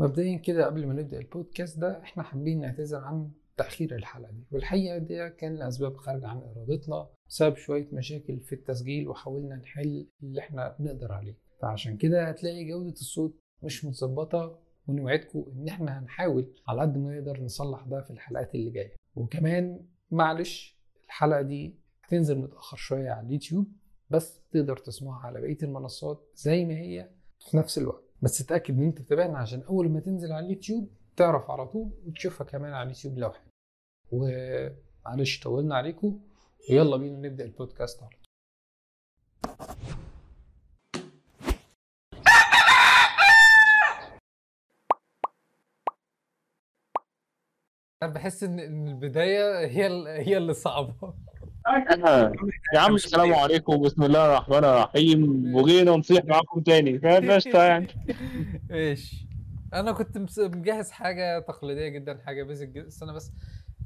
مبدئيا كده قبل ما نبدأ البودكاست ده احنا حابين نعتذر عن تأخير الحلقة دي، والحقيقة دي كان لأسباب خارجة عن إرادتنا بسبب شوية مشاكل في التسجيل وحاولنا نحل اللي احنا بنقدر عليه، فعشان كده هتلاقي جودة الصوت مش متظبطة، ونوعدكم ان احنا هنحاول على قد ما نقدر نصلح ده في الحلقات اللي جاية. وكمان معلش الحلقة دي هتنزل متأخر شوية على اليوتيوب، بس تقدر تسمعها على بقية المنصات زي ما هي في نفس الوقت، بس تتأكد ان انت تتابعنا عشان اول ما تنزل على اليوتيوب تعرف على طول وتشوفها كمان على اليوتيوب لو حابب. ومعلش طولنا عليكم، ويلا بينا نبدأ البودكاست على طول. انا بحس ان البداية هي اللي صعبة. يا عم السلام عليكم وبسم الله الرحمن الرحيم، وجينا نصيح معاكم تاني. فاشتا يعني ايش، انا كنت مجهز حاجة تقليدية جدا، حاجة بيزك جدا، بس انا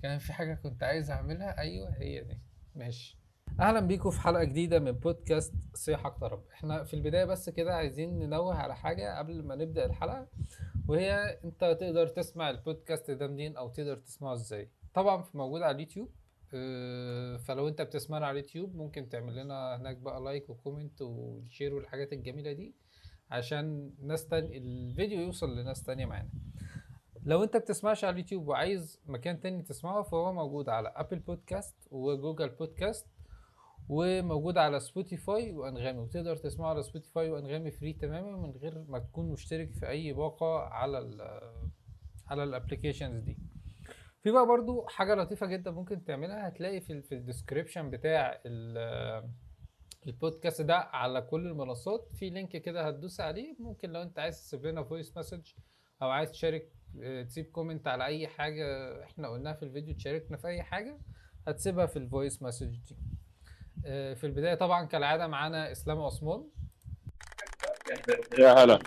كان في حاجة كنت عايز اعملها. ايوه هي دي، ماشي. اهلا بيكم في حلقة جديدة من بودكاست صياح اقترب. احنا في البداية بس كده عايزين ننوه على حاجة قبل ما نبدأ الحلقة، وهي انت تقدر تسمع البودكاست ده منين او تقدر تسمعه ازاي. طبعا موجود على اليوتيوب، فلو انت بتسمعنا على اليوتيوب ممكن تعمل لنا هناك بقى لايك وكومنت وشير والحاجات الجميلة دي عشان ناس تاني الفيديو يوصل لناس تانية معانا. لو انت بتسمعش على اليوتيوب وعايز مكان تاني تسمعه، فهو موجود على ابل بودكاست وجوجل بودكاست، وموجود على سبوتيفاي وانغامي، وتقدر تسمعه على سبوتيفاي وانغامي فري تماما من غير ما تكون مشترك في اي باقة على الابليكيشنز دي. في بقى برضو حاجة لطيفة جدا ممكن تعملها، هتلاقي في الديسكريبشن بتاع البودكاست ده على كل المنصات في لينك كده هتدوس عليه. ممكن لو انت عايز تسيب لنا فويس مسج او عايز تشارك، تسيب كومنت على اي حاجة احنا قلناها في الفيديو، تشاركنا في اي حاجة هتسيبها في الفويس مسج دي. في البداية طبعا كالعادة معانا اسلام عثمان. يا هلا.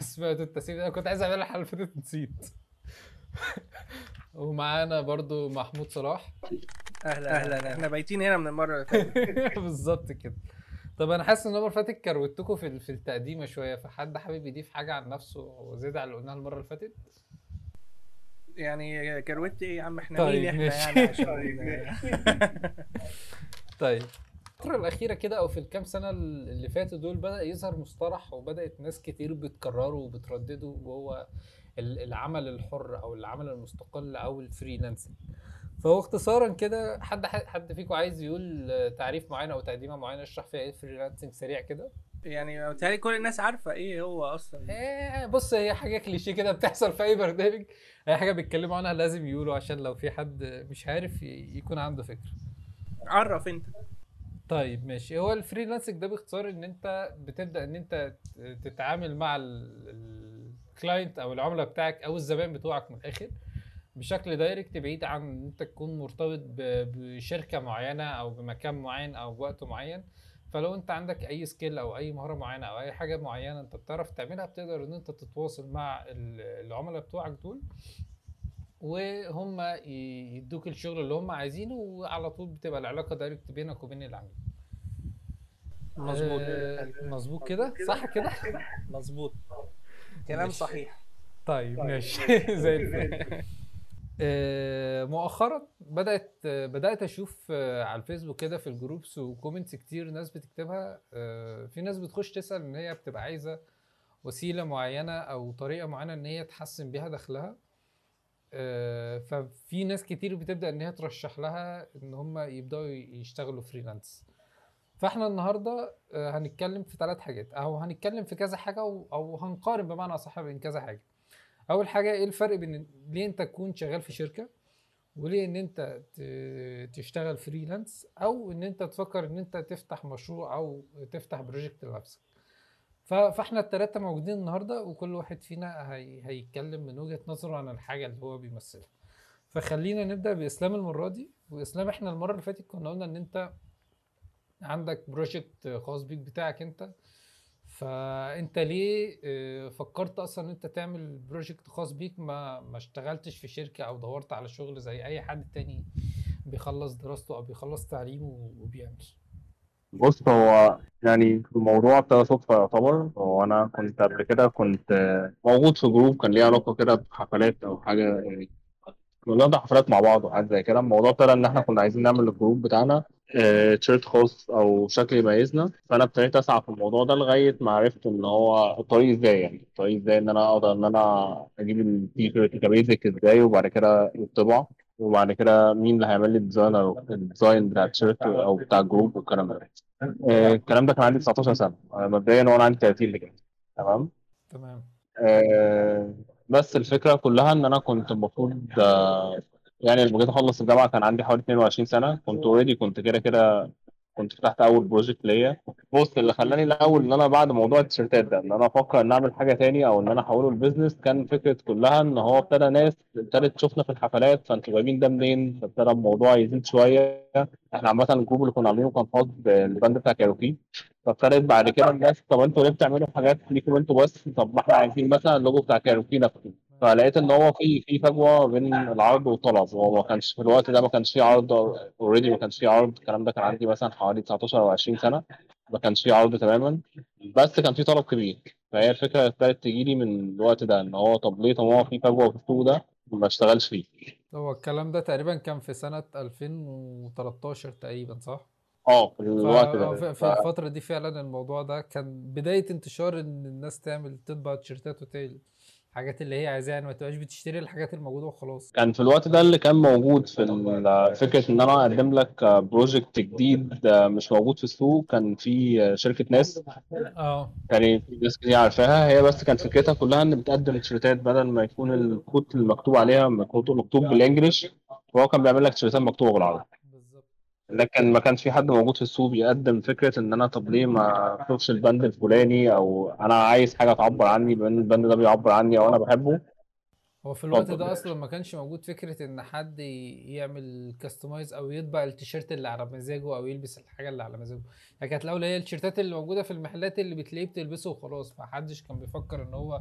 سمعت التسيب ده، كنت عايز اعمل الحلقة فاتت نسيت. ومعانا برضو محمود صلاح. اهلا. احنا بايتين هنا من المره اللي فاتت بالظبط كده. طب انا حاسس ان المره اللي فاتت كروتكم في التقديمه شويه، فحد حابب يضيف حاجه عن نفسه وزياده على اللي قلناها المره اللي فاتت؟ يعني كروت ايه يا عم، احنا طيب مين احنا يعني طيب الفتره الاخيره كده او في الكام سنه اللي فاتوا دول بدا يظهر مصطلح وبدات ناس كتير بتكرره وبتردده، وهو العمل الحر او العمل المستقل او الفريلانسنج. فهو اختصارا كده، حد فيكم عايز يقول تعريف معين او تقديمه معينه اشرح فيها ايه الفريلانسنج سريع كده؟ يعني بتهيألي كل الناس عارفه ايه هو اصلا. بص، هي حاجه كليشيه كده بتحصل في اي برنامج، اي حاجه بيتكلموا عنها لازم يقولوا عشان لو في حد مش عارف يكون عنده فكره. عرف انت. طيب ماشي. هو الفريلانسنج ده باختصار ان انت بتبدا ان انت تتعامل مع الكلاينت او العملاء بتاعك او الزبائن بتوعك من الاخر بشكل دايركت، بعيد عن ان انت تكون مرتبط بشركه معينه او بمكان معين او بوقت معين. فلو انت عندك اي سكيل او اي مهاره معينه او اي حاجه معينه انت بتعرف تعملها، بتقدر ان انت تتواصل مع العملاء بتوعك دول وهم يدوك الشغل اللي هم عايزينه، وعلى طول بتبقى العلاقه دايركت بينك وبين العميل. مظبوط. مظبوط كده صح كده. مظبوط كلام صحيح. طيب ماشي زي الفل. مؤخرا بدات اشوف على الفيسبوك كده في الجروبس وكومنتس كتير ناس بتكتبها. في ناس بتخش تسال ان هي بتبقى عايزه وسيله معينه او طريقه معينه ان هي تحسن بيها دخلها، ففي ناس كتير بتبدا ان هي ترشح لها ان هم يبداوا يشتغلوا فريلانس. فاحنا النهارده هنتكلم في 3 حاجات، او هنتكلم في كذا حاجه، او هنقارن بمعنى اصح بين كذا حاجه. اول حاجه ايه الفرق بين ليه انت تكون شغال في شركه، وليه ان انت تشتغل فريلانس، او ان انت تفكر ان انت تفتح مشروع او تفتح بروجكت لنفسك. فاحنا ال3 موجودين النهارده، وكل واحد فينا هيتكلم من وجهه نظره عن الحاجه اللي هو بيمثلها. فخلينا نبدا باسلام المره دي. واسلام، احنا المره اللي فاتت كنا قلنا ان انت عندك بروجكت خاص بيك بتاعك انت، فانت ليه فكرت اصلا ان انت تعمل بروجكت خاص بيك، ما اشتغلتش في شركه او دورت على شغل زي اي حد تاني بيخلص دراسته او بيخلص تعليمه وبيعمل؟ بص، هو يعني الموضوع ابتدى صدفة يعتبر. هو أنا كنت قبل كده كنت موجود في جروب كان ليه علاقة كده بحفلات أو حاجة، يعني كنا بنقضي حفلات مع بعض وحاجات زي كده. الموضوع ابتدى إن إحنا كنا عايزين نعمل الجروب بتاعنا تيشيرت خاص أو شكل يميزنا، فأنا ابتديت أسعى في الموضوع ده لغاية ما عرفت إن هو الطريق إزاي، يعني الطريق إزاي إن أنا أقدر إن أنا أجيب التيشيرت كبيزك إزاي، وبعد كده الطباعة، وبعد كده مين اللي هيعمل لي الديزاين بتاع التيشيرت أو بتاع الجروب والكلام ده. الكلام ده كان عندي 19 سنة مبدئيا، وانا عندي 30 دلوقتي، تمام. تمام. آه، بس الفكرة كلها ان انا كنت المفروض يعني لما جيت اخلص الجامعة كان عندي حوالي 22 سنة. كنت اوريدي كنت كده كده كنت فتحت اول بروجكت ليا. بص، اللي خلاني الاول ان انا بعد موضوع التيشيرتات ده ان انا افكر ان اعمل حاجة تاني او ان انا احوله لبزنس، كان فكرة كلها ان هو ابتدى ناس ابتدت تشوفنا في الحفلات، فانتوا جايبين ده منين، فابتدى الموضوع يزيد شويه. احنا عامة الجروب اللي كنا عاملينه كان خاص بالباند بتاع كايروكي، فابتدت بعد كده الناس طب انتوا ليه بتعملوا حاجات ليكم انتوا بس، طب ما احنا عايزين مثلا اللوجو بتاع كايروكي نفسه. فلقيت ان هو في فجوه بين العرض والطلب. هو ما كانش في الوقت ده ما كانش فيه عرض اوريدي، ما كانش فيه عرض. الكلام ده كان عندي مثلا حوالي 19 او 20 سنه، ما كانش فيه عرض تماما، بس كان فيه طلب كبير. فهي الفكره ابتدت تجيلي من الوقت ده ان هو طب ليه، طب هو في فجوه في السوق ده ما اشتغلش فيه. هو الكلام ده تقريبا كان في سنة 2013 تقريبا، صح؟ في الوقت ده في الفترة دي فعلا الموضوع ده كان بداية انتشار ان الناس تطبع تيشيرتات وتقل الحاجات اللي هي عايزاها، يعني ما تبقاش بتشتري الحاجات الموجودة وخلاص. كان في الوقت ده اللي كان موجود في فكرة إن أنا أقدم لك بروجكت جديد مش موجود في السوق. كان في شركة ناس، اه يعني في ناس كتير عارفاها هي، بس كان فكرتها كلها إن بتقدم تيشيرتات بدل ما يكون الكود المكتوب عليها مكتوب بالإنجلش، فهو كان بيعمل لك تيشيرتات مكتوبة بالعربي. بالظبط. لكن ما كانش في حد موجود في السوق بيقدم فكره ان انا طب ليه ما اشوفش البند الفلاني، او انا عايز حاجه تعبر عني بما ان البند ده بيعبر عني او انا بحبه. هو في الوقت اتفضل. ده اصلا ما كانش موجود فكرة ان حد يعمل كاستمايز او يطبع التيشيرت اللي على مزاجه او يلبس الحاجة اللي على مزاجه، يعني كانت الاول هي التيشيرتات اللي موجودة في المحلات اللي بتلاقيه بتلبسه وخلاص. ما حدش كان بيفكر ان هو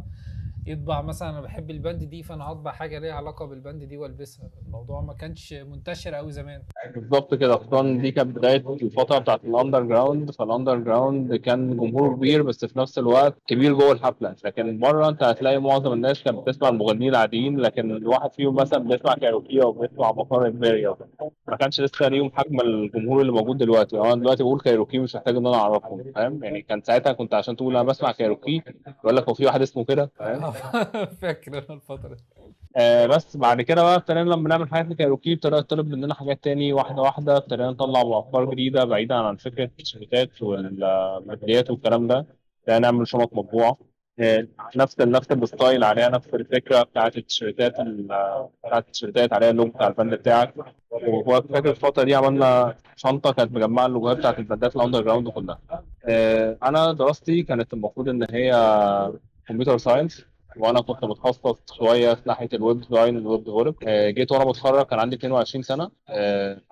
يطبع مثلا انا بحب البند دي فانا هطبع حاجة ليها علاقة بالبند دي والبسها. الموضوع ما كانش منتشر قوي زمان. بالظبط كده، خصوصا دي كانت بداية الفترة بتاعت الاندر جراوند. فالاندر جراوند كان جمهوره كبير بس في نفس الوقت كبير جوه الحفلة، لكن بره انت هتلاقي معظم الناس كانت بتسمع المغنيين العاديين، لكن الواحد فيهم مثلا بيسمع كايروكي او بيسمع مقر امباريا، ما كانش لسه ليهم حجم الجمهور اللي موجود دلوقتي. انا دلوقتي بقول كايروكي مش محتاج ان انا اعرفهم، فاهم يعني. كان ساعتها كنت عشان تقول انا بسمع كايروكي يقول لك هو في واحد اسمه كده، فاهم. فاكر انا الفترة بس بعد كده بقى ابتدينا لما نعمل حاجات لكايروكي ابتدى يطلب مننا حاجات تاني واحده واحده. ابتدينا نطلع افكار جديده بعيدا عن فكره التيشيرتات والميداليات والكلام ده. ابتدينا نعمل شنط مطبوعه نفس الستايل عليها، نفس الفكره بتاعت التيشيرتات عليها اللوجو بتاع البند بتاعك. وفاكر الفتره دي عملنا شنطه كانت مجمعه اللوجوهات بتاعت البندات الاندر جراوند كلها. انا دراستي كانت المفروض ان هي كمبيوتر ساينس، وانا كنت متخصص شويه في ناحيه الويب ديزاين والويب ديفلوب. جيت وانا بتخرج كان عندي 22 سنه.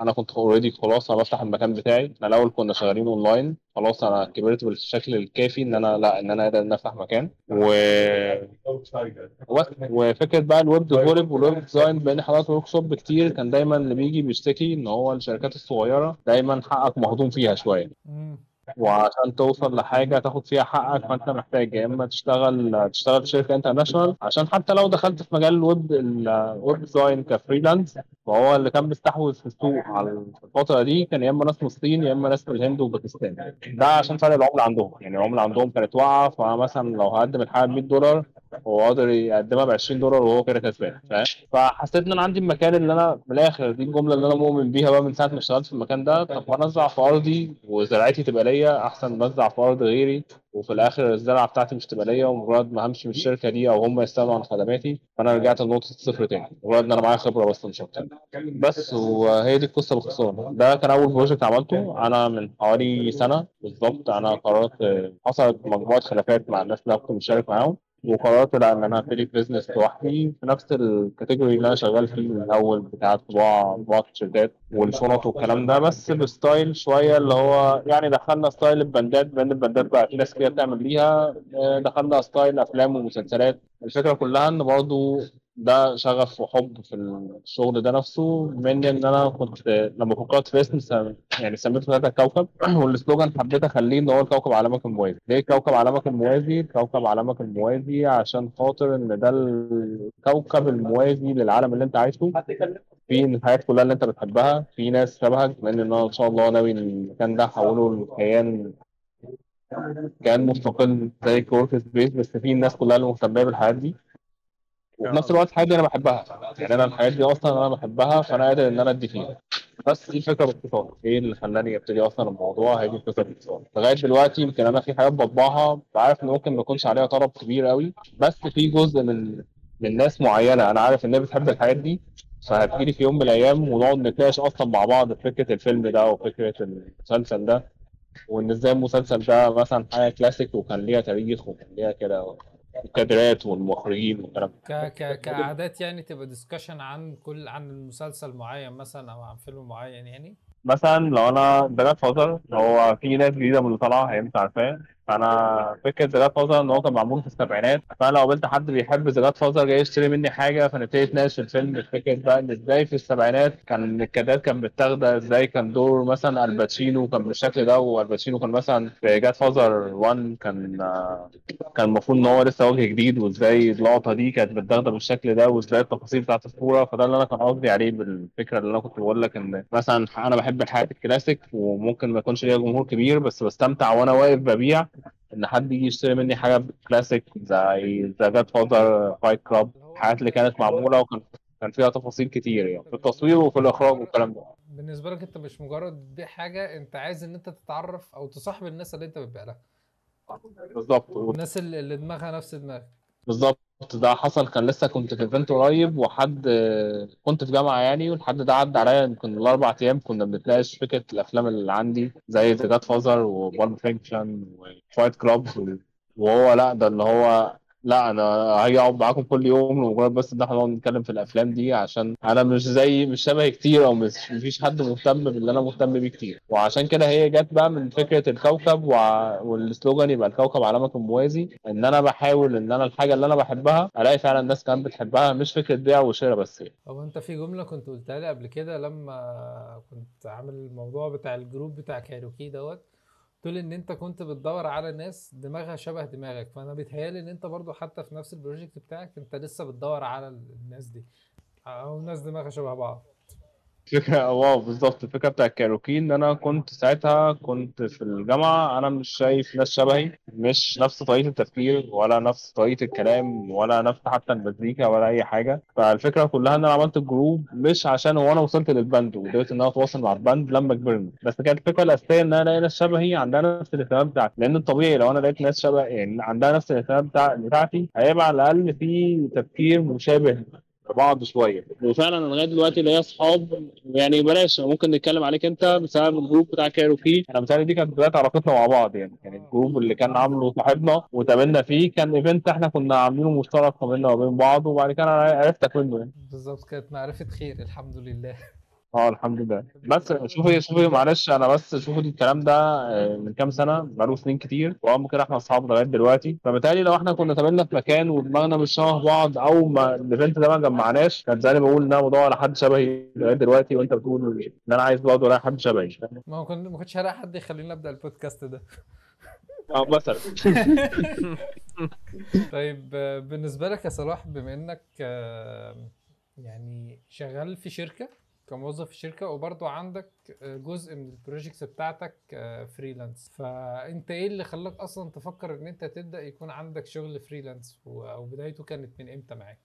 انا كنت اوريدي خلاص انا بفتح المكان بتاعي. احنا الاول كنا شغالين اونلاين، خلاص انا كبرت بالشكل الكافي ان انا لا ان انا اقدر افتح مكان وفكره بقى الويب ديفلوب والويب ديزاين. بان حضرتك ورك شوب كتير كان دايما اللي بيجي بيشتكي ان هو الشركات الصغيره دايما حقك مهضوم فيها شويه، وعشان توصل لحاجه تاخد فيها حقك فانت محتاج يا اما تشتغل في شركه انترناشونال، عشان حتى لو دخلت في مجال الويب ديزاين كفريلانس. فهو اللي كان بيستحوذ في السوق على الفتره دي كان يا اما ناس من الصين يا اما ناس من الهند وباكستان، ده عشان فرق العمله عندهم. يعني العمله عندهم كانت واقعه، فمثلا لو هقدم الحاجه ب $100 هو قادر يقدمها ب $20 وهو كده كسبان. فحسيت ان انا عندي المكان اللي انا من الاخر دي الجمله اللي انا مؤمن بيها بقى من ساعه ما اشتغلت في المكان ده، طب وانا ازرع في ارضي وزراعتي تبقى ليا احسن ما ازرع في ارض غيري وفي الاخر الزرعه بتاعتي مش تبقى ليا ومجرد ما همشي من الشركه دي او هم يستغنوا عن خدماتي. فانا رجعت لنقطه الصفر تاني، مجرد ان انا معايا خبره بس مش اكتر. بس وهي دي القصه باختصار. ده كان اول بروجكت عملته انا من حوالي سنه بالظبط. انا قررت، حصلت مجموعه خلافات مع الناس اللي كنت مشارك معاهم، وقررت ان انا ابتدي بزنس لوحدي في نفس الكاتيجوري اللي انا شغال فيه من الاول بتاع طباعه التيشيرتات والشنط والكلام ده، بس بستايل شويه اللي هو يعني دخلنا ستايل البندات. البندات بقى في ناس كتير بتعمل بيها، دخلنا ستايل افلام ومسلسلات. الفكره كلها ان برضو ده شغف وحب في الشغل ده نفسه، مني ان انا كنت لما فكرت في اسم يعني سميته ثلاثة كوكب والسلوجان حبيت اخليه ان هو الكوكب علامك الموازي. ليه كوكب علامك الموازي؟ كوكب علامك الموازي عشان خاطر ان ده الكوكب الموازي للعالم اللي انت عايشه، في الحياة كلها اللي انت بتحبها، في ناس شبهك، لان انا ان شاء الله ناوي المكان ده احوله لكيان كيان مستقل زي كورك سبيس، بس فيه الناس كلها اللي مهتمة بالحياة دي، وفي نفس الوقت الحاجة دي أنا بحبها. يعني أنا الحاجات دي أصلا أنا بحبها، فأنا قادر إن أنا أدي فيها. بس دي الفكرة باختصار، إيه اللي خلاني أبتدي أصلا الموضوع هي دي الفكرة باختصار. لغاية دلوقتي يمكن أنا في حاجات بطبعها عارف إن ممكن ما يكونش عليها طلب كبير قوي، بس في جزء من ناس معينة أنا عارف إن هي بتحب الحاجات دي، فهتجيلي في يوم من الأيام ونقعد نتناقش أصلا مع بعض في فكرة الفيلم ده وفكرة المسلسل ده، وإن إزاي المسلسل ده مثلا حاجة كلاسيك وكان ليها تاريخ وكان ليها كده الكادرات والمخرجين والكلام كعادات. يعني تبقى ديسكشن عن المسلسل معين مثلا او عن فيلم معين. يعني مثلا لو انا دراسة فازر، هو في ناس جديده من اللي طالعه هي مش عارفاه، فانا فكره دراسة فازر ان هو كان معمول في السبعينات، فانا لو قابلت حد بيحب دراسة فازر جاي يشتري مني حاجه، فنبتدي نتناقش الفيلم فكره بقى ان ازاي في السبعينات كان الكادرات كان بتاخده، ازاي كان دور مثلا الباتشينو كان بالشكل ده، والباتشينو كان مثلا في دراسة فازر 1 كان المفروض ان هو لسه وجه جديد، وازاي اللقطه دي كانت بتاخده بالشكل ده، وازاي التفاصيل بتاعه الصوره. فده اللي انا كان قصدي عليه بالفكره اللي انا كنت بقول لك ان مثلا انا بحب الحاجات الكلاسيك وممكن ما يكونش ليها جمهور كبير، بس بستمتع وانا واقف ببيع ان حد يجي يشتري مني حاجه كلاسيك زي جاد فادر، فايت كلاب، الحاجات اللي كانت معموله وكان فيها تفاصيل كتير يعني في التصوير وفي الاخراج والكلام ده. بالنسبه لك انت مش مجرد بيع حاجه، انت عايز ان انت تتعرف او تصاحب الناس اللي انت بتبيع لها. بالظبط، الناس اللي دماغها نفس دماغك. بالظبط، ده حصل. كان لسه كنت في ايفنت قريب، وحد كنت في جامعه يعني، والحد ده عدى عليا يمكن الاربع ايام كنا بنتناقش فكره الافلام اللي عندي زي ذا جاد فازر وبالب فيكشن وفايت كلاب، وهو لا ده اللي هو لا انا هقعد معاكم كل يوم لمجرد بس ان احنا نقعد نتكلم في الافلام دي، عشان انا مش شبهي كتير، او مفيش حد مهتم باللي انا مهتم بيه كتير. وعشان كده هي جت بقى من فكره الكوكب والسلوجان يبقى الكوكب علامك الموازي، ان انا بحاول ان انا الحاجه اللي انا بحبها الاقي فعلا الناس كمان بتحبها، مش فكره بيع وشراء بس. يعني هو انت في جمله كنت قلتها لي قبل كده لما كنت عامل الموضوع بتاع الجروب بتاع كايروكي دوت، تقول ان انت كنت بتدور على ناس دماغها شبه دماغك، فانا بيتهيالي ان انت برضو حتى في نفس البروجكت بتاعك انت لسه بتدور على الناس دي او ناس دماغها شبه بعض. فكرة واو، بالظبط الفكرة بتاع الكايروكي ان انا كنت ساعتها كنت في الجامعة انا مش شايف ناس شبهي، مش نفس طريقة التفكير ولا نفس طريقة الكلام ولا نفس حتى المزيكا ولا اي حاجة. فالفكرة كلها ان انا عملت الجروب مش عشان هو انا وصلت للباند وقدرت ان انا اتواصل مع الباند لما كبرنا، بس كانت الفكرة الاساسية ان انا الاقي ناس شبهي عندها نفس الاهتمام بتاعتي، لان الطبيعي لو انا لقيت ناس شبه يعني عندها نفس الاهتمام بتاعتي هيبقى على الاقل في تفكير مشابه بعض شويه. وفعلا انا لغايه دلوقتي ليا اصحاب يعني بلاش ممكن نتكلم عليك انت بسبب الجروب بتاع كايروكي. انا مثلا دي كانت بدايه علاقتنا مع بعض، يعني الجروب اللي كان عامله صاحبنا وتقابلنا فيه كان ايفنت احنا كنا عاملينه مشترك بيننا وبين بعض، وبعد كده انا عرفتك منه يعني. بالظبط، كانت معرفه خير الحمد لله. الحمد لله. بس شوفي معلش انا بس شوفوا الكلام ده من كام سنه بقاله سنين كتير، وهم كده احنا اصحاب لغايه دلوقتي. فبالتالي لو احنا كنا تقابلنا في مكان ودماغنا مش شبه بعض او ما الايفنت ده ما جمعناش، كان زي ما بقول ان انا بدور على حد شبهي لغايه دلوقتي، وانت بتقول ان انا عايز برضه الاقي حد شبهي. ما كنتش هلاقي حد يخليني ابدا البودكاست ده. مثلا. طيب بالنسبه لك يا صلاح، بما انك يعني شغال في شركه كموظف في شركه وبرضه عندك جزء من البروجيكتس بتاعتك فريلانس، فانت ايه اللي خلاك اصلا تفكر ان انت تبدا يكون عندك شغل فريلانس، او بدايته كانت من امتى معاك؟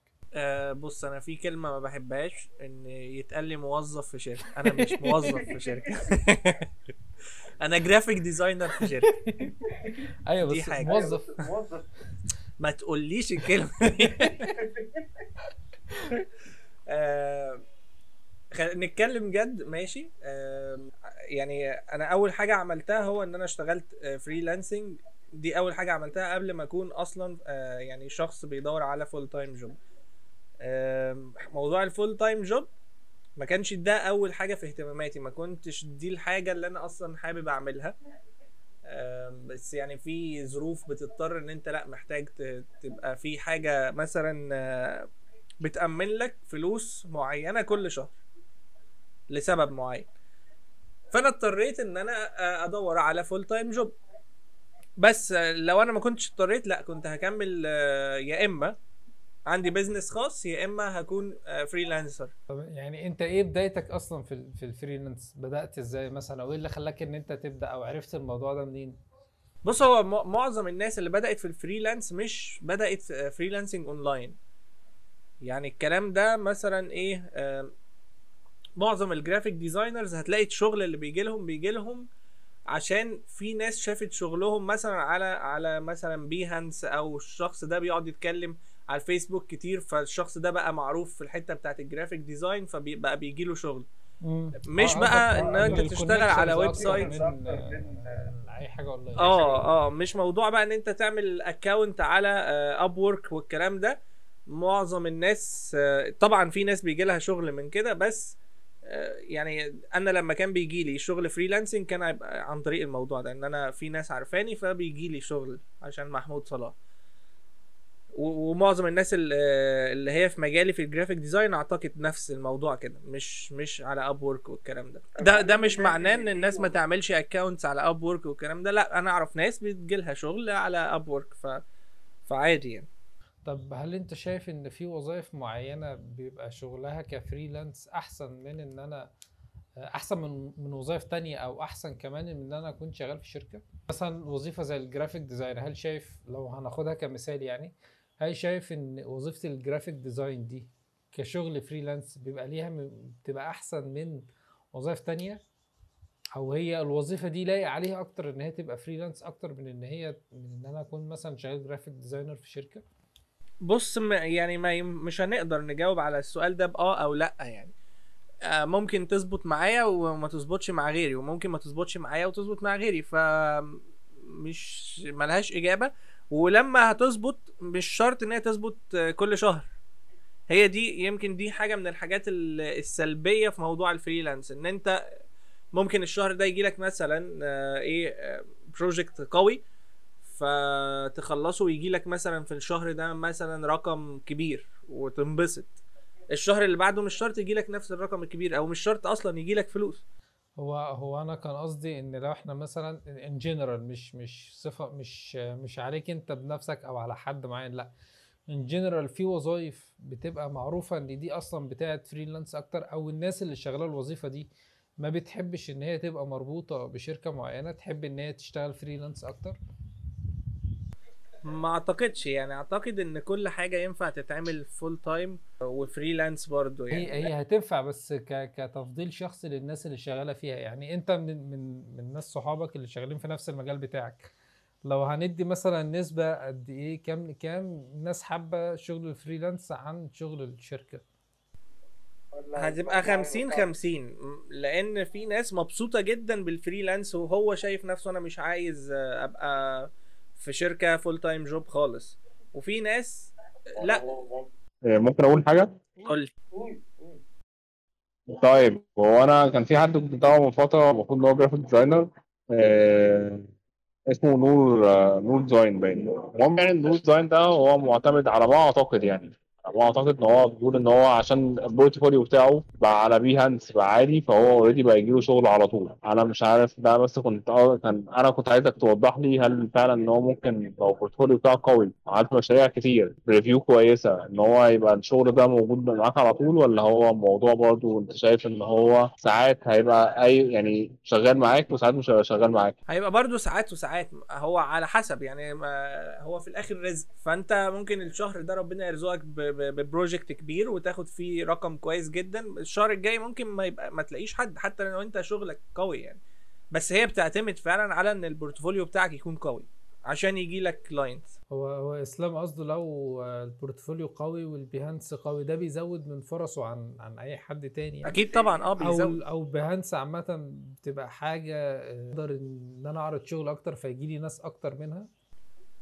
بص، انا في كلمه ما بحبهاش ان يتقال لي موظف في شركه. انا مش موظف في شركه. انا جرافيك ديزاينر في شركه. ايوه بس موظف. ما تقوليش الكلمه دي. نتكلم جد ماشي. يعني انا اول حاجه عملتها هو ان انا اشتغلت فريلانسنج. دي اول حاجه عملتها قبل ما اكون اصلا يعني شخص بيدور على فول تايم جوب. موضوع الفول تايم جوب ما كانش ده اول حاجه في اهتماماتي، ما كنتش دي الحاجه اللي انا اصلا حابب اعملها، بس يعني في ظروف بتضطر ان انت لا محتاج تبقى في حاجه مثلا بتأمن لك فلوس معينة كل شهر لسبب معين. فانا اضطريت ان انا ادور على فول تايم جوب، بس لو انا ما كنتش اضطريت لا كنت هكمل يا اما عندي بيزنس خاص يا اما هكون فريلانسر. طب يعني انت ايه بدايتك اصلا في الفريلانس؟ بدات ازاي مثلا، او ايه اللي خلاك ان انت تبدا، او عرفت الموضوع ده منين؟ بص، هو معظم الناس اللي بدات في الفريلانس مش بدات فريلانسنج اونلاين. يعني الكلام ده مثلا ايه، معظم الجرافيك ديزاينرز هتلاقي الشغل اللي بيجي لهم عشان في ناس شافت شغلهم مثلا على مثلا بيهانس، او الشخص ده بيقعد يتكلم على الفيسبوك كتير، فالشخص ده بقى معروف في الحته بتاعه الجرافيك ديزاين فبقى بيجي له شغل. مش بقى ان انت تشتغل على ويب سايت اي حاجه والله. مش موضوع بقى ان انت تعمل اكونت على Upwork والكلام ده. معظم الناس طبعا في ناس بيجي لها شغل من كده، بس يعني انا لما كان بيجي لي شغل فريلانسنج كان هيبقى عن طريق الموضوع ده، ان انا في ناس عارفاني فبيجي لي شغل عشان محمود صلاح. ومعظم الناس اللي هي في مجالي في الجرافيك ديزاين اعتقد نفس الموضوع كده، مش على Upwork والكلام ده. ده مش معناه ان الناس ما تعملش اكونتس على Upwork والكلام ده، لا انا اعرف ناس بتجيلها شغل على Upwork فعادي يعني. طب هل انت شايف ان في وظائف معينه بيبقى شغلها كفريلانس احسن من ان انا احسن من وظائف تانية، او احسن كمان من ان انا اكون شغال في شركه؟ مثلا وظيفه زي الجرافيك ديزاينر، هل شايف لو هناخدها كمثال يعني، هل شايف ان وظيفه الجرافيك ديزاين دي كشغل فريلانس بيبقى ليها بتبقى احسن من وظائف تانية، او هي الوظيفه دي لايقه عليها اكتر ان هي تبقى فريلانس اكتر من ان انا اكون مثلا شغال جرافيك ديزاينر في شركه؟ بص، يعني مش هنقدر نجاوب على السؤال ده بآه او لا. يعني ممكن تظبط معايا وما تظبطش مع غيري، وممكن ما تظبطش معايا وتظبط مع غيري، فمش ملهاش اجابه. ولما هتظبط مش شرط ان هي تظبط كل شهر. هي دي يمكن دي حاجه من الحاجات السلبيه في موضوع الفريلانس، ان انت ممكن الشهر ده يجيلك مثلا ايه بروجكت قوي فتخلصه، ويجي لك مثلا في الشهر ده مثلا رقم كبير وتنبسط. الشهر اللي بعده مش شرط يجي لك نفس الرقم الكبير، او مش شرط اصلا يجي لك فلوس. هو انا كان قصدي ان لو احنا مثلا ان جنرال، مش صفه، مش عليك انت بنفسك او على حد معين، لا ان جنرال في وظائف بتبقى معروفه ان دي اصلا بتاعت فريلانس اكتر، او الناس اللي شغاله الوظيفه دي ما بتحبش ان هي تبقى مربوطه بشركه معينه، تحب ان هي تشتغل فريلانس اكتر. ما اعتقدش، يعني اعتقد ان كل حاجه ينفع تتعمل فول تايم وفريلانس برضو. يعني هي هتنفع، بس كتفضيل شخصي للناس اللي شغاله فيها. يعني انت من ناس صحابك اللي شغالين في نفس المجال بتاعك، لو هندي مثلا نسبه قد ايه، كام ناس حابه شغل الفريلانس عن شغل الشركه؟ هتبقى 50-50، لان في ناس مبسوطه جدا بالفريلانس وهو شايف نفسه انا مش عايز ابقى في شركه فول تايم جوب خالص، وفي ناس لا. ممكن اقول حاجه؟ قول. طيب، هو انا كان في حد كنت متابعه من فتره، المفروض ان هو جرافيك ديزاينر، اسمه نور ديزاين باين. المهم يعني نور ديزاين ده هو معتمد على ما اعتقد، يعني ما اعتقد ان هو بيقول ان هو عشان البورتفوليو بتاعه بقى على بيهانس بقى عالي، فهو اوريدي بقى يجيله شغل على طول. انا مش عارف ده، بس كنت عايزك توضح لي هل فعلا ان هو ممكن لو البورتفوليو بتاعه قوي، عارف مشاريع كتير، ريفيو كويسه، ان هو يبقى الشغل ده موجود معاك على طول، ولا هو الموضوع برضه انت شايف ان هو ساعات هيبقى يعني شغال معاك وساعات مش هيبقى شغال معاك؟ هيبقى برضه ساعات وساعات، هو على حسب يعني، هو في الاخر رزق. فانت ممكن الشهر ده ربنا يرزقك ببروجكت كبير وتاخد فيه رقم كويس جدا، الشهر الجاي ممكن ما تلاقيش حد حتى لو انت شغلك قوي يعني. بس هي بتعتمد فعلا على ان البورتفوليو بتاعك يكون قوي عشان يجي لك كلاينتس. هو اسلام قصده لو البورتفوليو قوي والبيهانس قوي، ده بيزود من فرصه عن اي حد تاني يعني. اكيد طبعا، بيزود. او بيهانس عامه بتبقى حاجه اقدر ان انا اعرض شغل اكتر فيجي لي ناس اكتر منها.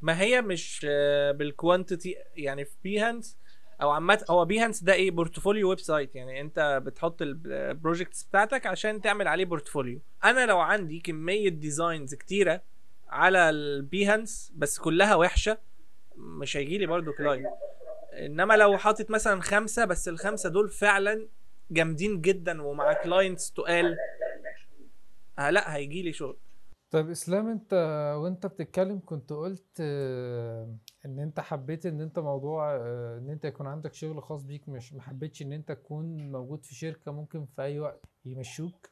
ما هي مش بالكوانتيتي يعني في بيهانس او عامه. هو بيهانس ده ايه، بورتفوليو ويب سايت، يعني انت بتحط البروجكتس بتاعتك عشان تعمل عليه بورتفوليو. انا لو عندي كميه ديزاينز كتيره على البيهانس بس كلها وحشه، مش هيجي لي برده كلاينت. انما لو حاطط مثلا 5 بس ال5 دول فعلا جامدين جدا ومع كلاينتس تقال، لا هيجي لي شغل. طيب اسلام، انت وانت بتتكلم كنت قلت ان انت حبيت ان انت موضوع ان انت يكون عندك شغل خاص بيك، مش محبيتش ان انت تكون موجود في شركة ممكن في اي وقت يمشوك،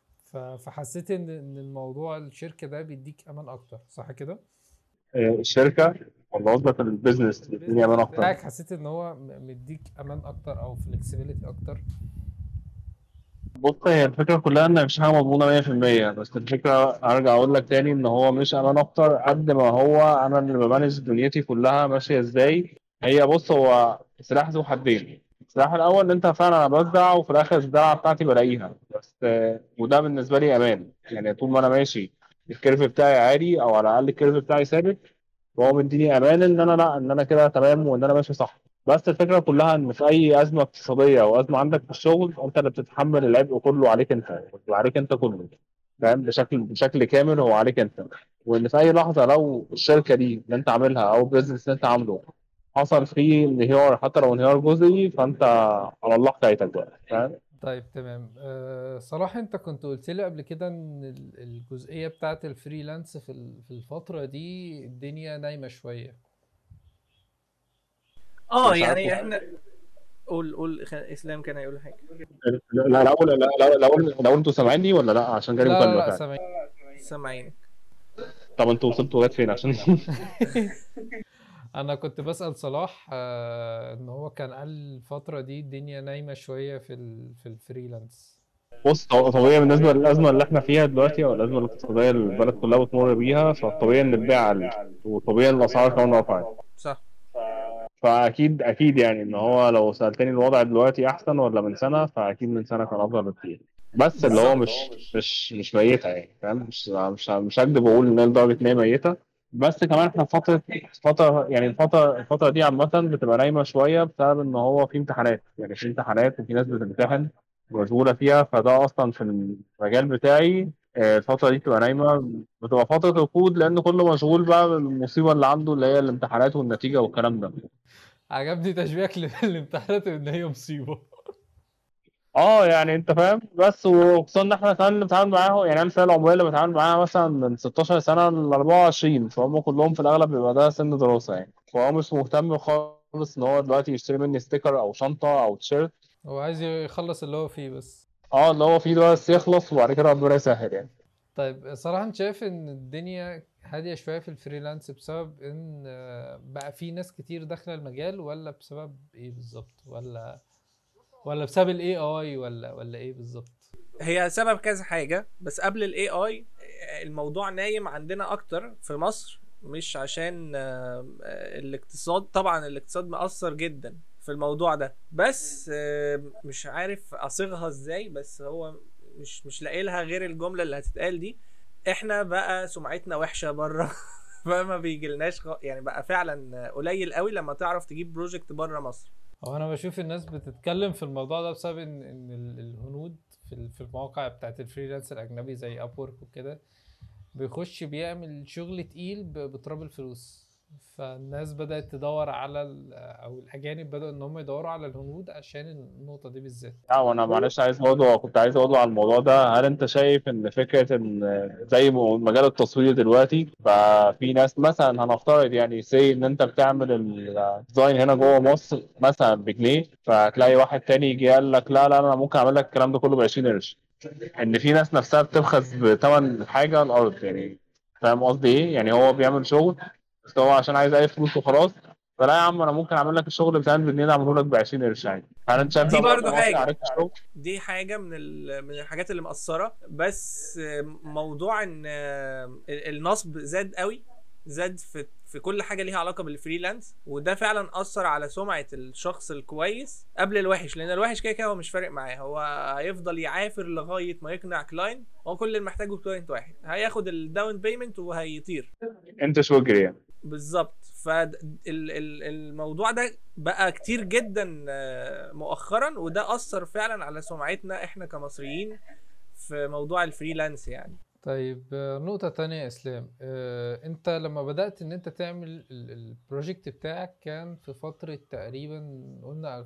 فحسيت ان الموضوع الشركة ده بيديك امان اكتر، صح كده؟ الشركة والله قصدك البيزنس بيديني امان اكتر؟ لا، حسيت ان هو مديك امان اكتر او فلكسبيليتي اكتر. بص، هي الفكرة كلها ان مفيش حاجة مضمونة 100%، بس الفكرة هرجع اقول لك تاني ان هو مش امان اكتر قد ما هو انا اللي بمانج دنيتي كلها ماشية ازاي. هي بص، هو سلاح ذو حدين. السلاح الاول ان انت فعلا انا بزرع وفي الاخر الزرعة بتاعتي بلاقيها، بس وده بالنسبة لي امان، يعني طول ما انا ماشي الكيرف بتاعي عالي او على الاقل الكيرف بتاعي ثابت وهو مديني امان ان انا لا ان انا كده تمام وان انا ماشي صح. بس الفكرة كلها ان في اي ازمة اقتصادية او ازمة عندك في الشغل انت اللي بتتحمل العبء كله عليك انت، وعليك انت كله، فاهم؟ بشكل كامل هو عليك انت. وان في اي لحظة لو الشركة دي اللي انت عاملها او البيزنس اللي انت عامله حصل فيه انهيار، حتى لو انهيار جزئي، فانت على الله حكايتك بقى، فاهم؟ طيب تمام. صلاح، انت كنت قلت لي قبل كده ان الجزئية بتاعة الفريلانس في الفترة دي الدنيا نايمة شوية. يعني احنا قول اسلام كان هيقول حاجه. لا لا اقول لا انتوا سامعيني ولا لا؟ عشان جالي مكالمه. لا سامعينك. طب انتوا وصلتوا لغايه فين؟ عشان انا كنت بسال صلاح ان هو كان قال الفتره دي الدنيا نايمه شويه في الفريلانس. بص، طبيعي بالنسبه للازمه اللي احنا فيها دلوقتي او الازمه الاقتصاديه اللي البلد كلها بتمر بيها، فطبيعي ان البيع عالي وطبيعي الاسعار كمان رفعت، صح؟ فاكيد يعني ان هو لو سالتني الوضع دلوقتي احسن ولا من سنه، فاكيد من سنه كان افضل بكتير، بس اللي هو مش ميته يعني، فاهم؟ مش هكدب واقول ان الدرجه ان هي ميته، بس كمان احنا فتره يعني الفتره دي عامه بتبقى نايمه شويه بسبب ان هو في امتحانات، يعني في امتحانات وفي ناس بتمتحن ومشغوله فيها، فده اصلا في المجال بتاعي الفترة دي بتبقى نايمة، بتبقى فترة ركود لأن كله مشغول بقى بالمصيبة اللي عنده اللي هي الامتحانات والنتيجة والكلام ده. عجبني تشبيهك للامتحانات إن هي مصيبة. يعني أنت فاهم، بس وخصوصا إن إحنا كمان بنتعامل معاهم، يعني أنا الفئة العمرية اللي بتعامل معاها مثلا من 16 سنة ل 24، فهم كلهم في الأغلب بيبقى ده سن دراسة يعني، فهو مش مهتم خالص إن هو دلوقتي يشتري مني ستيكر أو شنطة أو تيشيرت. هو عايز يخلص اللي هو فيه بس. اللي هو فيه ده بس يخلص وبعد كده ربنا يسهل يعني. طيب صراحة انت شايف ان الدنيا هادية شوية في الفريلانس بسبب ان بقى في ناس كتير داخلة المجال، ولا بسبب ايه بالظبط؟ ولا بسبب الاي اي ولا ايه بالظبط؟ هي سبب كذا حاجة، بس قبل الاي اي الموضوع نايم عندنا اكتر في مصر، مش عشان الاقتصاد. طبعا الاقتصاد مأثر جدا في الموضوع ده، بس مش عارف اصيغها ازاي، بس هو مش لاقي لها غير الجمله اللي هتتقال دي. احنا بقى سمعتنا وحشه بره فما بيجيلناش يعني بقى فعلا قليل قوي لما تعرف تجيب بروجكت بره مصر. هو انا بشوف الناس بتتكلم في الموضوع ده بسبب ان الهنود في المواقع بتاعت الفريلانس الاجنبي زي ابورك وكده بيخش بيعمل شغل تقيل بتراب الفلوس، فالناس بدأت تدور على او الاجانب بدأوا ان هم يدوروا على الهنود عشان النقطه دي بالذات. انا معلش عايز برضه كنت عايز اقول على الموضوع ده. هل انت شايف ان فكره ان زي مجال التصوير دلوقتي بقى في ناس مثلا، هنفترض يعني سي ان انت بتعمل الديزاين هنا جوه مصر مثلا بجنيه، فتلاقي واحد تاني يجي قال لك لا لا انا ممكن اعمل لك الكلام ده كله ب 20 قرش، ان في ناس نفسها بتبخس بثمن حاجه الارض، يعني فاهم قصدي ايه؟ يعني هو بيعمل شغل بس هو عشان عايز اي فلوس وخلاص، فلا يا عم انا ممكن اعمل لك الشغل بتاع البنين اعمله لك ب 20 قرش عادي. انا انت شايف دي برضه حاجه، دي حاجه من الحاجات اللي مأثره. بس موضوع ان النصب زاد قوي، زاد في كل حاجه ليها علاقه بالفريلانس، وده فعلا اثر على سمعه الشخص الكويس قبل الوحش، لان الوحش كده كده هو مش فارق معاه، هو هيفضل يعافر لغايه ما يقنع كلاين. هو كل اللي محتاجه كلاينت واحد، هياخد الداون بيمنت وهيطير. انت شو جري بالظبط؟ فالموضوع ده بقى كتير جدا مؤخرا، وده اثر فعلا على سمعتنا احنا كمصريين في موضوع الفريلانس يعني. طيب نقطة تانية اسلام، انت لما بدأت ان انت تعمل البروجكت بتاعك كان في فترة تقريبا قلنا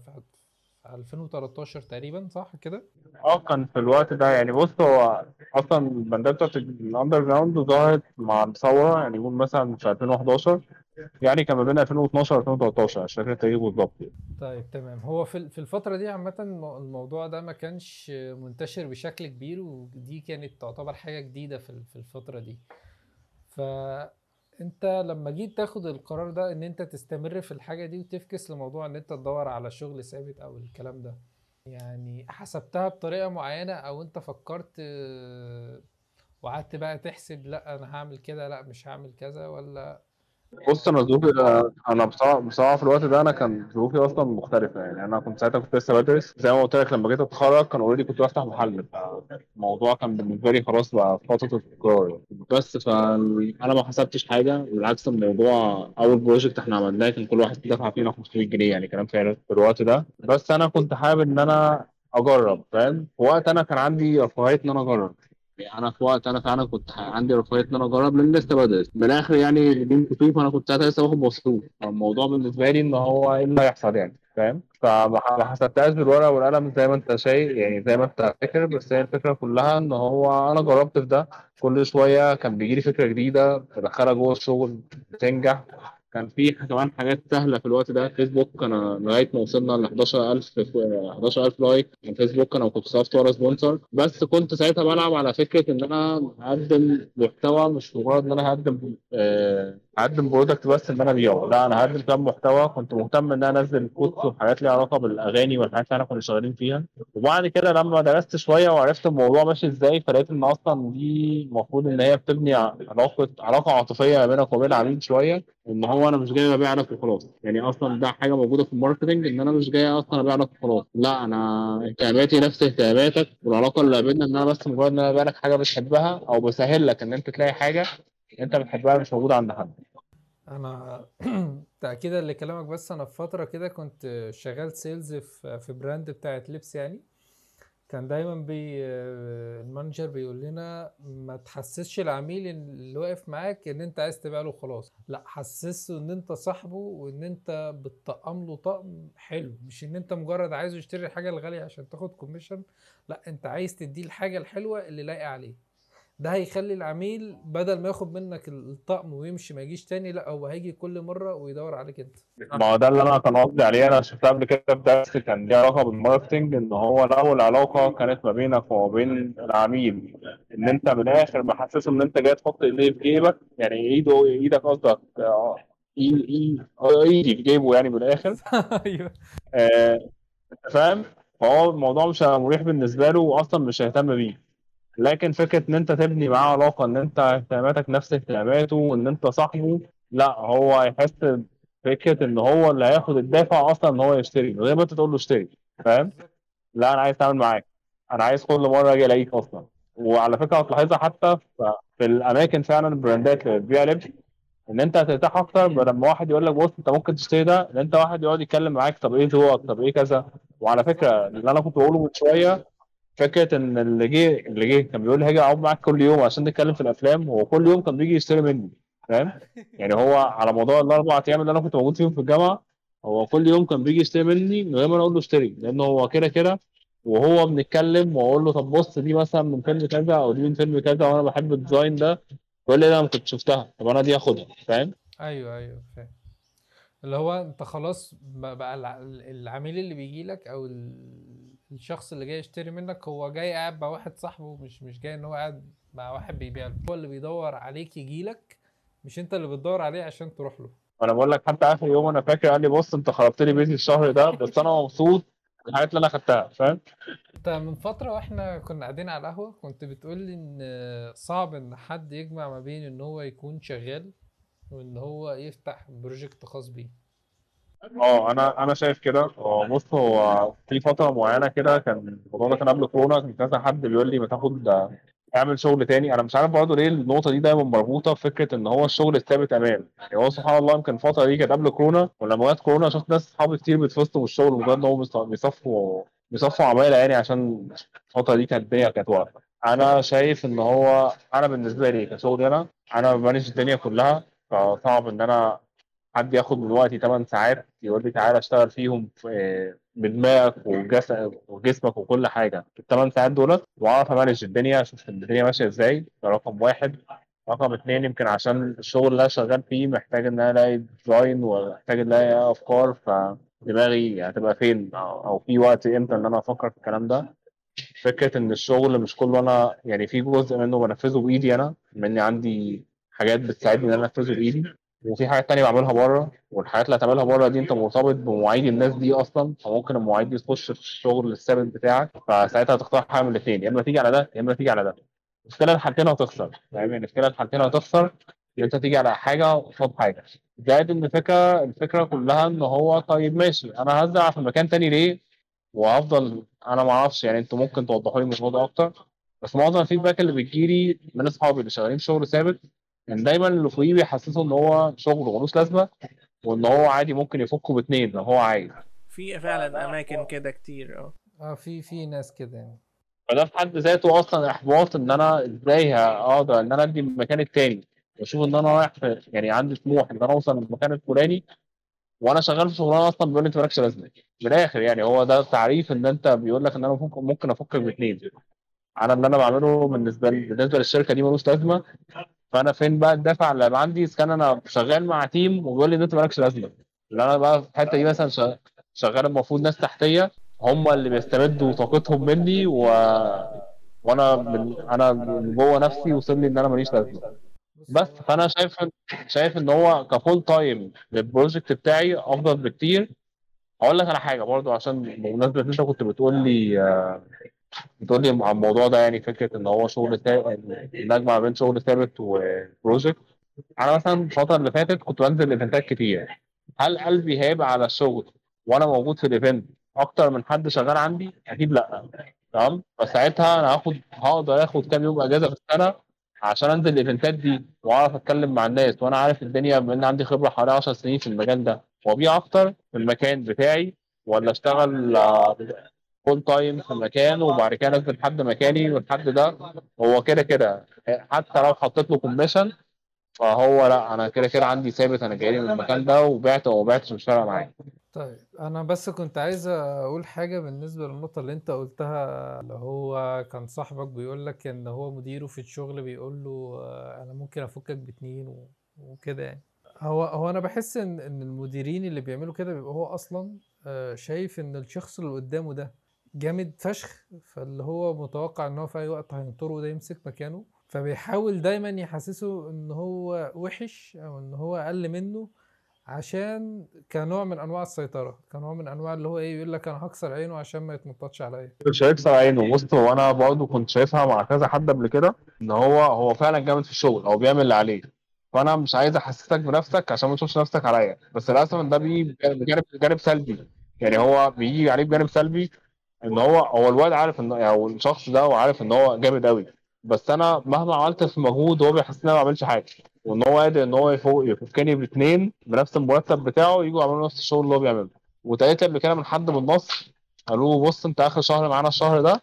2013 تقريبا، صح كده؟ كان في الوقت ده يعني. بص هو اصلا البندات بتاعت الاندر جراوند ظهرت مع الثورة يعني، يقول مثلا في 2011 يعني، كان ما بين 2012 و 2013 مش فاكر التاريخ بالظبط. طيب تمام. هو في الفترة دي عامة الموضوع ده ما كانش منتشر بشكل كبير، ودي كانت تعتبر حاجة جديدة في الفترة دي. فأنت لما جيت تاخد القرار ده إن أنت تستمر في الحاجة دي وتفكس لموضوع إن أنت تدور على شغل ثابت أو الكلام ده، يعني حسبتها بطريقة معينة أو أنت فكرت وقعدت بقى تحسب لأ أنا هعمل كده لأ مش هعمل كذا ولا؟ بص انا ظروفي، انا بصراحه في الوقت ده انا كان ظروفي اصلا مختلفه يعني. انا كنت ساعتها كنت لسه بدرس زي ما قلت لك، لما جيت اتخرج كان اوريدي كنت بفتح محل، الموضوع كان بالنسبه لي خلاص بقى فتره التكرار بس. فانا ما حسبتش حاجه، بالعكس الموضوع اول بروجكت احنا عملناه كان كل واحد دفع فينا 500 جنيه يعني، كلام فعلا في الوقت ده. بس انا كنت حابب ان انا اجرب، فاهم؟ في وقت انا كان عندي رفاهيه ان انا اجرب يعني، انا في وقت انا فعلا كنت عندي رفاهيه ان انا اجرب لان لسه بدرس من الاخر يعني، بدون كتير فانا كنت ساعتها لسه باخد مصروف. فالموضوع بالنسبه لي ان هو ايه اللي هيحصل يعني، فاهم؟ فما حسبتهاش بالورقه والقلم زي ما انت شايف يعني، زي ما انت فاكر. بس هي الفكره كلها ان هو انا جربت في ده، كل شويه كان بيجي لي فكره جديده بدخلها جوه الشغل بتنجح. كان في كمان حاجات سهله في الوقت ده، فيسبوك انا لغايه ما وصلنا ل 11000 لايك على فيسبوك، انا كنت صافت ورا سبونسر. بس كنت ساعتها بلعب على فكره ان انا هقدم محتوى، مش مجرد ان انا هقدم برودكت بس ان انا ابيعه، لا انا هقدم كام محتوى. كنت مهتم ان انا انزل كوتس وحاجات ليها علاقه بالاغاني والحاجات اللي احنا كنا شغالين فيها. وبعد كده لما درست شويه وعرفت الموضوع ماشي ازاي، فلقيت ان اصلا دي المفروض ان هي بتبني علاقه عاطفيه بينك وبين العميل شويه، ان هو انا مش جاي ابيع لك وخلاص يعني. اصلا ده حاجه موجوده في الماركتنج، ان انا مش جاي اصلا ابيع لك وخلاص، لا انا اهتماماتي نفس اهتماماتك، والعلاقه اللي بيننا ان انا بس مجرد ان انا ابيع لك حاجه بتحبها او بسهل لك ان انت تلاقي حاجه انت بتحبها مش موجوده عند حد. انا تاكيدا لكلامك، بس انا في فتره كده كنت شغال سيلز في براند بتاعه لبس يعني، كان دايما المانجر بيقول لنا ما تحسسش العميل اللي واقف معاك ان انت عايز تبيع له خلاص، لا حسسه ان انت صاحبه وان انت بتطقم له طقم حلو، مش ان انت مجرد عايزه يشتري الحاجه الغاليه عشان تاخد كوميشن، لا انت عايز تديه الحاجه الحلوه اللي لايقه عليه. ده هيخلي العميل بدل ما ياخد منك الطقم ويمشي ما يجيش تاني، لا هو هيجي كل مره ويدور عليك انت. ما هو ده اللي انا كان قصدي عليه، انا شفتها قبل كده في درس كان ليه علاقه بالماركتنج، ان هو لو العلاقه كانت ما بينك وما بين العميل ان انت من الاخر محسسه ان انت جاي تحط ايديه في جيبك يعني، ايدك قصدك ايدي في جيبه يعني من الاخر. ايوه فاهم. فهو الموضوع مش مريح بالنسبه له واصلا مش هيهتم بيه. لكن فكره ان انت تبني معاه علاقه ان انت اهتماماتك نفس اهتماماته وان انت صاحبه، لا هو هيحس فكره ان هو اللي هياخد الدافع اصلا ان هو يشتري من غير ما انت تقول له اشتري، فاهم؟ لا انا عايز اتعامل معاك، انا عايز كل مره اجي الاقيك اصلا. وعلى فكره هتلاحظها حتى في الاماكن فعلا البراندات اللي بتبيع لبس، ان انت هترتاح اكتر لما واحد يقول لك بص انت ممكن تشتري ده، ان انت واحد يقعد يتكلم معاك طب ايه ذوقك طب ايه كذا. وعلى فكره اللي انا كنت بقوله من شويه، فكره ان اللي جه كان بيقول لي هاجي اقعد معاك كل يوم عشان نتكلم في الافلام، هو كل يوم كان بيجي يشتري مني، فاهم؟ يعني هو على موضوع الاربع ايام اللي انا كنت موجود فيهم في الجامعه، هو كل يوم كان بيجي يشتري مني من غير ما انا اقول له اشتري، لان هو كده كده وهو بنتكلم واقول له طب بص دي مثلا من فيلم كذا او دي من فيلم كذا وانا بحب الديزاين ده، يقول لي انا ما كنت شفتها طب انا دي هاخدها، فاهم؟ ايوه فاهم. اللي هو انت خلاص بقى العميل اللي بيجي لك او الشخص اللي جاي يشتري منك هو جاي قاعد مع واحد صاحبه، مش جاي ان هو قاعد مع واحد بيبيع له، هو اللي بيدور عليك يجي لك مش انت اللي بتدور عليه عشان تروح له. انا بقول لك حتى اخر يوم انا فاكر قال لي بص انت خربت لي بيتي الشهر ده، بس انا مبسوط الحاجات اللي انا خدتها، فاهم؟ انت من فتره واحنا كنا قاعدين على القهوه كنت بتقول لي ان صعب ان حد يجمع ما بين ان هو يكون شغال وان هو يفتح بروجكت خاص بيه. انا شايف كده. بص هو في فتره معينه كده كان الموضوع ده كان قبل كورونا، كان كذا حد بيقول لي ما تاخد اعمل شغل تاني. انا مش عارف برضه ليه النقطه دي دايما مربوطه بفكره ان هو الشغل الثابت امان يعني. هو سبحان الله يمكن الفتره دي كانت قبل كورونا، ولما جت كورونا شفت ناس صحابي كتير بيتفصلوا من الشغل مجرد ان هم بيصفوا عماله يعني، عشان الفتره دي كانت الدنيا كانت واقفه. انا شايف ان هو، انا بالنسبه لي كشغل، انا ماليش الدنيا كلها، فصعب ان انا حد ياخد من وقتي 8 ساعات يقول لي تعالى اشتغل فيهم بدماغك وجسمك وكل حاجه في ال 8 ساعات دولت، واعرف امانج الدنيا، اشوف الدنيا ماشيه ازاي. ده رقم واحد. رقم اتنين، يمكن عشان الشغل اللي انا شغال فيه محتاج ان انا الاقي ديزاين واحتاج ان انا الاقي افكار، فدماغي هتبقى فين او في وقت امتى ان انا افكر في الكلام ده. فكره ان الشغل مش كله انا، يعني في جزء منه بنفذه بايدي انا، مني عندي حاجات بتساعدني ان انا انفذه بايدي، وفي حاجات تانية بعملها بره، والحاجات اللي هتعملها بره دي انت مرتبط بمواعيد الناس دي اصلا، فممكن المواعيد دي تخش في الشغل الثابت بتاعك، فساعتها هتختار حاجه من الاثنين، يا اما تيجي على ده يا اما تيجي على ده. في كلا الحالتين هتخسر، يعني في كلا الحالتين هتخسر، يا انت تيجي على حاجه قصاد حاجه. زائد ان الفكره كلها ان هو طيب ماشي انا هزرع في مكان تاني ليه وهفضل، انا ما اعرفش يعني، انتوا ممكن توضحوا لي الموضوع ده اكتر، بس معظم الفيدباك اللي بتجيلي من اصحابي اللي شغالين شغل ثابت ان دايما اللي فوقيه بيحسسوا ان هو شغله ملوش لازمه، وان هو عادي ممكن يفكه باثنين لو هو عايز. في فعلا اماكن كده كتير في ناس كده يعني. فده في حد ذاته اصلا احباط، ان انا ازاي هقدر ان انا ادي المكان التاني واشوف ان انا رايح، يعني عندي طموح ان انا اوصل للمكان الفلاني وانا شغال في شغلانه اصلا بيقول لي انت مالكش لازمه. من الاخر يعني هو ده التعريف، ان انت بيقول لك ان انا ممكن افكك باثنين، انا اللي انا بعمله بالنسبه للشركه دي ملوش لازمه، فانا فين بقى الدفع اللي عندي؟ اذا كان انا شغال مع تيم وبيقول لي ان انت مالكش لازمه، اللي انا بقى في الحته دي مثلا شغال المفروض ناس تحتيه هم اللي بيستمدوا طاقتهم مني، وانا من جوه نفسي وصل لي ان انا ماليش لازمه بس. فانا شايف ان هو كفول تايم للبروجكت بتاعي افضل بكتير. هقول لك على حاجه برضو، عشان بمناسبه انت كنت بتقول لي على الموضوع ده، يعني فكره ان هو شغل ثابت، نجمع بين شغل ثابت وبروجكت. انا مثلا الفتره اللي فاتت كنت بنزل ايفنتات كتير، هل قلبي هيبقى على الشغل وانا موجود في الايفنت اكتر من حد شغال عندي؟ اكيد لا. تمام، فساعتها انا هقدر اخد كام يوم اجازه في السنه عشان انزل الايفنتات دي واعرف اتكلم مع الناس، وانا عارف الدنيا بما ان عندي خبره حوالي 10 سنين في المجال ده، وابيع اكتر في المكان بتاعي، ولا اشتغل فول تايم في المكان وبعد كده انزل حد مكاني، والحد ده هو كده كده حتى لو حطيت له كوميشن فهو لا، انا كده كده عندي ثابت، انا جاي لي من المكان ده وبعت او بعتش مش فارقه معايا. طيب انا بس كنت عايز اقول حاجه بالنسبه للنقطه اللي انت قلتها، اللي هو كان صاحبك بيقول لك ان هو مديره في الشغل بيقول له انا ممكن افكك باتنين وكده يعني. هو انا بحس ان المديرين اللي بيعملوا كده بيبقى هو اصلا شايف ان الشخص اللي قدامه ده جامد فشخ، فاللي هو متوقع ان هو في اي وقت هينطره ده يمسك مكانه، فبيحاول دايما يحسسه ان هو وحش او ان هو اقل منه، عشان كنوع من انواع السيطره، كنوع من انواع اللي هو ايه، يقول لك انا هكسر عينه عشان ما يتنططش عليا. مش هيكسر عينه. بص، وانا برضه كنت شايفها مع كذا حد قبل كده، ان هو فعلا جامد في الشغل او بيعمل اللي عليه، فانا مش عايز احسسك بنفسك عشان ما تشوفش نفسك عليا. بس للاسف ده بيجي بجانب سلبي، يعني هو بيجي عليه بجانب سلبي، ان هو الواد عارف ان، او الشخص ده هو عارف ان هو جامد قوي، بس انا مهما عملت في مجهود هو بيحس ان انا ما بعملش حاجه، وان هو قادر ان هو يفكني باثنين بنفس المرتب بتاعه يجوا يعملوا نفس الشغل اللي هو بيعمله. واتقالت قبل كده من حد من النصر، قالوا له بص انت اخر شهر معانا الشهر ده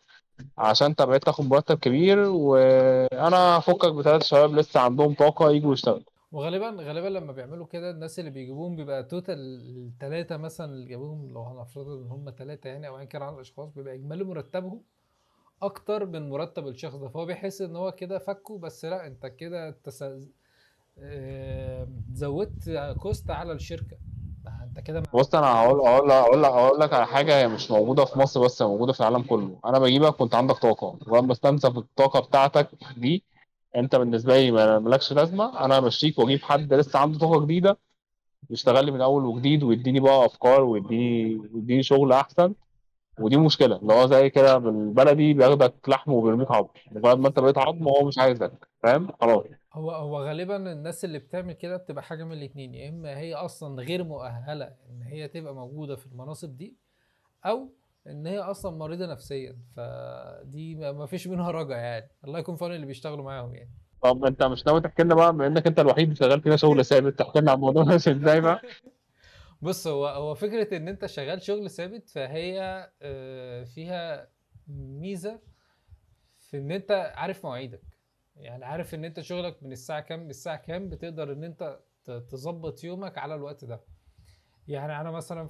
عشان انت بقيت تاخد مرتب كبير، وانا هفكك بثلاث شباب لسه عندهم طاقه يجوا يشتغلوا. وغالبا لما بيعملوا كده الناس اللي بيجيبوهم بيبقى توتال الثلاثه مثلا اللي جابوهم، لو هنفترض ان هم ثلاثه يعني او ايا كان عن الاشخاص، بيبقى اجمالي مرتبهم اكتر من مرتب الشخص ده، فهو بيحس ان هو كده فكه، بس لا انت كده زودت كوست على الشركه انت كده. بص انا هقول لك على حاجه، هي مش موجوده في مصر بس، هي موجوده في العالم كله. انا بجيبك وانت عندك طاقه، وانا بستمتع بالطاقه بتاعتك دي، انت بالنسبه لي مالكش لازمه، انا همشيك واجيب حد لسه عنده طاقه جديده يشتغل لي من اول وجديد، ويديني بقى افكار ويديني شغل احسن. ودي مشكله، اللي هو زي كده بالبلدي بياخدك لحم وبيرميك عظم، مجرد ما انت بقيت عظم وهو مش عايزك، فاهم؟ خلاص. هو غالبا الناس اللي بتعمل كده بتبقى حاجه من الاثنين، يا اما هي اصلا غير مؤهله ان هي تبقى موجوده في المناصب دي، او ان هي اصلا مريضه نفسيا، فدي ما فيش منها رجع يعني. الله يكون في عون اللي بيشتغلوا معاهم يعني. طب انت مش ناوي تحكي لنا بقى، بما انك انت الوحيد اللي شغال كده شغل ثابت، تحكي لنا عن الموضوع ده ازاي بقى؟ بص، هو فكره ان انت شغال شغل ثابت فهي فيها ميزه في ان انت عارف مواعيدك، يعني عارف ان انت شغلك من الساعه كام للساعه كام، بتقدر ان انت تظبط يومك على الوقت ده. يعني انا مثلا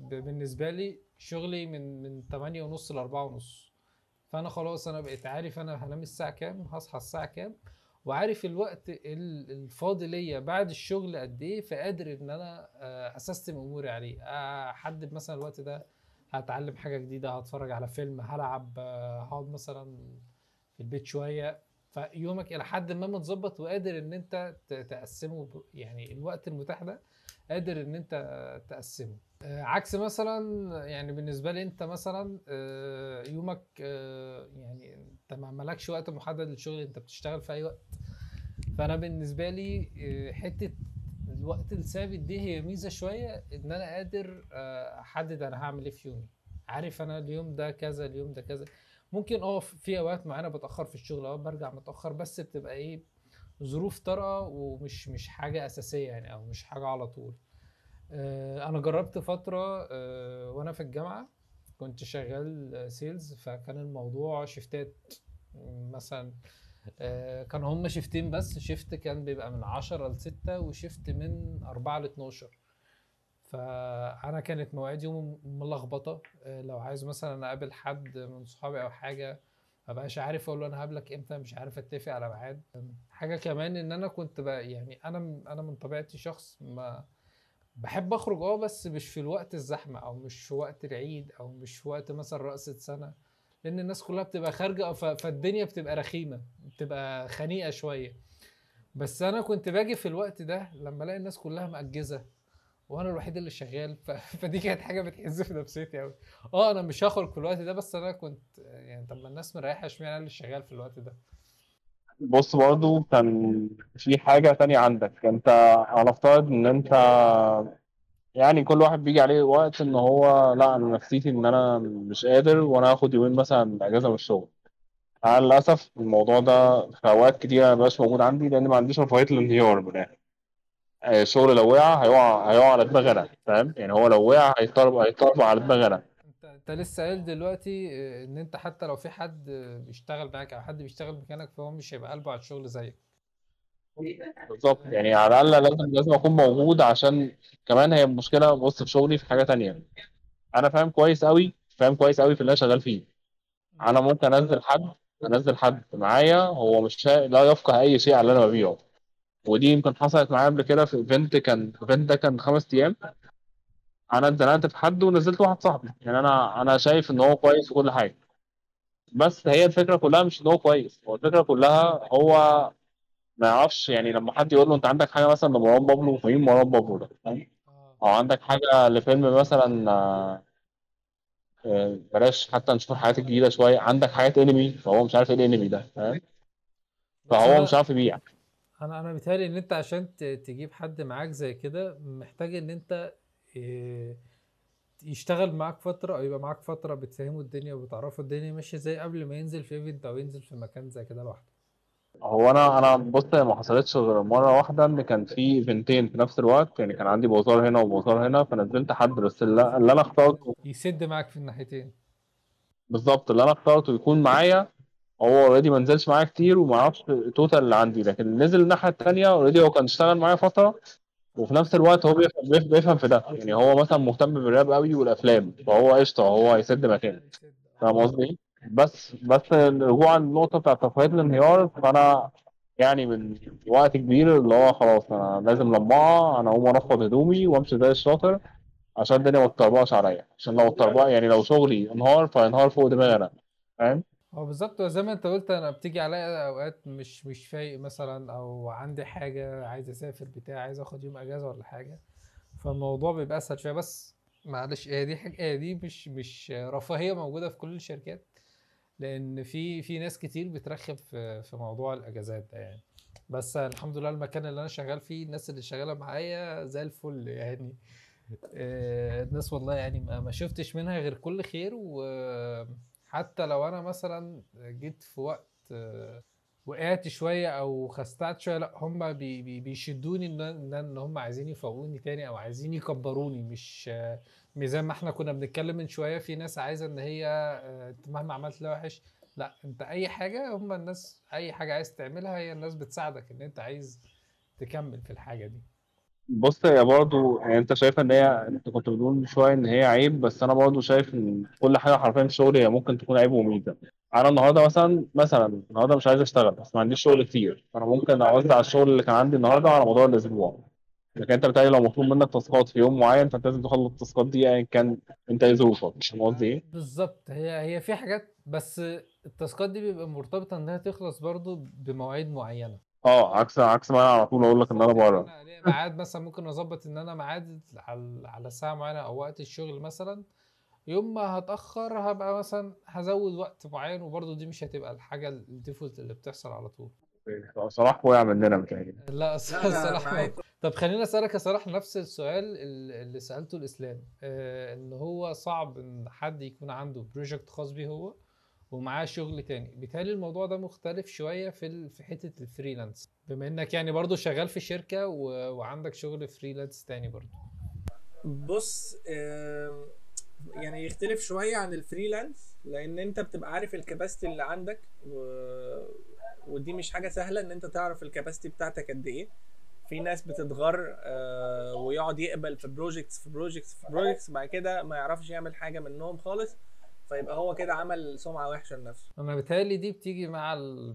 بالنسبه لي شغلي من 8:30 ل 4:30، فانا خلاص انا بقيت عارف انا هنام الساعه كام، هصحى الساعه كام، وعارف الوقت الفاضي ليا بعد الشغل قد ايه، فقادر ان انا اسستم اموري عليه. احدد مثلا الوقت ده هتعلم حاجه جديده، هتفرج على فيلم، هلعب، هقعد مثلا في البيت شويه. فيومك الى حد ما متظبط، وقادر ان انت تقسمه، يعني الوقت المتاح ده قادر ان انت تقسمه. عكس مثلا يعني بالنسبه لي انت مثلا يومك يعني انت ما مالكش وقت محدد للشغل، انت بتشتغل في اي وقت. فانا بالنسبه لي حته الوقت الثابت دي هي ميزه شويه، ان انا قادر احدد انا هعمل ايه في يومي، عارف انا اليوم ده كذا، اليوم ده كذا. ممكن في اوقات معينه بتاخر في الشغل، اوقات برجع متاخر، بس بتبقى ايه ظروف طارئه، ومش حاجه اساسيه يعني، او مش حاجه على طول. انا جربت فتره وانا في الجامعه كنت شغال سيلز، فكان الموضوع شيفتات مثلا، كان هم شيفتين بس، شيفت كان بيبقى من 10 ل 6 وشيفت من 4 ل 12. فانا كانت مواعيدي ملخبطه، لو عايز مثلا اقابل حد من صحابي او حاجه مبقاش عارف اقول له انا هقابلك امتى، مش عارف اتفق على ميعاد. حاجه كمان ان انا كنت بقى يعني انا من طبيعتي شخص ما بحب اخرج، بس مش في الوقت الزحمه، او مش في وقت العيد، او مش في وقت مثلا رأس السنه، لان الناس كلها بتبقى خارجه، فالدنيا بتبقى رخيمه، بتبقى خنيقه شويه. بس انا كنت باجي في الوقت ده لما الاقي الناس كلها مأجزه وانا الوحيد اللي شغال، فدي كانت حاجه بتحز في نفسيتي قوي. انا مش هخرج في الوقت ده، بس انا كنت يعني طب ما الناس مريحه، اشمعنى انا اللي شغال في الوقت ده؟ بص برضه كان في حاجة تانية عندك انت، هنفترض ان انت يعني كل واحد بيجي عليه وقت ان هو لا انا نفسيتي ان انا مش قادر وانا هاخد يومين مثلا اجازة من الشغل. انا للأسف الموضوع ده في اوقات كتيرة مبقاش موجود عندي، لان ما عنديش رفاهية الانهيار. من الاخر الشغل لو وقع هيقع على دماغي انا، فاهم يعني؟ هو لو وقع هيضطرب على دماغي انا. انت لسه قايل دلوقتي ان انت حتى لو في حد بيشتغل معاك او حد بيشتغل مكانك، فهو مش هيبقى قلبه على الشغل زيك. بالظبط، يعني على الاقل لازم اكون موجود، عشان كمان هي المشكله. بص في شغلي في حاجه تانية، انا فاهم كويس قوي في اللي انا شغال فيه. انا ممكن انزل حد معايا هو مش لا يفقه اي شيء على اللي انا ببيعه. ودي يمكن حصلت معايا قبل كده في ايفنت، كان الايفنت ده كان 5 ايام. انا اتزنقت في حد ونزلت واحد صاحبي، يعني انا شايف ان هو كويس وكل حاجه، بس هي الفكره كلها مش ان هو كويس، هو الفكره كلها هو ما يعرفش. يعني لما حد يقول له انت عندك حاجه مثلا لمروان بابلو، فمين مروان بابلو ده؟ او عندك حاجه لفيلم مثلا، بلاش حتى نشوف حاجات جديده شويه، عندك حاجات انمي، فهو مش عارف ايه الانمي ده، فاهم؟ فهو مش عارف يبيع. انا بيتهيألي ان انت عشان تجيب حد معاك زي كده، محتاج ان انت يشتغل معاك فترة، او يبقى معاك فترة بتفهموا الدنيا وبتعرفوا الدنيا ماشية زي، قبل ما ينزل في ايفنت او ينزل في مكان زي كده لوحده. هو انا بص ما حصلتش غير مرة واحدة، ان كان في ايفنتين في نفس الوقت، يعني كان عندي بازار هنا وبازار هنا، فنزلت حد بس اللي انا اخترته يسد معاك في الناحيتين. بالظبط، اللي انا اخترته يكون معايا هو اوريدي ما نزلش معايا كتير وما اعرفش التوتال اللي عندي، لكن نزل الناحية التانية اوريدي هو كان اشتغل معايا فترة، وفي نفس الوقت هو بيفهم في ده. يعني هو مثلا مهتم بالراب قوي والافلام، فهو قشطه، هو هيسد مكان، فاهم قصدي؟ بس رجوعا للنقطه بتاعت رفاهيه الانهيار، فانا يعني من وقت كبير اللي هو خلاص انا لازم لمعه، انا هقوم ارفض هدومي وامشي زي الشاطر، عشان الدنيا ما تطربقش عليا، عشان لو اتطربقت يعني لو شغلي انهار فانهار فوق دماغي انا، فاهم؟ بالظبط. وزي ما انت قلت، انا بتيجي عليا اوقات مش فايق مثلا، او عندي حاجه عايز اسافر بتاع، عايز اخد يوم اجازه ولا حاجه، فالموضوع بيبقى اسهل شويه. بس معلش، دي مش رفاهيه موجوده في كل الشركات، لان في ناس كتير بترخم في موضوع الاجازات ده يعني. بس الحمد لله المكان اللي انا شغال فيه، الناس اللي شغاله معايا زي الفل يعني، الناس والله يعني ما شفتش منها غير كل خير. و حتى لو انا مثلا جيت في وقت وقعت شويه او خستعت شويه، لا هم بيشدوني ان هم عايزين يفوقوني تاني، او عايزين يكبروني. مش زي ما احنا كنا بنتكلم من شويه، في ناس عايزه ان هي انت مهما عملت لها وحش لا انت اي حاجه هم الناس اي حاجه عايز تعملها هي الناس بتساعدك ان انت عايز تكمل في الحاجه دي. بص هي برضه انت شايفه ان هي، انت كنت بتقول من شويه ان هي عيب، بس انا برضه شايف ان كل حاجه حرفيا في الشغل هي ممكن تكون عيب وميزه. انا النهارده مثلا النهارده مش عايز اشتغل بس ما عنديش شغل كتير، فانا ممكن اوزع الشغل اللي كان عندي النهارده على مدار الاسبوع. لكن انت بتقولي لو مطلوب منك تاسكات في يوم معين فانت لازم تخلص التاسكات دي ايا كان انت ايه ظروفك، مش فاهم قصدي ايه؟ بالظبط، هي في حاجات بس التاسكات دي بيبقى مرتبطه انها تخلص برضه بمواعيد معينه. عكس ما انا على طول اقول لك ان انا بره ميعاد مثلا ممكن اظبط ان انا ميعاد على ساعه معينه او وقت الشغل مثلا، يوم ما هتاخر هبقى مثلا هزود وقت معين، وبرضه دي مش هتبقى الحاجه الديفولت اللي بتحصل على طول. صلاح وقع مننا متهيألي. لا صلاح. طب خليني اسالك يا صلاح نفس السؤال اللي سالته الاسلام، ان هو صعب ان حد يكون عنده بروجكت خاص بيه هو ومعاه شغل تاني. بيتهيألي الموضوع ده مختلف شويه في حته الفريلانس، بما انك يعني برضو شغال في شركه وعندك شغل فريلانس تاني برضو. بص يعني يختلف شويه عن الفريلانس، لان انت بتبقى عارف الكباستي اللي عندك ودي مش حاجه سهله ان انت تعرف الكباستي بتاعتك قد ايه. في ناس بتتغر ويقعد يقبل في بروجكتس في بروجكتس في بروجكتس، بعد كده ما يعرفش يعمل حاجه منهم خالص، فيبقى هو كده عمل سمعه وحشه لنفسه. انا بتهيألي دي بتيجي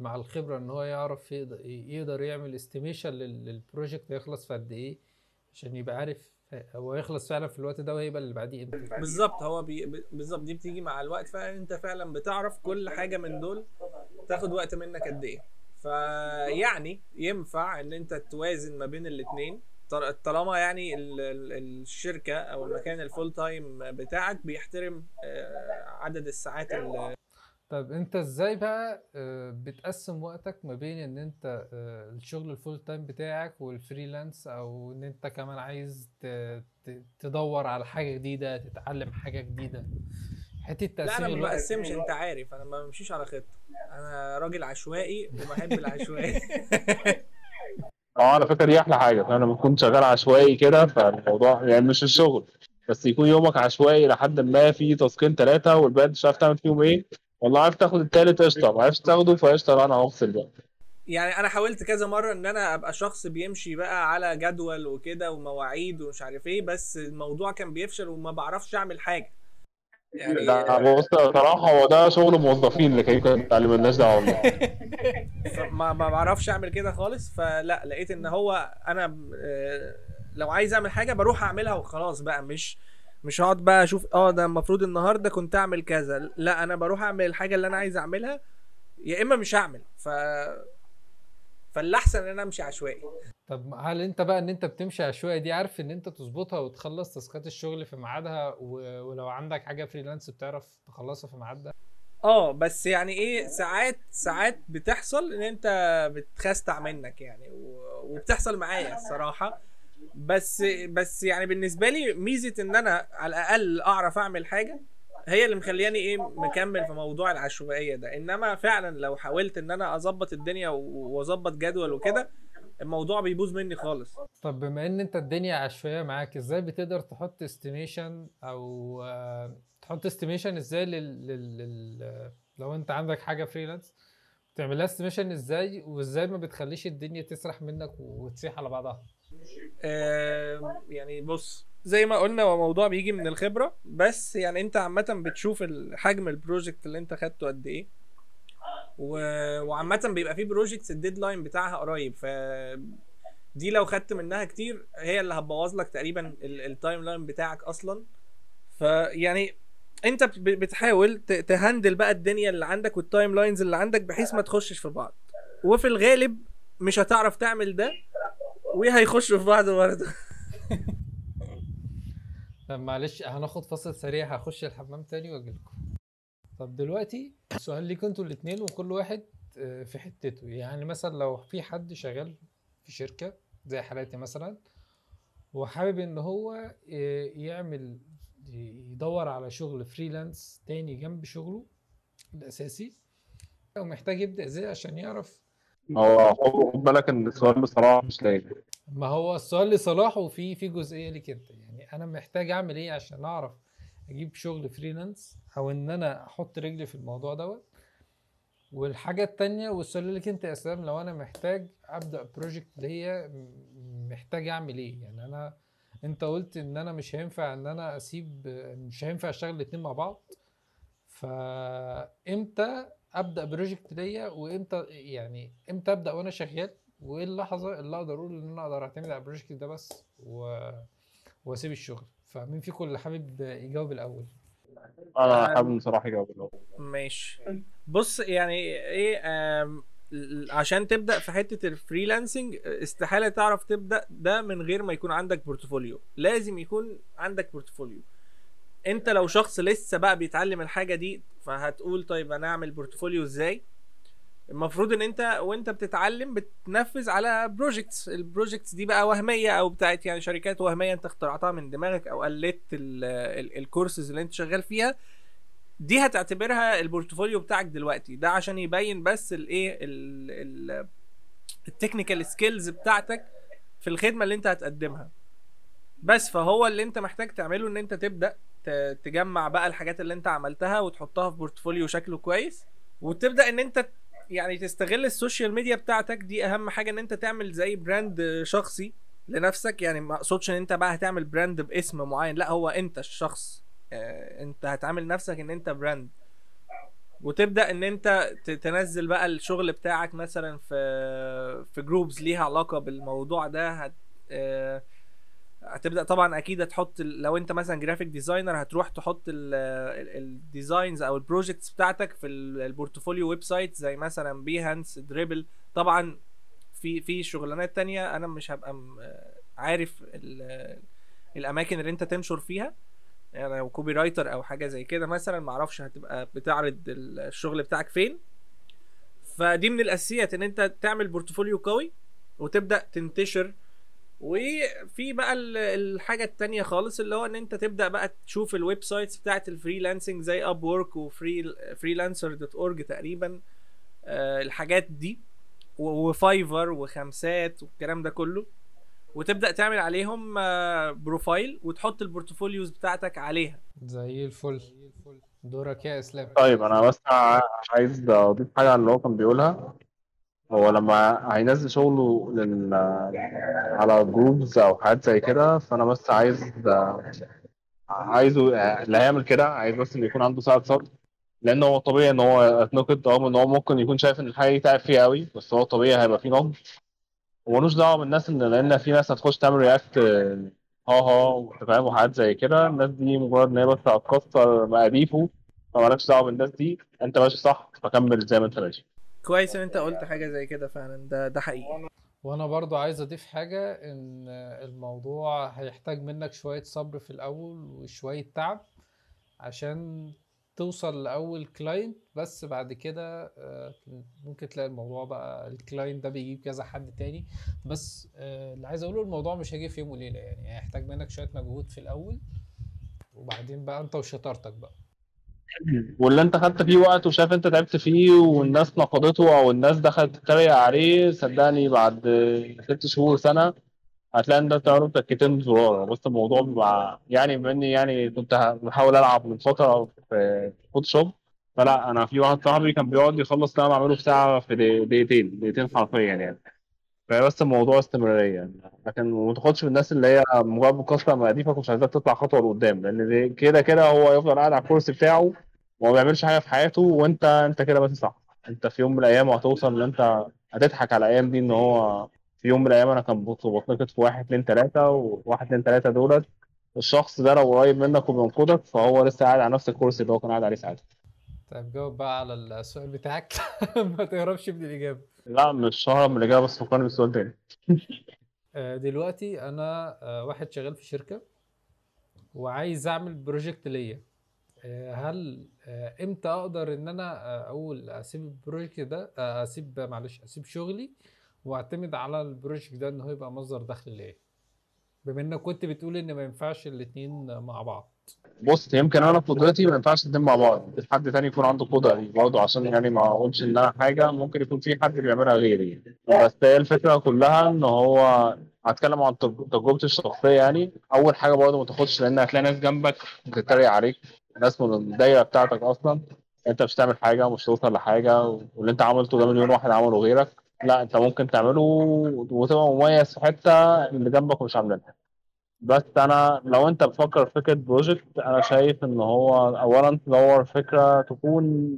مع الخبره، ان هو يعرف يقدر يعمل استيميشن للبروجكت هيخلص في قد ايه، عشان يبقى عارف هو يخلص فعلا في الوقت ده وهيبقى اللي بعديه امتى. بالظبط، هو بالظبط دي بتيجي مع الوقت، فانت فعلا بتعرف كل حاجه من دول تاخد وقت منك قد ايه. فيعني ينفع ان انت توازن ما بين الاثنين، طالما يعني الشركه او المكان الفول تايم بتاعك بيحترم عدد الساعات اللي... طب انت ازاي بقى بتقسم وقتك ما بين ان انت الشغل الفول تايم بتاعك والفريلانس، او ان انت كمان عايز تدور على حاجه جديده تتعلم حاجه جديده؟ لا انا ما بقسمش، انت عارف انا ما بمشيش على خطه، انا راجل عشوائي وبحب العشوائي. على فكره دي احلى حاجه، انا بكون شغال عشوائي كده، فالموضوع يعني مش الشغل بس يكون يومك عشوائي لحد ما في تاسكين 3 والباقي مش عارف تعمل فيهم ايه، والله عارف تاخد الثالث قشطه، ما عرفتش تاخده فقشطه انا هفصل بقى. يعني انا حاولت كذا مره ان انا ابقى شخص بيمشي بقى على جدول وكده ومواعيد ومش عارف ايه، بس الموضوع كان بيفشل وما بعرفش اعمل حاجه. يعني لا بص صراحه هو ده شغل موظفين اللي كان بيتعلم الناس ده والله. ما بعرفش اعمل كده خالص، فلا لقيت ان هو انا لو عايز اعمل حاجه بروح اعملها وخلاص بقى، مش هقعد بقى اشوف ده المفروض النهارده كنت اعمل كذا، لا انا بروح اعمل الحاجه اللي انا عايز اعملها يا اما مش هعمل. فالاحسن ان انا امشي عشوائي. طب هل انت بقى ان انت بتمشي عشوائي دي عارف ان انت تظبطها وتخلص تاسكات الشغل في ميعادها، ولو عندك حاجه فريلانس بتعرف تخلصها في ميعادها؟ بس يعني ايه، ساعات بتحصل ان انت بتخستع منك يعني، وبتحصل معايا الصراحه. بس يعني بالنسبه لي ميزه ان انا على الاقل اعرف اعمل حاجه هي اللي مخلياني مكمل في موضوع العشوائيه ده. انما فعلا لو حاولت ان انا اظبط الدنيا واظبط جدول وكده الموضوع بيبوظ مني خالص. طب بما ان انت الدنيا عشوائيه معاك، ازاي بتقدر تحط استيميشن او ازاي لو انت عندك حاجه فريلانس بتعملها استيميشن ازاي، وازاي ما بتخليش الدنيا تسرح منك وتسيح على بعضها؟ يعني بص زي ما قلنا هو موضوع بيجي من الخبره، بس يعني انت عامه بتشوف حجم البروجكت اللي انت خدته قد ايه، وعامه بيبقى في بروجكتس الديدلاين بتاعها قريب، فدي لو خدت منها كتير هي اللي هتبوظ لك تقريبا التايم لاين بتاعك اصلا. فيعني انت بتحاول تهندل بقى الدنيا اللي عندك والتايم لاينز اللي عندك بحيث ما تخشش في بعض، وفي الغالب مش هتعرف تعمل ده وهيخشوا في بعض برضه. طب معلش هناخد فاصل سريع، هخش الحمام تاني واجي لكم. طب دلوقتي سؤال ليكم انتوا الاثنين وكل واحد في حتته، يعني مثلا لو في حد شغال في شركه زي حالاتي مثلا وحابب ان هو يدور على شغل فريلانس تاني جنب شغله الاساسي، ومحتاج يبدا ازاي عشان يعرف؟ هو خد بالك ان السؤال بصراحه مش لايق، ما هو السؤال لصلاح وفي جزئيه ليك انت. يعني انا محتاج اعمل ايه عشان اعرف اجيب شغل فريلانس، او ان انا احط رجلي في الموضوع دوت، والحاجة التانية وصل لك انت يا اسلام، لو انا محتاج ابدأ بروجكت ليا محتاج اعمل ايه؟ يعني انا انت قلت ان انا مش هينفع ان انا اسيب، مش هينفع اشتغل الاتنين مع بعض، فامتى ابدأ بروجكت ليا وامتى يعني امتى ابدأ وانا شغال، وايه اللحظة اللي اقدر اقول ان انا اقدر اعتمد على البروجكت ده بس واسيب الشغل؟ فمين فيكم اللي حابب يجاوب الاول؟ انا حابب بصراحه اجاوب الاول. ماشي، بص يعني ايه عشان تبدا في حته الفريلانسنج استحاله تعرف تبدا ده من غير ما يكون عندك بورتفوليو. لازم يكون عندك بورتفوليو. انت لو شخص لسه بقى بيتعلم الحاجه دي فهتقول طيب انا اعمل بورتفوليو ازاي؟ المفروض ان انت وانت بتتعلم بتنفذ على بروجكتس. البروجكتس دي بقى وهميه او بتاعت يعني شركات وهميه انت اخترعتها من دماغك او قلدت الكورسز اللي انت شغال فيها، دي هتعتبرها البورتفوليو بتاعك دلوقتي. ده عشان يبين بس الايه التكنيكال سكيلز بتاعتك في الخدمه اللي انت هتقدمها بس. فهو اللي انت محتاج تعمله ان انت تبدا تجمع بقى الحاجات اللي انت عملتها وتحطها في بورتفوليو شكله كويس، وتبدا ان انت يعني تستغل السوشيال ميديا بتاعتك. دي اهم حاجه، ان انت تعمل زي براند شخصي لنفسك. يعني ما اقصدش ان انت بقى هتعمل براند باسم معين، لا هو انت الشخص، انت هتعامل نفسك ان انت براند، وتبدا ان انت تنزل بقى الشغل بتاعك مثلا في جروبز ليها علاقه بالموضوع ده. هتبدا طبعا اكيد هتحط، لو انت مثلا جرافيك ديزاينر هتروح تحط الديزاينز او البروجكتس بتاعتك في البورتفوليو ويب سايت زي مثلا بيهانس، دريبل. طبعا في شغلانات تانية انا مش هبقى عارف الاماكن اللي انت تنشر فيها، يعني لو كوبي رايتر او حاجه زي كده مثلا معرفش هتبقى بتعرض الشغل بتاعك فين. فدي من الاساسيات ان انت تعمل بورتفوليو قوي وتبدا تنتشر. وفي بقى الحاجه التانية خالص اللي هو ان انت تبدا بقى تشوف الويب سايتس بتاعه الفريلانسنج زي Upwork وفريلانسر.org تقريبا، الحاجات دي وفايفر وخمسات والكلام ده كله، وتبدا تعمل عليهم بروفايل وتحط البورتفوليوز بتاعتك عليها. زي الفل. دورك يا اسلام. طيب انا بس عايز اضيف حاجه على اللي هو كان بيقولها. هو لما هينزل شغله على جروبز او حاجات زي كده، فانا بس عايزه اللي هيعمل كده عايز بس ان يكون عنده ساعه صبر، لان هو طبيعي ان هو اتنقد، رغم ان هو ممكن يكون شايف ان الحاجه دي تعب فيها قوي، بس هو طبيعي هيبقى فيه نقد. ومالوش دعوه بالناس، لان في ناس هتخش تعمل رياكت فاهم وحاجات زي كده. الناس دي مجرد ان هي بس هتكسر مقاديفه، فمالكش دعوه بالناس دي، انت ماشي صح فكمل زي ما انت ماشي. كويس ان انت قلت حاجه زي كده فعلا، ده حقيقي. وانا برضو عايز اضيف حاجه، ان الموضوع هيحتاج منك شويه صبر في الاول وشويه تعب عشان توصل لاول كلاينت، بس بعد كده ممكن تلاقي الموضوع بقى الكلاينت ده بيجيب كذا حد تاني. بس اللي عايز اقوله الموضوع مش هيجي في يوم وليله، يعني هيحتاج منك شويه مجهود في الاول، وبعدين بقى انت وشطارتك بقى. واللي انت خدت فيه وقت وشاف انت تعبت فيه والناس نقضته او الناس دخلت تتريق عليه، صدقني بعد 6 شهور سنه هتلاقي ان ده تعرف تكتين زرار. بس الموضوع بيبقى يعني مني، يعني كنت بحاول العب من فتره في فوتوشوب، فلا انا في واحد صاحبي كان بيقعد يخلص اللي انا بعمله في ساعه في دقيقتين حرفيا يعني. فبس الموضوع استمراريه يعني. لكن ما تاخدش بالناس اللي هي مجرد مكسره مقاديفك ومش عايزاك تطلع خطوه لقدام، لان كده هو يفضل قاعد على الكرسي بتاعه وما بيعملش حاجه في حياته. وانت كده بس صح، انت في يوم من الايام هتوصل ان انت هتضحك على الايام دي، ان هو في يوم من الايام انا كان بتنقد في 1 2 3، و1 2 3 دولت الشخص ده لو قريب منك وبينقدك فهو لسه قاعد على نفس الكرسي اللي هو كان قاعد عليه ساعتها. طيب جاوب بقى على السؤال بتاعك. ما تهربش من الاجابه. لا مش ههرب من الاجابه، بس فكرني بالسؤال تاني. دلوقتي انا واحد شغال في شركه وعايز اعمل بروجكت ليا، هل امتى اقدر ان انا اقول اسيب البروجكت ده، اسيب شغلي واعتمد على البروجكت ده ان هو يبقى مصدر دخل ليا، بما انك كنت بتقول ان ما ينفعش الاثنين مع بعض؟ بص، يمكن انا قدرتي ما ينفعش الاثنين مع بعض، حد تاني يكون عنده قدره دي برضه، عشان يعني ما اقولش ان انا حاجه ممكن يكون في حد بيعملها غيري. بس هي الفكره كلها ان هو هتكلم عن تجربتي الشخصيه. يعني اول حاجه برضه ما تاخدش، لان هتلاقي ناس جنبك بتتريق عليك، ناس من الدايره بتاعتك اصلا، انت مش هتعمل حاجه، مش توصل لحاجه، واللي انت عملته ده مليون واحد عمله غيرك. لا، انت ممكن تعمله وتبقى مميز في حته اللي جنبك مش عاملينها. بس انا لو انت بتفكر في فكره بروجكت، انا شايف ان هو اولا تدور فكره تكون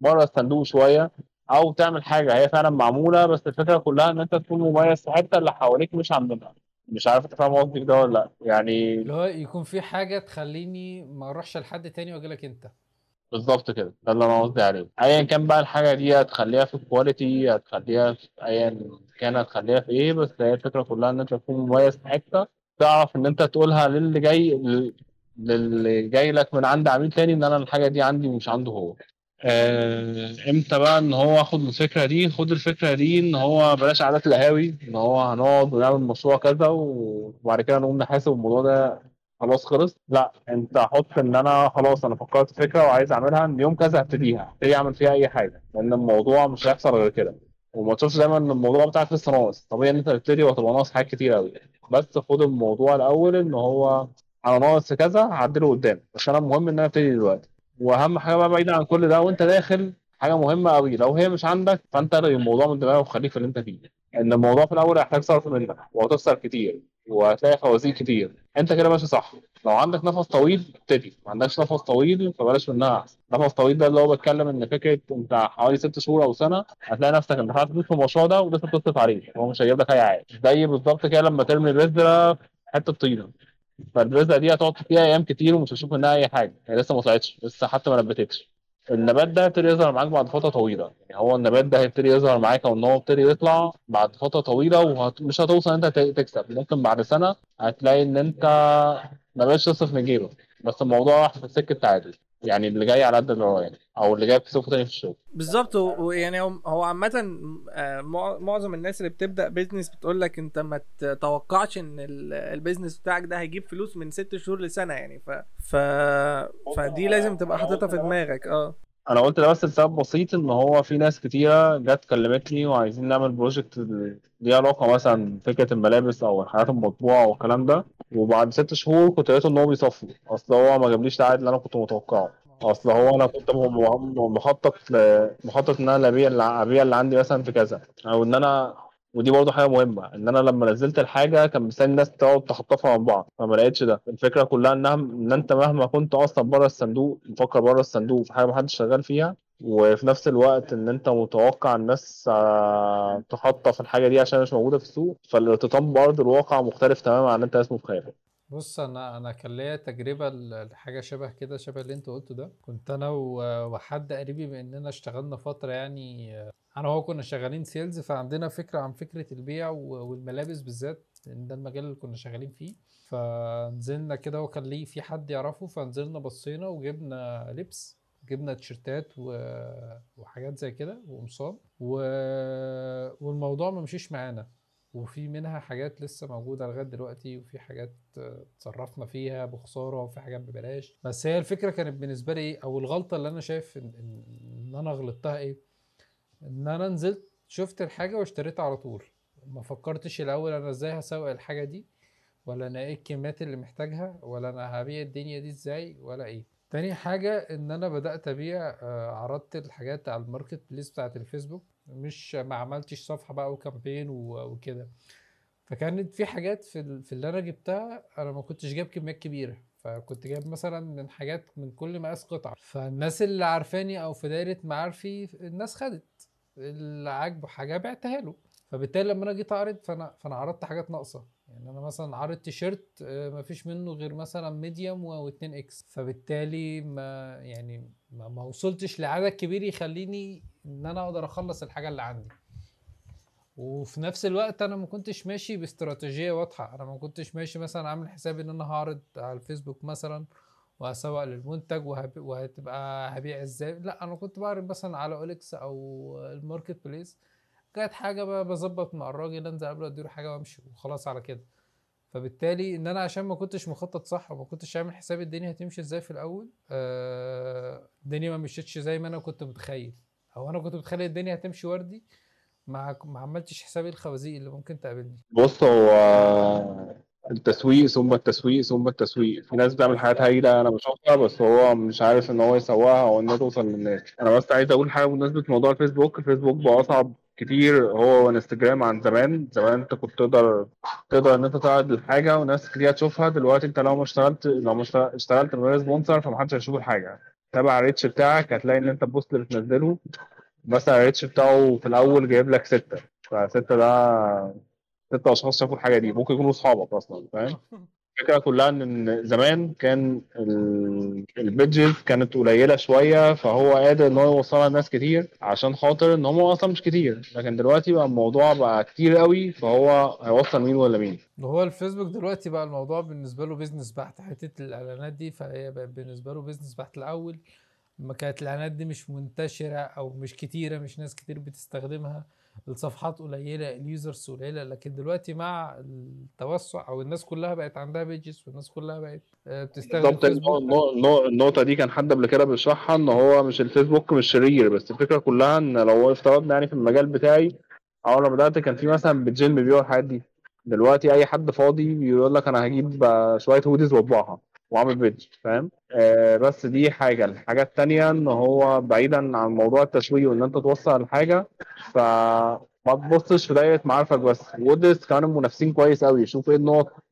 بره الصندوق شويه، او تعمل حاجه هي فعلا معموله، بس الفكره كلها ان انت تكون مميز في حته اللي حواليك مش عاملينها. مش عارف انت فاهم قصدي كده ولا لا؟ يعني اللي هو يكون في حاجه تخليني ما اروحش لحد تاني واجي لك انت. بالظبط كده، ده اللي انا قصدي عليه. ايا كان بقى الحاجه دي هتخليها في كواليتي، هتخليها في ايا كان، هتخليها في ايه، بس هي الفكره كلها ان انت تكون مميز في حته تعرف ان انت تقولها للي جاي لك من عند عميل تاني ان انا الحاجه دي عندي ومش عنده هو. امتى بقى ان هو اخد الفكره دي؟ خد الفكره دي ان هو بلاش عادات القهاوي، ان هو هنقعد ونعمل مشروع كذا وبعد كده نقوم نحاسب الموضوع ده خلاص خلص. لا، انت حط ان انا خلاص انا فكرت في فكره وعايز اعملها، ان يوم كذا هبتدي اعمل فيها اي حاجه، لان الموضوع مش هيحصل غير كده. وما تشوفش دايما ان الموضوع بتاعك لسه ناقص. طبيعي ان انت تبتدي وهتبقى ناقص حاجات كتير قوي، بس خد الموضوع الاول ان هو انا ناقص كذا هعدله قدام، بس انا المهم ان انا ابتدي دلوقتي. واهم حاجه بقى بعيدا عن كل ده وانت داخل، حاجه مهمه قوي لو هي مش عندك فانت الغي الموضوع من دماغك وخليك في اللي انت فيه. ان الموضوع في الاول هيحتاج صرف منك وهتخسر كتير وهتلاقي خوازيق كتير، انت كده ماشي صح. لو عندك نفس طويل ابتدي، ما عندكش نفس طويل فبلاش منها احسن. نفس طويل ده اللي هو بتكلم ان فكره انت حوالي 6 شهور او سنه هتلاقي نفسك انت حاطط فلوس في المشروع ده ولسه بتصرف عليه، هو مش هيجيب لك اي عائد. زي بالظبط كده لما ترمي البذره في حته طينه، فالبذره دي هتقعد فيها ايام كتير ومش هتشوف منها اي حاجه، هي لسه ما طلعتش، لسه حتى ما نبتتش. النبات ده هيبتدي يظهر معاك بعد فتره طويله، يعني هو النبات ده هيبتدي يظهر معاك او ان هو هيبتدي يطلع بعد فتره طويله، ومش هتوصل انت تكسب. ممكن بعد سنه هتلاقي ان انت ما بقاش تصرف من جيبك، بس الموضوع راح في سكه تعادل، يعني اللي جاي على قد اللي وراه، يعني او اللي جاي بيصرف تاني في الشغل. بالظبط. ويعني هو عامه معظم الناس اللي بتبدا بيزنس بتقول لك انت ما تتوقعش ان البيزنس بتاعك ده هيجيب فلوس من 6 شهور لسنه، يعني فدي لازم تبقى حاططها في دماغك. انا قلت ده بس لسبب بسيط، ان هو في ناس كتيره جت كلمتني وعايزين نعمل بروجكت ليه علاقه مثلا فكره الملابس او الحاجات المطبوعه والكلام ده، وبعد 6 شهور كنت لقيته ان هو بيصفي. اصل هو ما جابليش العائد اللي انا كنت متوقعه، اصل هو انا كنت مخطط ان انا ابيع اللي عندي مثلا في كذا، او ان انا، ودي برضه حاجه مهمه، ان انا لما نزلت الحاجه كان مستني الناس تقعد تخطفها من بعض، فما لقيتش ده. الفكره كلها ان انت مهما كنت اصلا بره الصندوق، مفكر بره الصندوق في حاجه ما حدش شغال فيها، وفي نفس الوقت ان انت متوقع الناس تخطف الحاجه دي عشان مش موجوده في السوق، فالارتطام بارض الواقع مختلف تماما عن انت اسمه بخير. بص، انا كان ليا تجربه لحاجه شبه كده، شبه اللي انت قلته ده. كنت انا وحد قريبي مننا اشتغلنا فتره، يعني انا وهو كنا شغالين سيلز، فعندنا فكره عن فكره البيع والملابس بالذات، لان ده المجال اللي كنا شغالين فيه. فنزلنا كده وكان ليه في حد يعرفه، فنزلنا بصينا وجبنا لبس، جبنا تيشيرتات وحاجات زي كده وقمصان، والموضوع ما مشيش معانا، وفي منها حاجات لسه موجوده لغايه دلوقتي، وفي حاجات اتصرفنا فيها بخساره، وفي حاجات ببلاش. بس هي الفكره كانت بالنسبه لي ايه، او الغلطه اللي انا شايف ان انا غلطتها ايه، ان انا نزلت شفت الحاجه واشتريتها على طول. ما فكرتش الاول انا ازاي هسوق الحاجه دي، ولا انا ايه الكميات اللي محتاجها، ولا انا هبيع الدنيا دي ازاي، ولا ايه. تاني حاجه ان انا بدات ابيع، عرضت الحاجات على الماركت بليس بتاعه الفيسبوك، مش ما عملتش صفحه بقى وكامبين وكده. فكانت في حاجات في اللي انا جبتها انا ما كنتش جايب كميات كبيره، فكنت جايب مثلا من حاجات من كل مقاس قطعه، فالناس اللي عارفاني او في دايره معارفي الناس خدت اللي عاجبه حاجه بعتها له. فبالتالي لما انا جيت اعرض فانا عرضت حاجات ناقصه، يعني انا مثلا عرضت تيشيرت ما فيش منه غير مثلا ميديوم و2 اكس، فبالتالي ما وصلتش لعدد كبير يخليني ان انا اقدر اخلص الحاجه اللي عندي. وفي نفس الوقت انا ما كنتش ماشي باستراتيجيه واضحه، انا ما كنتش ماشي مثلا عامل حسابي ان انا هعرض على الفيسبوك مثلا وهسوق للمنتج وهتبقى هبيع ازاي. لا، انا كنت بعرض مثلا على اوليكس او الماركت بليس، كانت حاجه بقى بظبط مع الراجل، انزل قبل اديله حاجه وامشي وخلاص على كده. فبالتالي ان انا عشان ما كنتش مخطط صح، وما كنتش عامل حساب الدنيا هتمشي ازاي في الاول، الدنيا ما مشيتش زي ما انا كنت متخيل، او انا كنت متخيل الدنيا هتمشي وردي، ما عملتش حسابي الخوازيق اللي ممكن تقابلني. بص، هو التسويق ثم التسويق ثم التسويق. في ناس بتعمل حاجات هايلة أنا بشوفها، بس هو مش عارف إن هو يسوقها أو إنها توصل للناس. أنا بس عايز أقول حاجة بمناسبة موضوع الفيسبوك. الفيسبوك بقى أصعب كتير هو وانستجرام عن زمان. زمان أنت كنت تقدر إن أنت تعرض الحاجة وناس كتير هتشوفها. دلوقتي أنت لو ما اشتغلت من غير سبونسر فمحدش هيشوف الحاجة. تابع الريتش بتاعك، هتلاقي إن أنت البوست اللي بتنزله مثلا الريتش بتاعه في الأول جايب لك 6، فستة ده 6 أشخاص شافوا الحاجة دي، ممكن يكونوا أصحابك أصلا، فاهم؟ الفكرة كلها إن زمان كان البيدجز كانت قليلة شوية، فهو قادر إن هو يوصلها لناس كتير عشان خاطر إن هم أصلا مش كتير، لكن دلوقتي بقى الموضوع بقى كتير قوي، فهو هيوصل مين ولا مين. هو الفيسبوك دلوقتي بقى الموضوع بالنسبة له بيزنس بحت، حتة الإعلانات دي فهي بقى بالنسبة له بيزنس بحت. الأول لما كانت الإعلانات دي مش منتشرة أو مش كتيرة، مش ناس كتير بتستخدمها، الصفحات قليله، اليوزرز قليله، لكن دلوقتي مع التوسع او الناس كلها بقت عندها بيجز والناس كلها بقت بتستخدم الفيسبوك. النقطه دي كان حد قبل كده بيشرحها ان هو مش الفيسبوك مش شرير، بس الفكره كلها ان لو افترضنا يعني في المجال بتاعي اول ما بدات كان في مثلا بيجين بيبيعوا الحاجات دي. دلوقتي اي حد فاضي بيقول لك انا هجيب شويه هوديز واطبعها وعامل بيدج، فاهم؟ بس دي حاجه. الحاجه الثانيه ان هو بعيدا عن موضوع التسويق وان انت توصل الحاجه، فما تبصش في دايره معارفك بس، ودرس كانوا منافسين كويس قوي، شوف ايه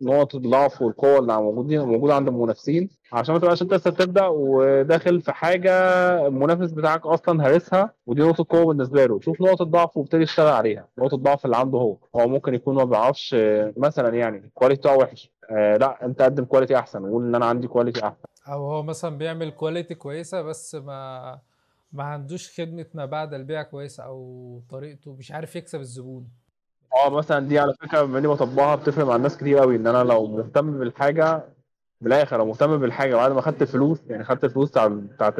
نقط الضعف والقوه اللي موجوده عند المنافسين عشان ما تبقاش انت لسه بتبدا وداخل في حاجه المنافس بتاعك اصلا هارسها، ودي نقطه قوه بالنسبه له. شوف نقطه ضعفه وابتدي اشتغل عليها، نقطه الضعف اللي عنده هو ممكن يكون ما بيعرفش مثلا يعني الكواليتي بتاعه وحش، لا انت قدم كواليتي احسن، قول ان انا عندي كواليتي احسن، او هو مثلا بيعمل كواليتي كويسه بس ما عندوش خدمه ما بعد البيع كويسه، او طريقته مش عارف يكسب الزبون. مثلا دي على فكره بما اني بطبقها بتفرق مع الناس كتير قوي، ان انا لو مهتم بالحاجه بالاخر، لو مهتم بالحاجه بعد ما خدت الفلوس، يعني خدت الفلوس بتاعت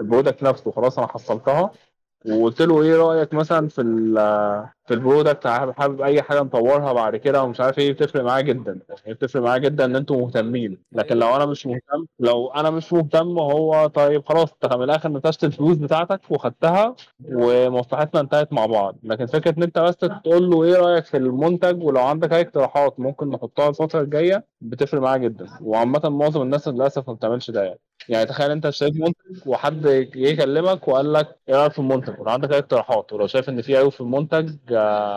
البرودكت نفسه خلاص انا حصلتها، وقلت له ايه رايك مثلا في البرودكت، حابب اي حاجه نطورها بعد كده ومش عارف ايه، بتفرق معايا جدا. بتفرق معايا جدا ان انتوا مهتمين، لكن لو انا مش مهتم هو طيب خلاص انت من الاخر نتشت الفلوس بتاعتك وخدتها ومصلحتنا انتهت مع بعض. لكن فكره ان انت بس تقول له ايه رايك في المنتج، ولو عندك اي اقتراحات ممكن نحطها الفتره الجايه، بتفرق معايا جدا. وعامه معظم الناس للاسف ما بتعملش ده. يعني تخيل انت اشتريت منتج وحد جه يكلمك وقال لك ايه رايك في المنتج، ولو عندك اي اقتراحات، ولو شايف ان في عيوب في المنتج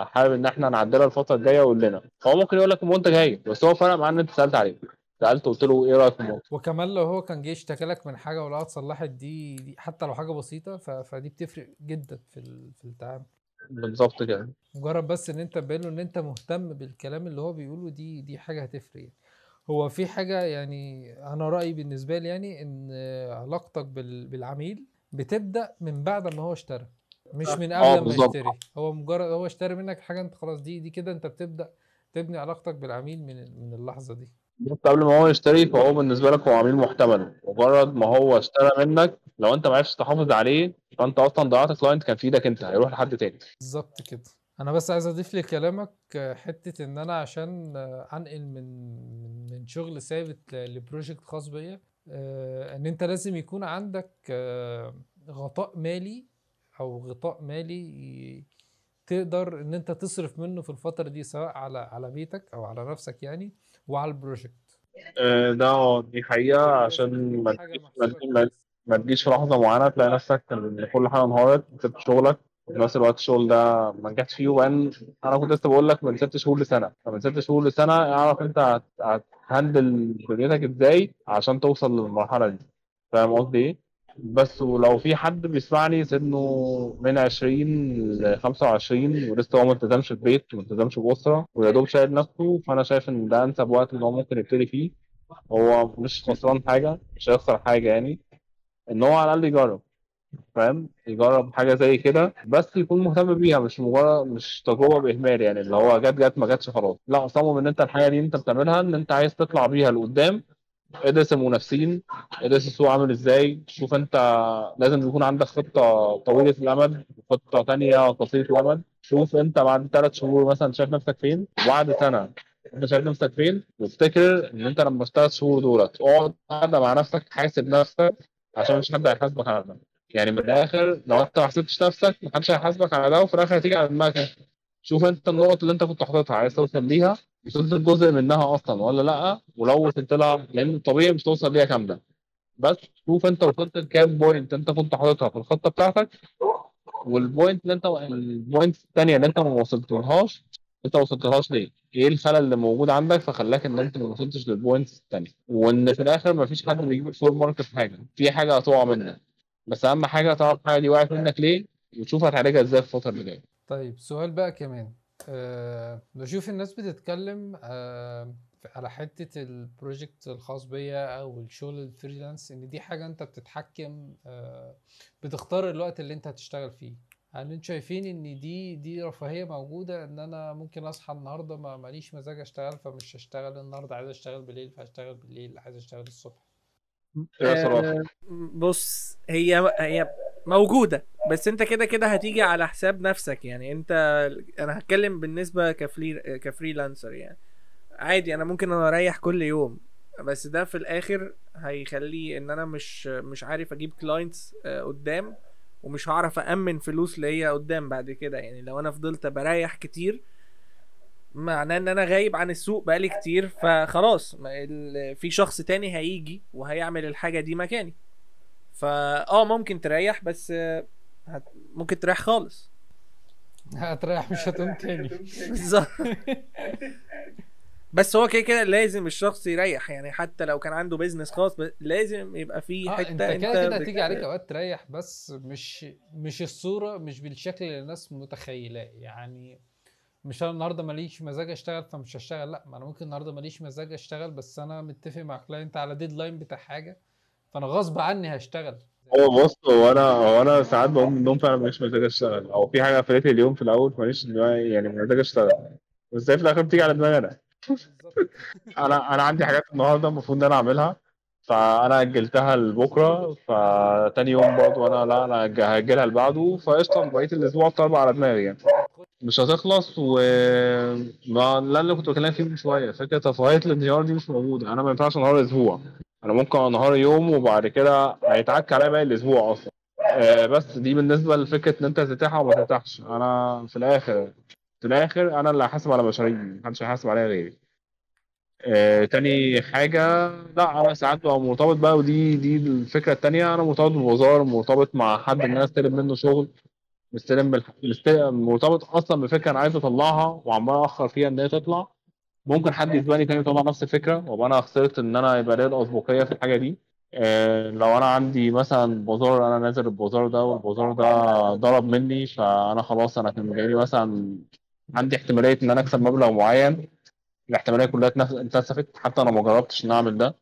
حابب ان احنا نعدلها الفتره الجايه قول لنا. فهو ممكن يقول لك المنتج هايل، بس هو فرق معاه ان انت سالت عليه، سالته قلت له ايه رايك في المنتج. وكمان لو هو كان جه اشتكى لك من حاجه ولقى اتصلحت، دي حتى لو حاجه بسيطه فدي بتفرق جدا في التعامل. بالظبط كده، مجرد بس ان انت تبين له ان انت مهتم بالكلام اللي هو بيقوله، دي حاجه هتفرق. هو في حاجه يعني انا رايي بالنسبه لي يعني ان علاقتك بالعميل بتبدا من بعد ما هو اشترى، مش من قبل ما يشتري. هو مجرد هو اشترى منك حاجه انت خلاص دي كده انت بتبدا تبني علاقتك بالعميل من اللحظه دي. قبل ما هو يشتري فهو بالنسبه لك هو عميل محتمل. مجرد ما هو اشترى منك لو انت ما عرفتش تحافظ عليه فانت اصلا ضيعت الكلاينت، كان في ايدك انت، هيروح لحد تاني. بالظبط كده. انا بس عايز اضيف لكلامك حته ان انا عشان انقل من شغل ثابت لبروجكت خاص بيا، ان انت لازم يكون عندك غطاء مالي تقدر ان انت تصرف منه في الفتره دي، سواء على بيتك او على نفسك يعني، وعلى البروجكت ده. دي حقيقه عشان ما تجيش في لحظه معينه تلاقي نفسك ان كل حاجه انهارت بسبب شغلك. في نفس الوقت الشغل ده ما نجحتش فيه، وان انا كنت لسه بقول لك من 6 شهور لسنه، فمن 6 شهور لسنه اعرف انت هتهندل دنيتك ازاي عشان توصل للمرحله دي، فاهم قصدي ايه؟ بس ولو في حد بيسمعني سنه من 20 ل 25 ولسه هو ما التزمش ببيت وما التزمش باسره ويا دوب شايل نفسه، فانا شايف ان ده انسب وقت ان هو ممكن يبتدي فيه. هو مش خسران حاجه، مش هيخسر حاجه، يعني ان هو على الاقل يجرب، فاهم؟ يجرب حاجه زي كده بس يكون مهتم بيها، مش تجربه باهمال، يعني اللي هو جت ما جتش خلاص، لا صمم ان انت الحاجه دي انت بتعملها ان انت عايز تطلع بيها لقدام. ادرس المنافسين، ادرس السوق عامل ازاي، شوف انت لازم يكون عندك خطه طويله الامد وخطه ثانيه قصيره الامد. شوف انت بعد 3 شهور مثلا شايف نفسك فين، وبعد سنه انت شايف نفسك فين، وافتكر ان انت لما 3 شهور دولت اقعد قاعده مع نفسك، حاسب نفسك عشان مش حد هيحاسبك على ده. يعني من الاخر لو انت ما حسبتش نفسك محدش هيحاسبك على ده، وفي الاخر هتيجي على دماغك. شوف انت النقط اللي انت كنت حاططها عايز توصل ليها، بتنزل جزء منها اصلا ولا لا، ولو وصلت لها، لان طبيعي مش توصل ليها كامله، بس شوف انت وصلت لكام بوينت انت كنت حاططها في الخطه بتاعتك، والبوينت اللي انت البوينت الثانيه اللي انت ما وصلتلهاش، انت ما وصلتلهاش ليه؟ ايه الخلل اللي موجود عندك فخلاك ان انت ما وصلتش للبوينتس الثانيه؟ وان في الاخر ما فيش حد بيجيب الفول مارك في حاجه، في حاجه هتقع منك، بس اهم حاجه تعرف الحاجه دي وقعت منك ليه وتشوف هتعالجها ازاي في الفتره اللي جايه. طيب سؤال بقى كمان، بشوف الناس بتتكلم على حتة البروجكت الخاص بيا او الشغل الفريلانس، ان دي حاجة انت بتتحكم، بتختار الوقت اللي انت هتشتغل فيه. هل انتوا شايفين ان دي رفاهية موجودة، ان انا ممكن اصحى النهاردة ما ماليش مزاج اشتغل فمش هشتغل النهاردة، عايز اشتغل بالليل فهشتغل بالليل، عايز اشتغل الصبح؟ بص، هي موجودة، بس انت كده كده هتيجي على حساب نفسك. يعني انت، انا هتكلم بالنسبة كفريلانسر، يعني عادي انا ممكن اريح كل يوم، بس ده في الاخر هيخليه ان انا مش عارف اجيب كلاينتس قدام، ومش هعرف أأمن فلوس ليا قدام بعد كده. يعني لو انا فضلت بريح كتير، معناه ان انا غايب عن السوق بقالي كتير، فخلاص في شخص تاني هيجي وهيعمل الحاجة دي مكاني. ممكن تريح، بس ممكن تريح خالص، هتريح مش هتقوم تاني بالظبط. بس هو كده لازم الشخص يريح، يعني حتى لو كان عنده بيزنس خاص لازم يبقى فيه حته انت كده تيجي عليك اوقات تريح، بس مش الصوره، مش بالشكل اللي الناس متخيلاه. يعني مش انا النهارده ماليش مزاج اشتغل فمش هشتغل، لا، ما انا ممكن النهارده ماليش مزاج اشتغل، بس انا متفق مع كلاينت على ديدلاين بتاع حاجه، فانا غصب عني هشتغل. بص، وانا ساعات بقوم من النوم فعلا ماليش مزاج اشتغل، او في حاجه قفلت لي اليوم في الاول ماليش يعني مزاج اشتغل، بس في الاخر بتيجي على دماغي انا. انا عندي حاجات النهارده المفروض ان انا اعملها، فانا اجلتها لبكره، فتاني يوم برضه انا هاجلها لبعده، فقشطه بقيه الاسبوع طالبه على دماغي، يعني مش هتخلص. اللي كنت بكلمك فيه من شويه، فكره تفاهية الانهيار دي مش موجوده. انا ما ينفعش انهار اسبوع، انا ممكن انهار يوم وبعد كده هيتعك عليا باقي الاسبوع اصلا. بس دي بالنسبه لفكره ان انت تتاحها وما تتاحش. انا في الاخر انا اللي هحاسب على مشاريعي، محدش هيحاسب عليا غيري. تاني حاجه، لا، انا ساعات بقى مرتبط بقى، ودي الفكره التانيه، انا مرتبط بوزاره، مرتبط مع حد ان انا استلم منه شغل، مرتبط اصلا بفكره انا عايز اطلعها وعمال اخر فيها ان هي تطلع. ممكن حد يسبقني تاني يطلع نفس الفكره، وابقى انا خسرت ان انا يبقى ليا الاسبقيه في الحاجه دي. لو انا عندي مثلا بازار، انا نازل البازار ده والبازار ده ضرب مني، فانا خلاص انا كان جاي لي مثلا عندي احتماليه ان انا اكسب مبلغ معين، الاحتماليه كلها اتنسفت حتى انا ما جربتش ان اعمل ده.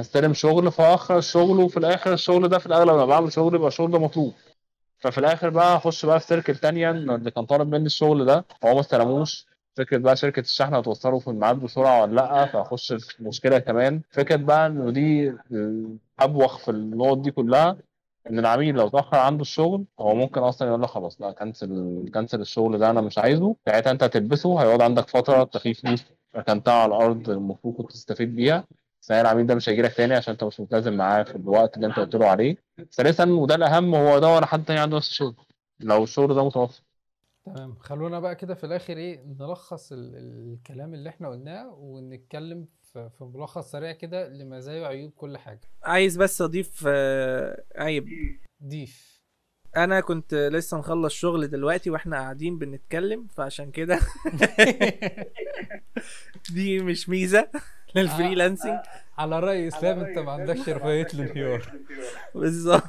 هستلم شغل فاخر الشغل، وفي الاخر الشغل ده في الاغلب انا بعمل شغل يبقى الشغل ده مطلوب، ففي الاخر بقى هخش بقى في سيركل تانيه، اللي كان طالب مني الشغل ده هو ما استلموش، فكرة بقى شركة الشحن هتوصله في الميعاد بسرعة ولا لأ، فهخش في مشكلة كمان. فكرة بقى إنه دي أبوخ في النقط دي كلها، إن العميل لو اتأخر عنده الشغل هو ممكن أصلا يقول له خلاص، لأ، كنسل الشغل ده، أنا مش عايزه. ساعتها أنت هتلبسه، هيقعد عندك فترة تخيف فيه ركنتها على الأرض المفروض كنت تستفيد بيها، ساعتها العميل ده مش هيجيلك تاني عشان أنت مش ملتزم معاه في الوقت اللي أنت قلت له عليه. ثالثا، وده الأهم، هو دور حد تاني عنده نفس الشغل لو الشغل ده متوفر. تمام، خلونا بقى كده في الاخر نلخص الكلام اللي احنا قلناه، ونتكلم في ملخص سريع كده لمزايا وعيوب كل حاجه. عايز بس اضيف عيب. ضيف. انا كنت لسه مخلص شغل دلوقتي واحنا قاعدين بنتكلم، فعشان كده دي مش ميزه للفريلانسنج. على راي اسلام، انت ما عندكش رفاهيه الانهيار بالظبط.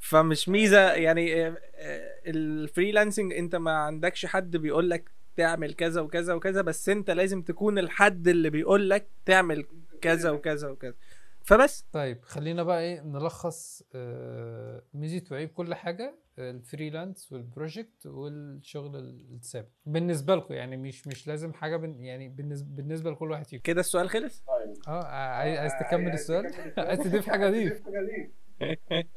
فمش ميزه، يعني الفريلانسنج انت ما عندكش حد بيقولك تعمل كذا وكذا وكذا، بس انت لازم تكون الحد اللي بيقولك تعمل كذا وكذا وكذا، فبس. طيب خلينا بقى نلخص ميزه وعيب كل حاجه، الفريلانس والبروجكت والشغل الثابت بالنسبه لكم، يعني مش لازم حاجه يعني بالنسبه لكل واحد فيكم. كده السؤال خلص. عايز تكمل السؤال؟ عايز تضيف حاجه؟ ضيف.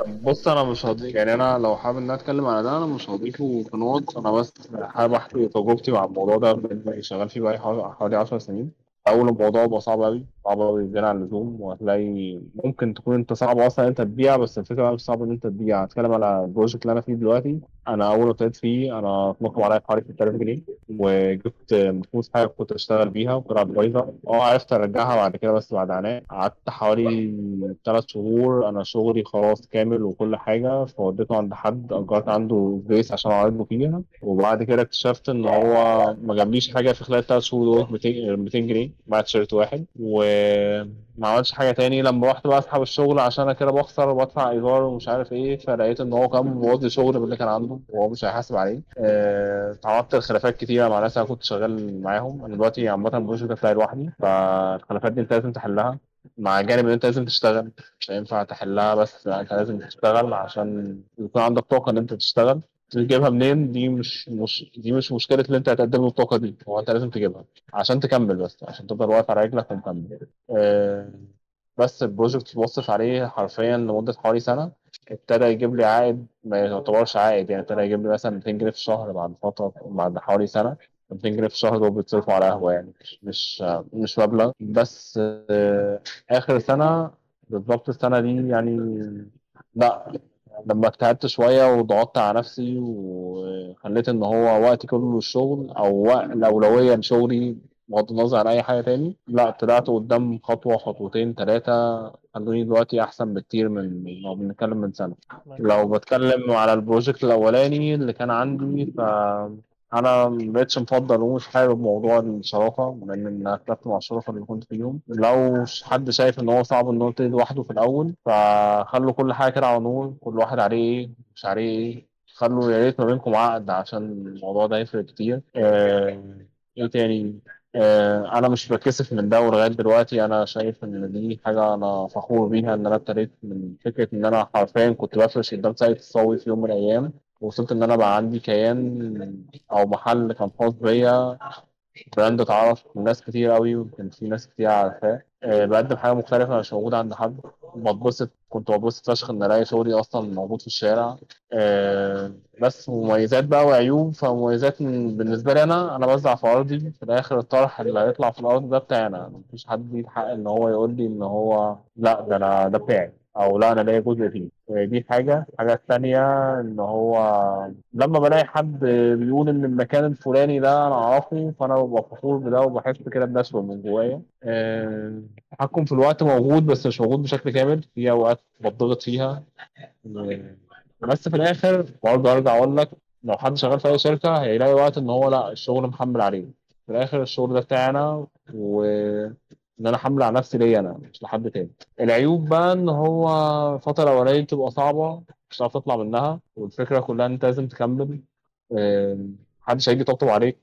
بص، انا مش هضيف، يعني انا لو حابب ان اتكلم على ده انا مش هضيفه في نقط، انا بس حابب احكي تجربتي مع الموضوع ده. شغال فيه بقالي حوالي 10 سنين. اول الموضوع بقى صعب قوي، صعبة زيادة عن اللزوم، وهتلاقي ممكن تكون انت صعب اصلا انت تبيع، بس الفكرة بقى مش صعب ان انت تبيع. هتكلم على البروجكت اللي انا فيه دلوقتي. انا اول ما ابتديت فيه انا اتنقم عليا حوالي 6000 جنيه، وجبت مخصوص حاجة كنت اشتغل بيها وطلعت بايظة. عرفت ارجعها بعد كده بس بعد عناء. قعدت حوالي 3 شهور انا شغلي خلاص كامل وكل حاجة، فوديته عند حد اجرت عنده سبيس عشان اعرضه فيها. وبعد كده اكتشفت ان هو ما جابليش حاجة في خلال 3 شهور دول 200 جنيه مع تيشيرت واحد، وما عملش حاجه تاني. لما رحت بقى اسحب الشغل عشان انا كده بخسر وبدفع ايجار ومش عارف ايه، فلقيت ان هو كان مبوظ الشغل باللي كان عنده وهو مش هيحاسب عليه. اتعرضت لخلافات كتيره مع ناس انا كنت شغال معاهم. انا دلوقتي عامه البروجكت بتاعي لوحدي، فالخلافات دي انت لازم تحلها، مع جانب ان انت لازم تشتغل. مش هينفع تحلها بس، انت لازم تشتغل عشان يكون عندك طاقه ان انت تشتغل. تجيبها منين دي مش مشكله اللي انت هتقدم له الطاقه دي، هو انت لازم تجيبها عشان تكمل، بس عشان تفضل واقف على رجلك ومكمل. بس البروجكت بوصف عليه حرفيا لمده حوالي سنه، ابتدى يجيب لي عائد ما يعتبرش عائد، يعني ابتدى يجيب لي مثلا 200 جنيه في الشهر بعد فتره، بعد حوالي سنه 200 جنيه في الشهر دول بيتصرفوا على قهوه، يعني مش مبلغ. بس اخر سنه بالظبط السنه دي يعني لا، لما اجتهدت شوية وضغطت على نفسي وخليت ان هو وقتي كله الشغل او الأولوية لشغلي بغض النظر عن اي حاجة تاني، لا طلعت قدام خطوة خطوتين 3 خلوني دلوقتي احسن بكتير من لو بنتكلم من سنة. لو بتكلم على البروجكت الاولاني اللي كان عندي، فانا مبقتش مفضل ومش حابب موضوع الشراكة، لان انا اختلفت مع الشراكة اللي كنت فيهم. لو حد شايف ان هو صعب ان هو يبتدي لوحده في الاول، فخلوا كل حاجة كده على نور، كل واحد عليه ايه مش عليه ايه، خلوا يا ريت ما بينكم عقد عشان الموضوع ده هيفرق كتير. انا مش بكسف من ده، ولغايه دلوقتي انا شايف ان دي حاجه انا فخور بيها، ان انا ابتديت من فكره ان انا حرفيا كنت بفرش قدام سايق الصاوي في يوم من الايام، ووصلت ان انا بقى عندي كيان او محل كان خاص بيا، براند اتعرف من ناس كتير قوي وكان في ناس كتير عارفاه. بقدم حاجه مختلفه مش موجوده عند حد. كنت بتبسط فشخ ان الاقي شغلي اصلا موجود في الشارع. بس مميزات بقى وعيوب. فمميزات بالنسبه لي انا بزع في ارضي، في الاخر الطرح اللي هيطلع في الارض ده بتاعي انا، مفيش حد ليه الحق ان هو يقول لي ان هو لا ده انا ده بتاعي، او لا انا ليا جزء فيه. دي حاجه. الحاجه الثانيه ان هو لما بلاقي حد بيقول ان المكان الفلاني ده انا اعرفه، فانا ببقى فخور بده وبحس كده بنشوه من جوايا. التحكم في الوقت موجود بس مش موجود بشكل كامل، في اوقات بتضغط فيها. بس في الاخر برضه ارجع اقول لك، لو حد شغال في اي شركه هيلاقي وقت ان هو لا الشغل محمل عليه، في الاخر الشغل ده بتاعي انا، و ان انا حمل على نفسي ليا انا مش لحد تاني. العيوب بقى ان هو الفتره الاولانيه بتبقى صعبه مش هتعرف تطلع منها، والفكره كلها ان انت لازم تكمل. محدش هيجي يطبطب عليك،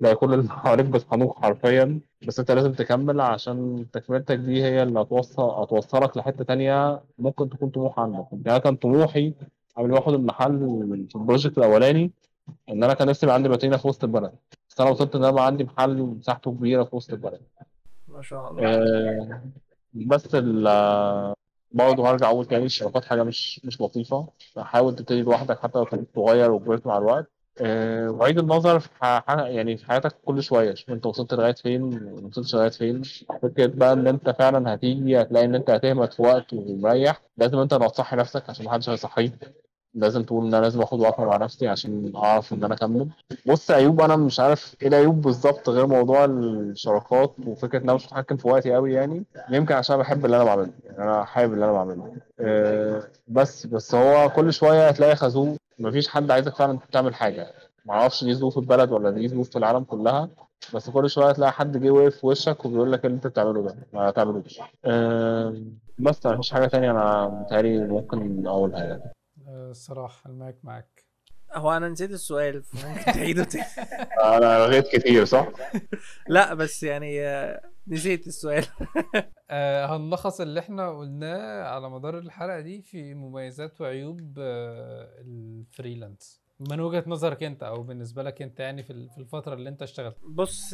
لا كل اللي حواليك بيطحنوك حرفيا، بس انت لازم تكمل عشان تكملتك دي هي اللي هتوصلك لحته تانيه ممكن تكون طموح عندك. يعني كان طموحي قبل ما اخد المحل في البروجكت الاولاني ان انا كان نفسي يبقى عندي مدينه في وسط البلد، بس انا وصلت ان انا بقى عندي محل مساحته كبيره في وسط البلد. ما شاء الله. بس برضه هرجع اقول تاني، الشراكات حاجه مش لطيفه، فحاول تبتدي لوحدك حتى لو كنت صغير وكبرت مع الوقت. وعيد النظر في يعني في حياتك كل شويه، شوف انت وصلت لغايه فين وما وصلتش لغايه فين. فكره بقى ان انت فعلا هتلاقي ان انت هتهمت في وقت ومريح، لازم انت اللي تصحي نفسك عشان محدش هيصحيك. لازم تقول ان انا لازم اخد وقفه مع نفسي عشان اعرف ان انا اكمل. بص، عيوب انا مش عارف ايه العيوب بالظبط غير موضوع الشراكات وفكره ان انا مش متحكم في وقتي قوي، يعني يمكن عشان بحب اللي انا بعمله، يعني انا حابب اللي انا بعمله. بس هو كل شويه هتلاقي خازوق، مفيش حد عايزك فعلا تعمل حاجه. معرفش دي ظروف البلد ولا دي ظروف في العالم كلها، بس كل شويه هتلاقي حد جه واقف في وشك وبيقول لك اللي انت بتعمله ده ما تعملوش. بس مفيش حاجه ثانيه انا متهيألي ممكن اقولها يعني. الصراحة المايك معك. هو أنا نسيت السؤال، ممكن تعيده تاني؟ أنا لغيت كتير صح؟ لا بس يعني نسيت السؤال. هنلخص اللي احنا قلناه على مدار الحلقة دي في مميزات وعيوب الفريلانس من وجهة نظرك انت، او بالنسبة لك انت يعني في الفترة اللي انت اشتغلت. بص،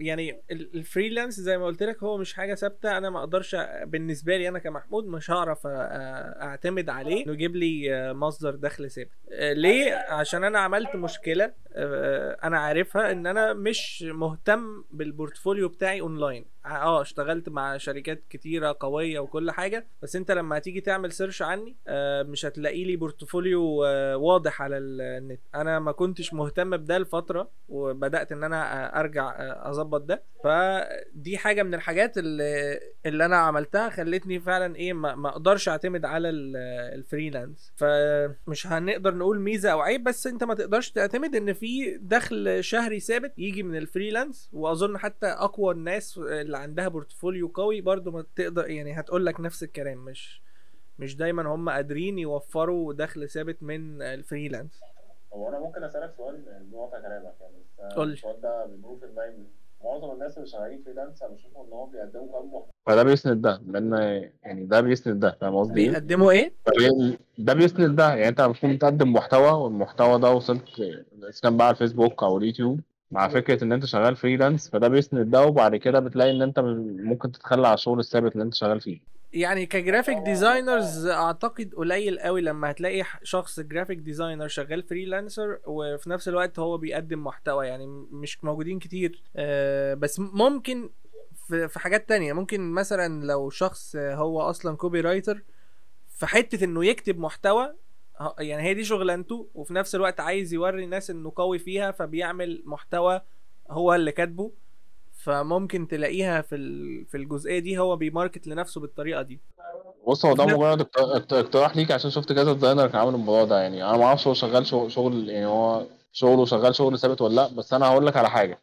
يعني الفريلانس زي ما قلت لك هو مش حاجة ثابتة. انا ما اقدرش بالنسبة لي انا كمحمود مش هعرف اعتمد عليه انه يجيب لي مصدر دخل ثابت. ليه؟ عشان انا عملت مشكلة انا عارفها، ان انا مش مهتم بالبورتفوليو بتاعي اونلاين. اشتغلت مع شركات كتيره قويه وكل حاجه، بس انت لما هتيجي تعمل سيرش عني مش هتلاقي لي بورتفوليو واضح على النت. انا ما كنتش مهتم بده لفتره وبدات ان انا ارجع اظبط ده. فدي حاجه من الحاجات اللي انا عملتها خلتني فعلا ايه ما اقدرش اعتمد على الفريلانس. فمش هنقدر نقول ميزه او عيب، بس انت ما تقدرش تعتمد ان في دخل شهري ثابت يجي من الفريلانس. واظن حتى اقوى الناس اللي عندها بورتفوليو قوي برضو ما تقدر، يعني هتقول لك نفس الكلام، مش دايما هم قادرين يوفروا دخل ثابت من الفريلانس. هو انا ممكن اسالك سؤال من واقع كلامك يعني؟ قول لي. السؤال ده بنقول في اللايف معظم الناس اللي شغالين فريلانس انا بشوفهم ان هم بيقدموا كام محتوى، فده بيسند ده، لان يعني ده بيسند ده، فاهم قصدي ايه؟ بيقدموا ايه؟ ده بيسند ده، يعني انت بتكون بتقدم محتوى والمحتوى ده وصلت كان بقى على الفيسبوك او اليوتيوب مع فكره ان انت شغال فريلانس، فده بيسند ده، وبعد كده بتلاقي ان انت ممكن تتخلى على الشغل الثابت اللي انت شغال فيه. يعني كجرافيك ديزاينرز اعتقد قليل قوي لما هتلاقي شخص جرافيك ديزاينر شغال فريلانسر وفي نفس الوقت هو بيقدم محتوى، يعني مش موجودين كتير. بس ممكن في حاجات تانية، ممكن مثلا لو شخص هو اصلا كوبي رايتر في حته انه يكتب محتوى، يعني هي دي شغلانته وفي نفس الوقت عايز يوري الناس انه قوي فيها فبيعمل محتوى هو اللي كاتبه، فممكن تلاقيها في الجزئيه دي هو بيماركت لنفسه بالطريقه دي. بص هو ده مجرد اقتراح ليك عشان شفت كذا ديزاينر كان عامل الموضوع ده، يعني انا ما اعرفش هو شغال شغل يعني هو شغله شغال شغل ثابت ولا لا، بس انا هقول لك على حاجه.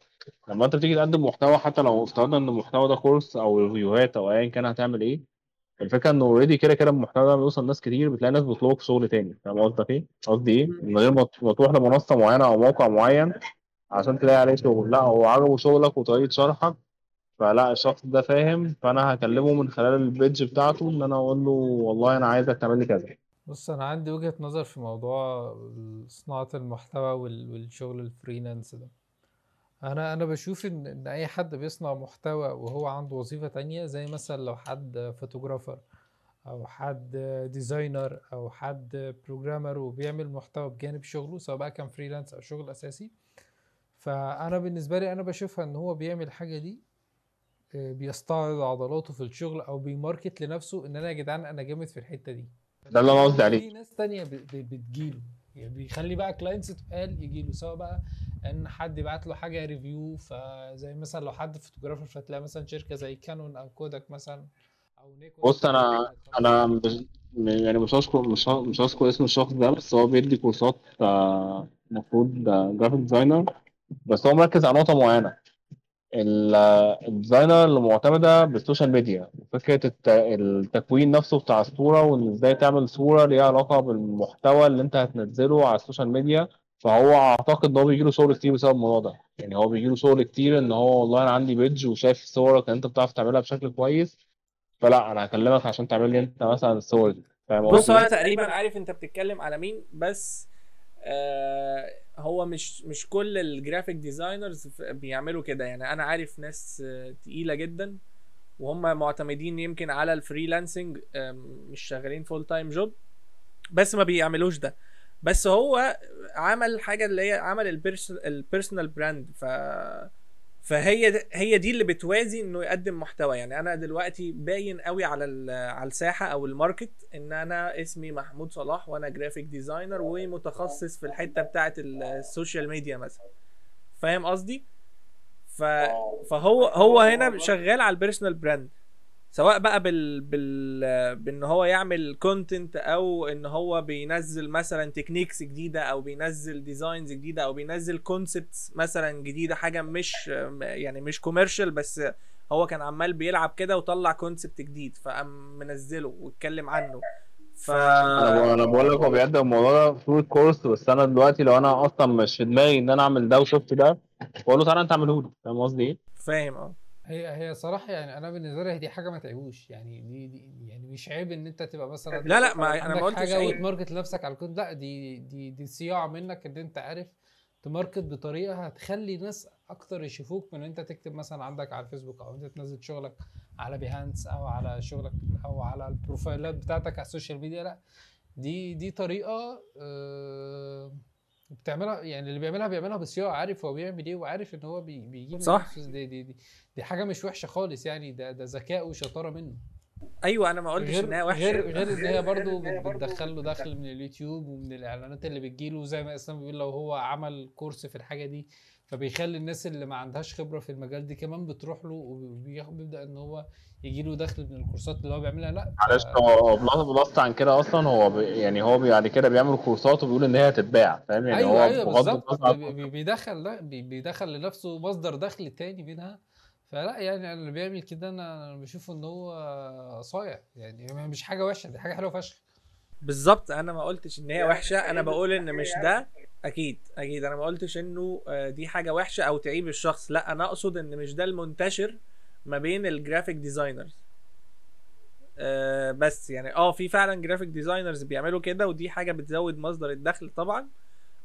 لما انت بتيجي تقدم محتوى حتى لو افترضنا ان المحتوى ده كورس او ريفيوهات او ايا كان، هتعمل ايه؟ الفكره انه اوريدي كده المحتوى ده بيوصل لناس كتير، بتلاقي ناس بتطلبك في شغل تاني، فاهم قصدك ايه؟ قصدي ايه؟ من غير ما تروح لمنصه معينه او موقع معين عشان تلاقي عليه شغل، لا هو عجبه شغلك وطريقه شرحك، فلا الشخص ده فاهم، فانا هكلمه من خلال البيدج بتاعته ان انا اقول له والله انا عايزك تعمل لي كذا. بص انا عندي وجهه نظر في موضوع صناعه المحتوى والشغل الفريلانس ده. انا بشوف ان اي حد بيصنع محتوى وهو عنده وظيفه تانية، زي مثلا لو حد فوتوغرافر او حد ديزاينر او حد بروجرامر وبيعمل محتوى بجانب شغله، سواء بقى كان فريلانس او شغل اساسي، فانا بالنسبه لي انا بشوفها ان هو بيعمل الحاجه دي بيستعرض عضلاته في الشغل او بيماركت لنفسه ان انا يا جدعان انا جامد في الحته دي. ده اللي انا قصدي عليه. في ناس تانية بتجيله، يعني بيخلي بقى كلاينتس تقال يجيله، سواء بقى ان حد يبعت له حاجه ريفيو، فزي مثلا لو حد فوتوغرافر فتلاقي مثلا شركه زي كانون او كودك مثلا او نيكون. بص انا مش هذكر اسم الشخص ده، بس هو بيدي كورسات المفروض جرافيك ديزاينر، بس هو مركز على نقطه معينه. الديزاينر اللي معتمده بالسوشيال ميديا، فكره التكوين نفسه بتاع الصوره، وان ازاي تعمل صوره ليها علاقه بالمحتوى اللي انت هتنزله على السوشيال ميديا. فهو اعتقد ان هو بيجيله شغل كتير بسبب الموضوع ده، يعني هو بيجيله شغل كتير ان هو والله انا عندي بيدج وشايف صورك ان انت بتعرف تعملها بشكل كويس، فلا انا هكلمك عشان تعمل لي انت مثلا الصور دي. بص انا تقريبا عارف انت بتتكلم على مين، بس هو مش كل الجرافيك ديزاينرز بيعملوا كده. يعني انا عارف ناس تقيله جدا وهم معتمدين يمكن على الفريلانسنج، مش شغالين فول تايم جوب، بس ما بيعملوش ده. بس هو عمل حاجه اللي هي عمل البيرسونال براند، فهي دي اللي بتوازي انه يقدم محتوى. يعني انا دلوقتي باين قوي على الساحه او الماركت ان انا اسمي محمود صلاح وانا جرافيك ديزاينر ومتخصص في الحته بتاعه السوشيال ميديا مثلا، فاهم قصدي؟ فهو هنا شغال على البيرسونال براند، سواء بقى بان هو يعمل كونتنت او ان هو بينزل مثلا تكنيكس جديده او بينزل ديزاينز جديده او بينزل كونسبتس مثلا جديده، حاجه مش كوميرشال، بس هو كان عمال بيلعب كده وطلع كونسبت جديد فقام منزله واتكلم عنه. انا بقول لك هو بيقدم الموضوع ده في الكورس، بس انا دلوقتي لو انا اصلا مش في دماغي ان انا اعمل ده وشفت ده بقول له تعالى انت اعمله لي، فاهم قصدي ايه؟ فاهم. هي صراحه يعني انا بالنسبه لي دي حاجه ما تعيبوش، يعني دي يعني مش عيب ان انت تبقى مثلا لا ما انا ما قلتش حاجه وتماركت لنفسك على الكود، لا دي صياعه منك ان انت عارف تماركت بطريقه هتخلي ناس اكتر يشوفوك من ان انت تكتب مثلا عندك على الفيسبوك او انت تنزل شغلك على بيهانس او على شغلك او على البروفايلات بتاعتك على السوشيال ميديا. لا دي طريقه بتعملها يعني اللي بيعملها بصياغه، عارف هو بيعمل ايه وعارف ان هو بيجيب صح. دي حاجه مش وحشه خالص يعني، ده ذكاء وشطاره منه. ايوه انا ما قلتش انها وحشه، غير ان هي برضه بتدخل له دخل من اليوتيوب ومن الاعلانات اللي بتجيله، زي ما اسلام بيقول لو هو عمل كورس في الحاجه دي، فبيخلي الناس اللي ما عندهاش خبره في المجال دي كمان بتروح له، وبيبدا ان هو يجيله دخل من الكورسات اللي هو بيعملها. لا معلش هو بلس عن كده اصلا هو يعني هو بعد كده بيعمل كورسات وبيقول ان هي هتتباع، فاهم يعني؟ أيوة هو بيدخل لنفسه مصدر دخل تاني منها. فلا يعني اللي بيعمل كده انا بشوفه ان هو صايع يعني، مش حاجه وحشه، دي حاجه حلوه فشخ. بالظبط انا ما قلتش ان هي وحشه، انا بقول ان مش ده اكيد انا ما قلتش انه دي حاجه وحشه او تعيب الشخص، لا انا اقصد ان مش ده المنتشر ما بين الجرافيك ديزاينرز بس يعني. في فعلا جرافيك ديزاينرز بيعملوا كده ودي حاجه بتزود مصدر الدخل طبعا،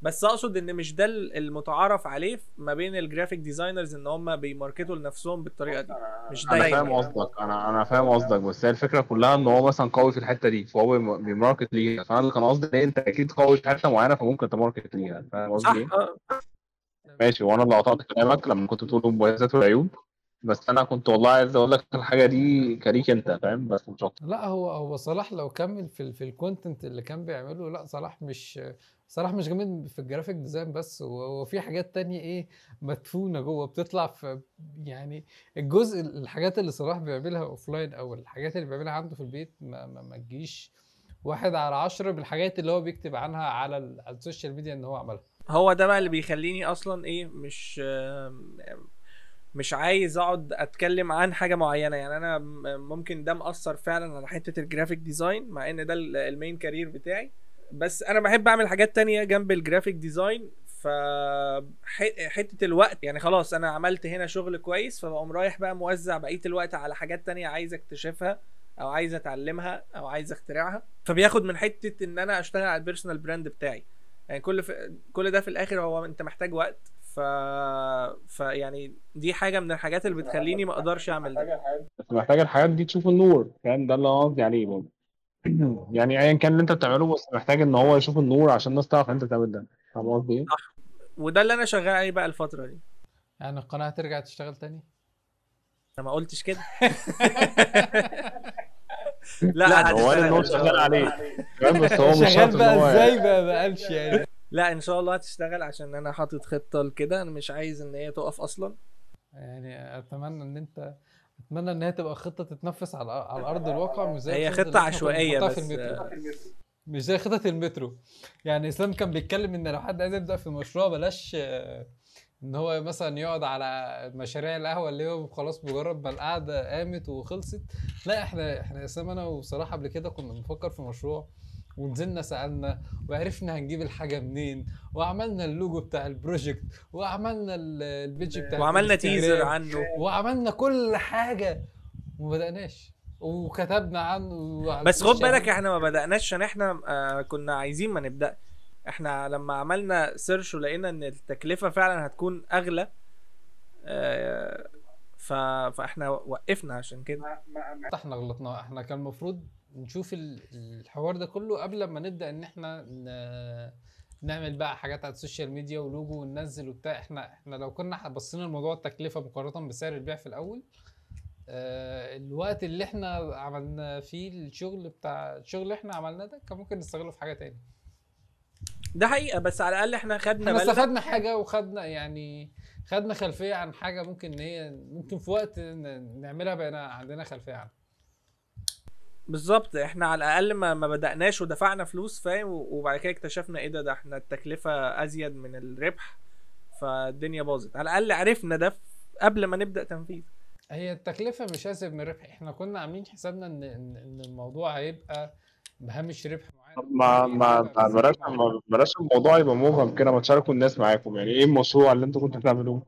بس اقصد ان مش ده المتعارف عليه ما بين الجرافيك ديزاينرز ان هم بيماركتوا لنفسهم بالطريقه دي. مش دايما. انا فاهم قصدك، انا فاهم قصدك، بس هي الفكره كلها ان هو مثلا قوي في الحته دي فهو بيماركت ليها، فانا اللي كان قصدي ان انت اكيد قوي في حته معينه فممكن تماركت ليها، فاهم قصدي؟ ماشي. وانا اللي قطعت كلامك لما كنت بتقول المميزات والعيوب، بس انا كنت والله عايز اقول لك الحاجه دي كاريك انت فاهم، بس مش شاطر. لا هو صلاح لو كمل في الكونتنت اللي كان بيعمله، لا صلاح مش جامد في الجرافيك ديزاين بس، وفي حاجات تانية مدفونه جوه بتطلع في يعني الحاجات اللي صلاح بيعملها اوفلاين او الحاجات اللي بيعملها عنده في البيت ما تجيش 1/10 بالحاجات اللي هو بيكتب عنها على السوشيال ميديا ان هو عملها. هو ده بقى اللي بيخليني اصلا مش عايز اقعد اتكلم عن حاجه معينه يعني. انا ممكن ده مأثر فعلا على حته الجرافيك ديزاين مع ان ده المين كارير بتاعي، بس انا بحب اعمل حاجات تانية جنب الجرافيك ديزاين. ف حته الوقت يعني خلاص انا عملت هنا شغل كويس، فبقوم رايح بقى موزع بقيه الوقت على حاجات تانية عايز اكتشفها او عايز اتعلمها او عايز اخترعها، فبياخد من حته ان انا اشتغل على البيرسونال براند بتاعي يعني. كل ده في الاخر هو انت محتاج وقت. ف يعني دي حاجه من الحاجات اللي بتخليني ما اقدرش اعمل ده، بس محتاج الحاجات دي تشوف النور، فاهم؟ ده اللي انا قصدي عليه برضه يعني ايا كان اللي انت بتعمله، بس محتاج ان هو يشوف النور عشان الناس تعرف انت بتعمل ده، فاهم قصدي ايه؟ وده اللي انا شغال عليه بقى الفتره دي يعني. القناه هترجع تشتغل تاني؟ انا ما قلتش كده لا هو اللي شغال عليه، بس هو مش شغال بقى ازاي بقى ما قالش يعني. لا ان شاء الله هتشتغل، عشان انا حاطط خطه لكده، انا مش عايز ان هي تقف اصلا يعني. اتمنى ان هي تبقى خطه تتنفس على ارض الواقع، مش زي هي خطه عشوائيه بس مش زي خطه المترو يعني. اسلام كان بيتكلم ان لو حد عايز يبدا في مشروع بلاش ان هو مثلا يقعد على مشاريع القهوه اللي هو خلاص مجرد ما القعده قامت وخلصت. لا احنا اسلام انا وصراحه قبل كده كنا بنفكر في مشروع، ونزلنا سألنا وعرفنا هنجيب الحاجة منين، وعملنا اللوجو بتاع البروجكت، وعملنا البيج بتاع، وعملنا تيزر عنه، وعملنا كل حاجة وما بدأناش، وكتبنا عنه. بس خد بالك احنا ما بدأناش عشان احنا كنا عايزين ما نبدأ. احنا لما عملنا سيرش ولقينا ان التكلفة فعلا هتكون اغلى فاحنا وقفنا عشان كده. احنا غلطنا، احنا كان المفروض نشوف الحوار ده كله قبل ما نبدا ان احنا نعمل بقى حاجات على السوشيال ميديا ولوجو وننزل وبتاع. احنا لو كنا بصينا لموضوع التكلفه مقارنه بسعر البيع في الاول، الوقت اللي احنا عملنا فيه الشغل اللي احنا عملناه ده كان ممكن نستغله في حاجه تاني. ده حقيقه، بس على الاقل احنا خدنا استفدنا حاجه، وخدنا يعني خدنا خلفيه عن حاجه ممكن ان هي ممكن في وقت نعملها بقى عندنا خلفيه عنها. بالظبط، احنا على الاقل ما بدأناش ودفعنا فلوس، فاهم؟ وبعد كده اكتشفنا ايه ده احنا التكلفه ازيد من الربح، فالدنيا باظت. على الاقل عرفنا ده قبل ما نبدا تنفيذ. هي التكلفه مش ازيد من الربح، احنا كنا عاملين حسابنا ان الموضوع هيبقى بهامش ربح معين. ما بلاش الموضوع يبقى مبهم كده، ما تشاركوا الناس معاكم يعني ايه المشروع اللي انتوا كنتوا بتعملوه.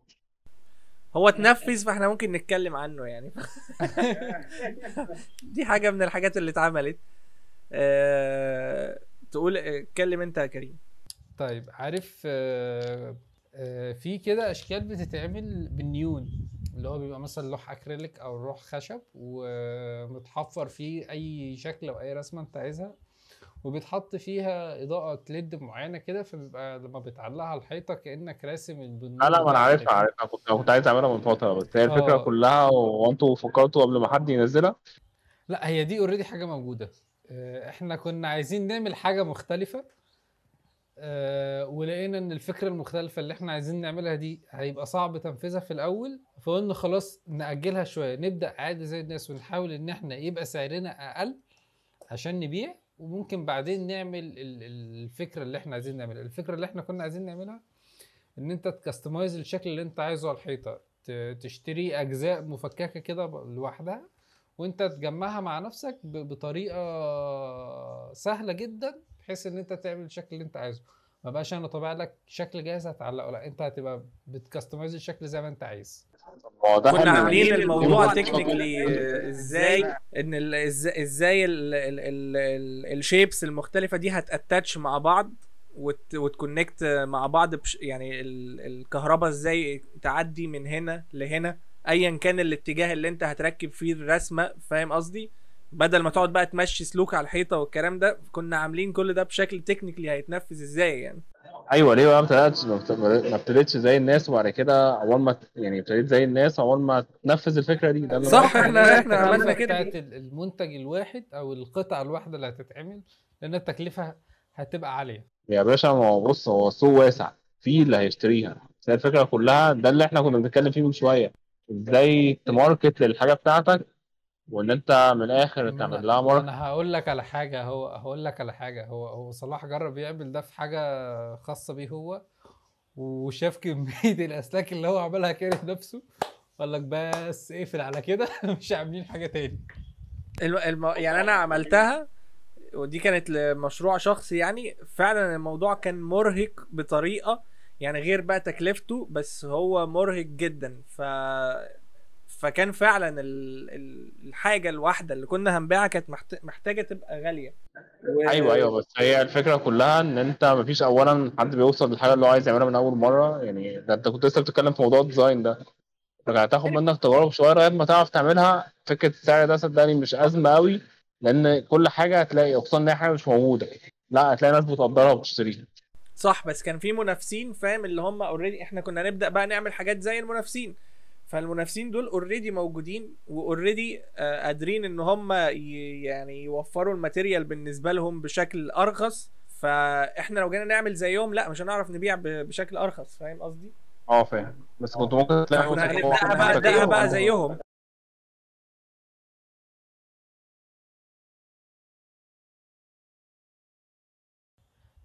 هو اتنفذ، فاحنا ممكن نتكلم عنه يعني دي حاجه من الحاجات اللي اتعملت. تقول اتكلم انت يا كريم. طيب عارف في كده اشكال بتتعمل بالنيون، اللي هو بيبقى مثلا لوح اكريليك او لوح خشب ومتحفر فيه اي شكل او اي رسمه انت عايزها، وبتحط فيها اضاءه ليد معينه كده، فبيبقى لما بتعلقها على الحيطه كانك راسم البنود. لا ما انا عارفها عارفها، كنت عايز اعملها من فتره، بس هي الفكره كلها وانتوا فكرتوا قبل ما حد ينزلها؟ لا هي دي اوريدي حاجه موجوده، احنا كنا عايزين نعمل حاجه مختلفه ولقينا ان الفكره المختلفه اللي احنا عايزين نعملها دي هيبقى صعب تنفيذها في الاول، فقلنا خلاص ناجلها شويه، نبدا عادي زي الناس ونحاول ان احنا يبقى سعرنا اقل عشان نبيع، وممكن بعدين نعمل الفكره اللي احنا عايزين نعملها. الفكره اللي احنا كنا عايزين نعملها ان انت تكستمايز الشكل اللي انت عايزه على الحيطه، تشتري اجزاء مفككه كده لوحدها وانت تجمعها مع نفسك بطريقه سهله جدا، بحيث ان انت تعمل الشكل اللي انت عايزه. ما بقاش انا طابع لك شكل جاهز هتعلقه، لا انت هتبقى بتكستمايز الشكل زي ما انت عايز. كنا عاملين الموضوع تكنيكلي ازاي، ان ازاي الشيبس المختلفه دي هتاتاتش مع بعض وتكونكت مع بعض، يعني الكهرباء ازاي تعدي من هنا لهنا ايا كان الاتجاه اللي انت هتركب فيه الرسمه، فاهم قصدي؟ بدل ما تقعد بقى تمشي سلوك على الحيطه والكلام ده، كنا عاملين كل ده بشكل تكنيكلي هيتنفذ ازاي يعني. ايوه ليه بقى ما ابتديتش زي الناس، وبعد كده اول ما يعني ابتديت زي الناس اول ما تنفذ الفكره دي. ده صح، احنا عملنا كده المنتج الواحد او القطعه الواحده اللي هتتعمل، لان التكلفه هتبقى عاليه يا باشا. ما هو بص، هو السوق واسع فيه اللي هيشتريها، بس الفكره كلها ده اللي احنا كنا بنتكلم فيه من شويه، ازاي تماركت للحاجه بتاعتك وان انت من الاخر تعمل لها ماركت. انا هقول لك على حاجه، هو صلاح جرب يعمل ده في حاجه خاصه بيه هو، وشاف كميه الاسلاك اللي هو عملها كاره نفسه، قال لك بس اقفل على كده مش عاملين حاجه تاني. يعني انا عملتها ودي كانت لمشروع شخصي، يعني فعلا الموضوع كان مرهق بطريقه يعني غير بقى تكلفته، بس هو مرهق جدا. فكان فعلا الحاجه الواحده اللي كنا هنبيعها كانت محتاجه تبقى غاليه. ايوه بس هي الفكره كلها ان انت مفيش اولا حد بيوصل للحاجه اللي هو عايز يعملها من اول مره. يعني ده انت كنت لسه بتتكلم في موضوع الديزاين ده، هتاخد منك تجارب شويه لغايه ما تعرف تعملها. فكره السعر ده صدقني مش ازمه قوي، لان كل حاجه هتلاقي، خصوصا ان هي حاجه مش موجوده، لا هتلاقي ناس بتقدرها وبتشتريها. صح، بس كان في منافسين فاهم، اللي هم اوريدي احنا كنا نبدا بقى نعمل حاجات زي المنافسين، فالمنافسين دول اوريدي موجودين واوريدي قادرين ان هم يعني يوفروا الماتيريال بالنسبه لهم بشكل ارخص، فاحنا لو جينا نعمل زيهم لا مش هنعرف نبيع بشكل ارخص، فاهم قصدي؟ فاهم، بس كنت ممكن تلاقي بقى زيهم.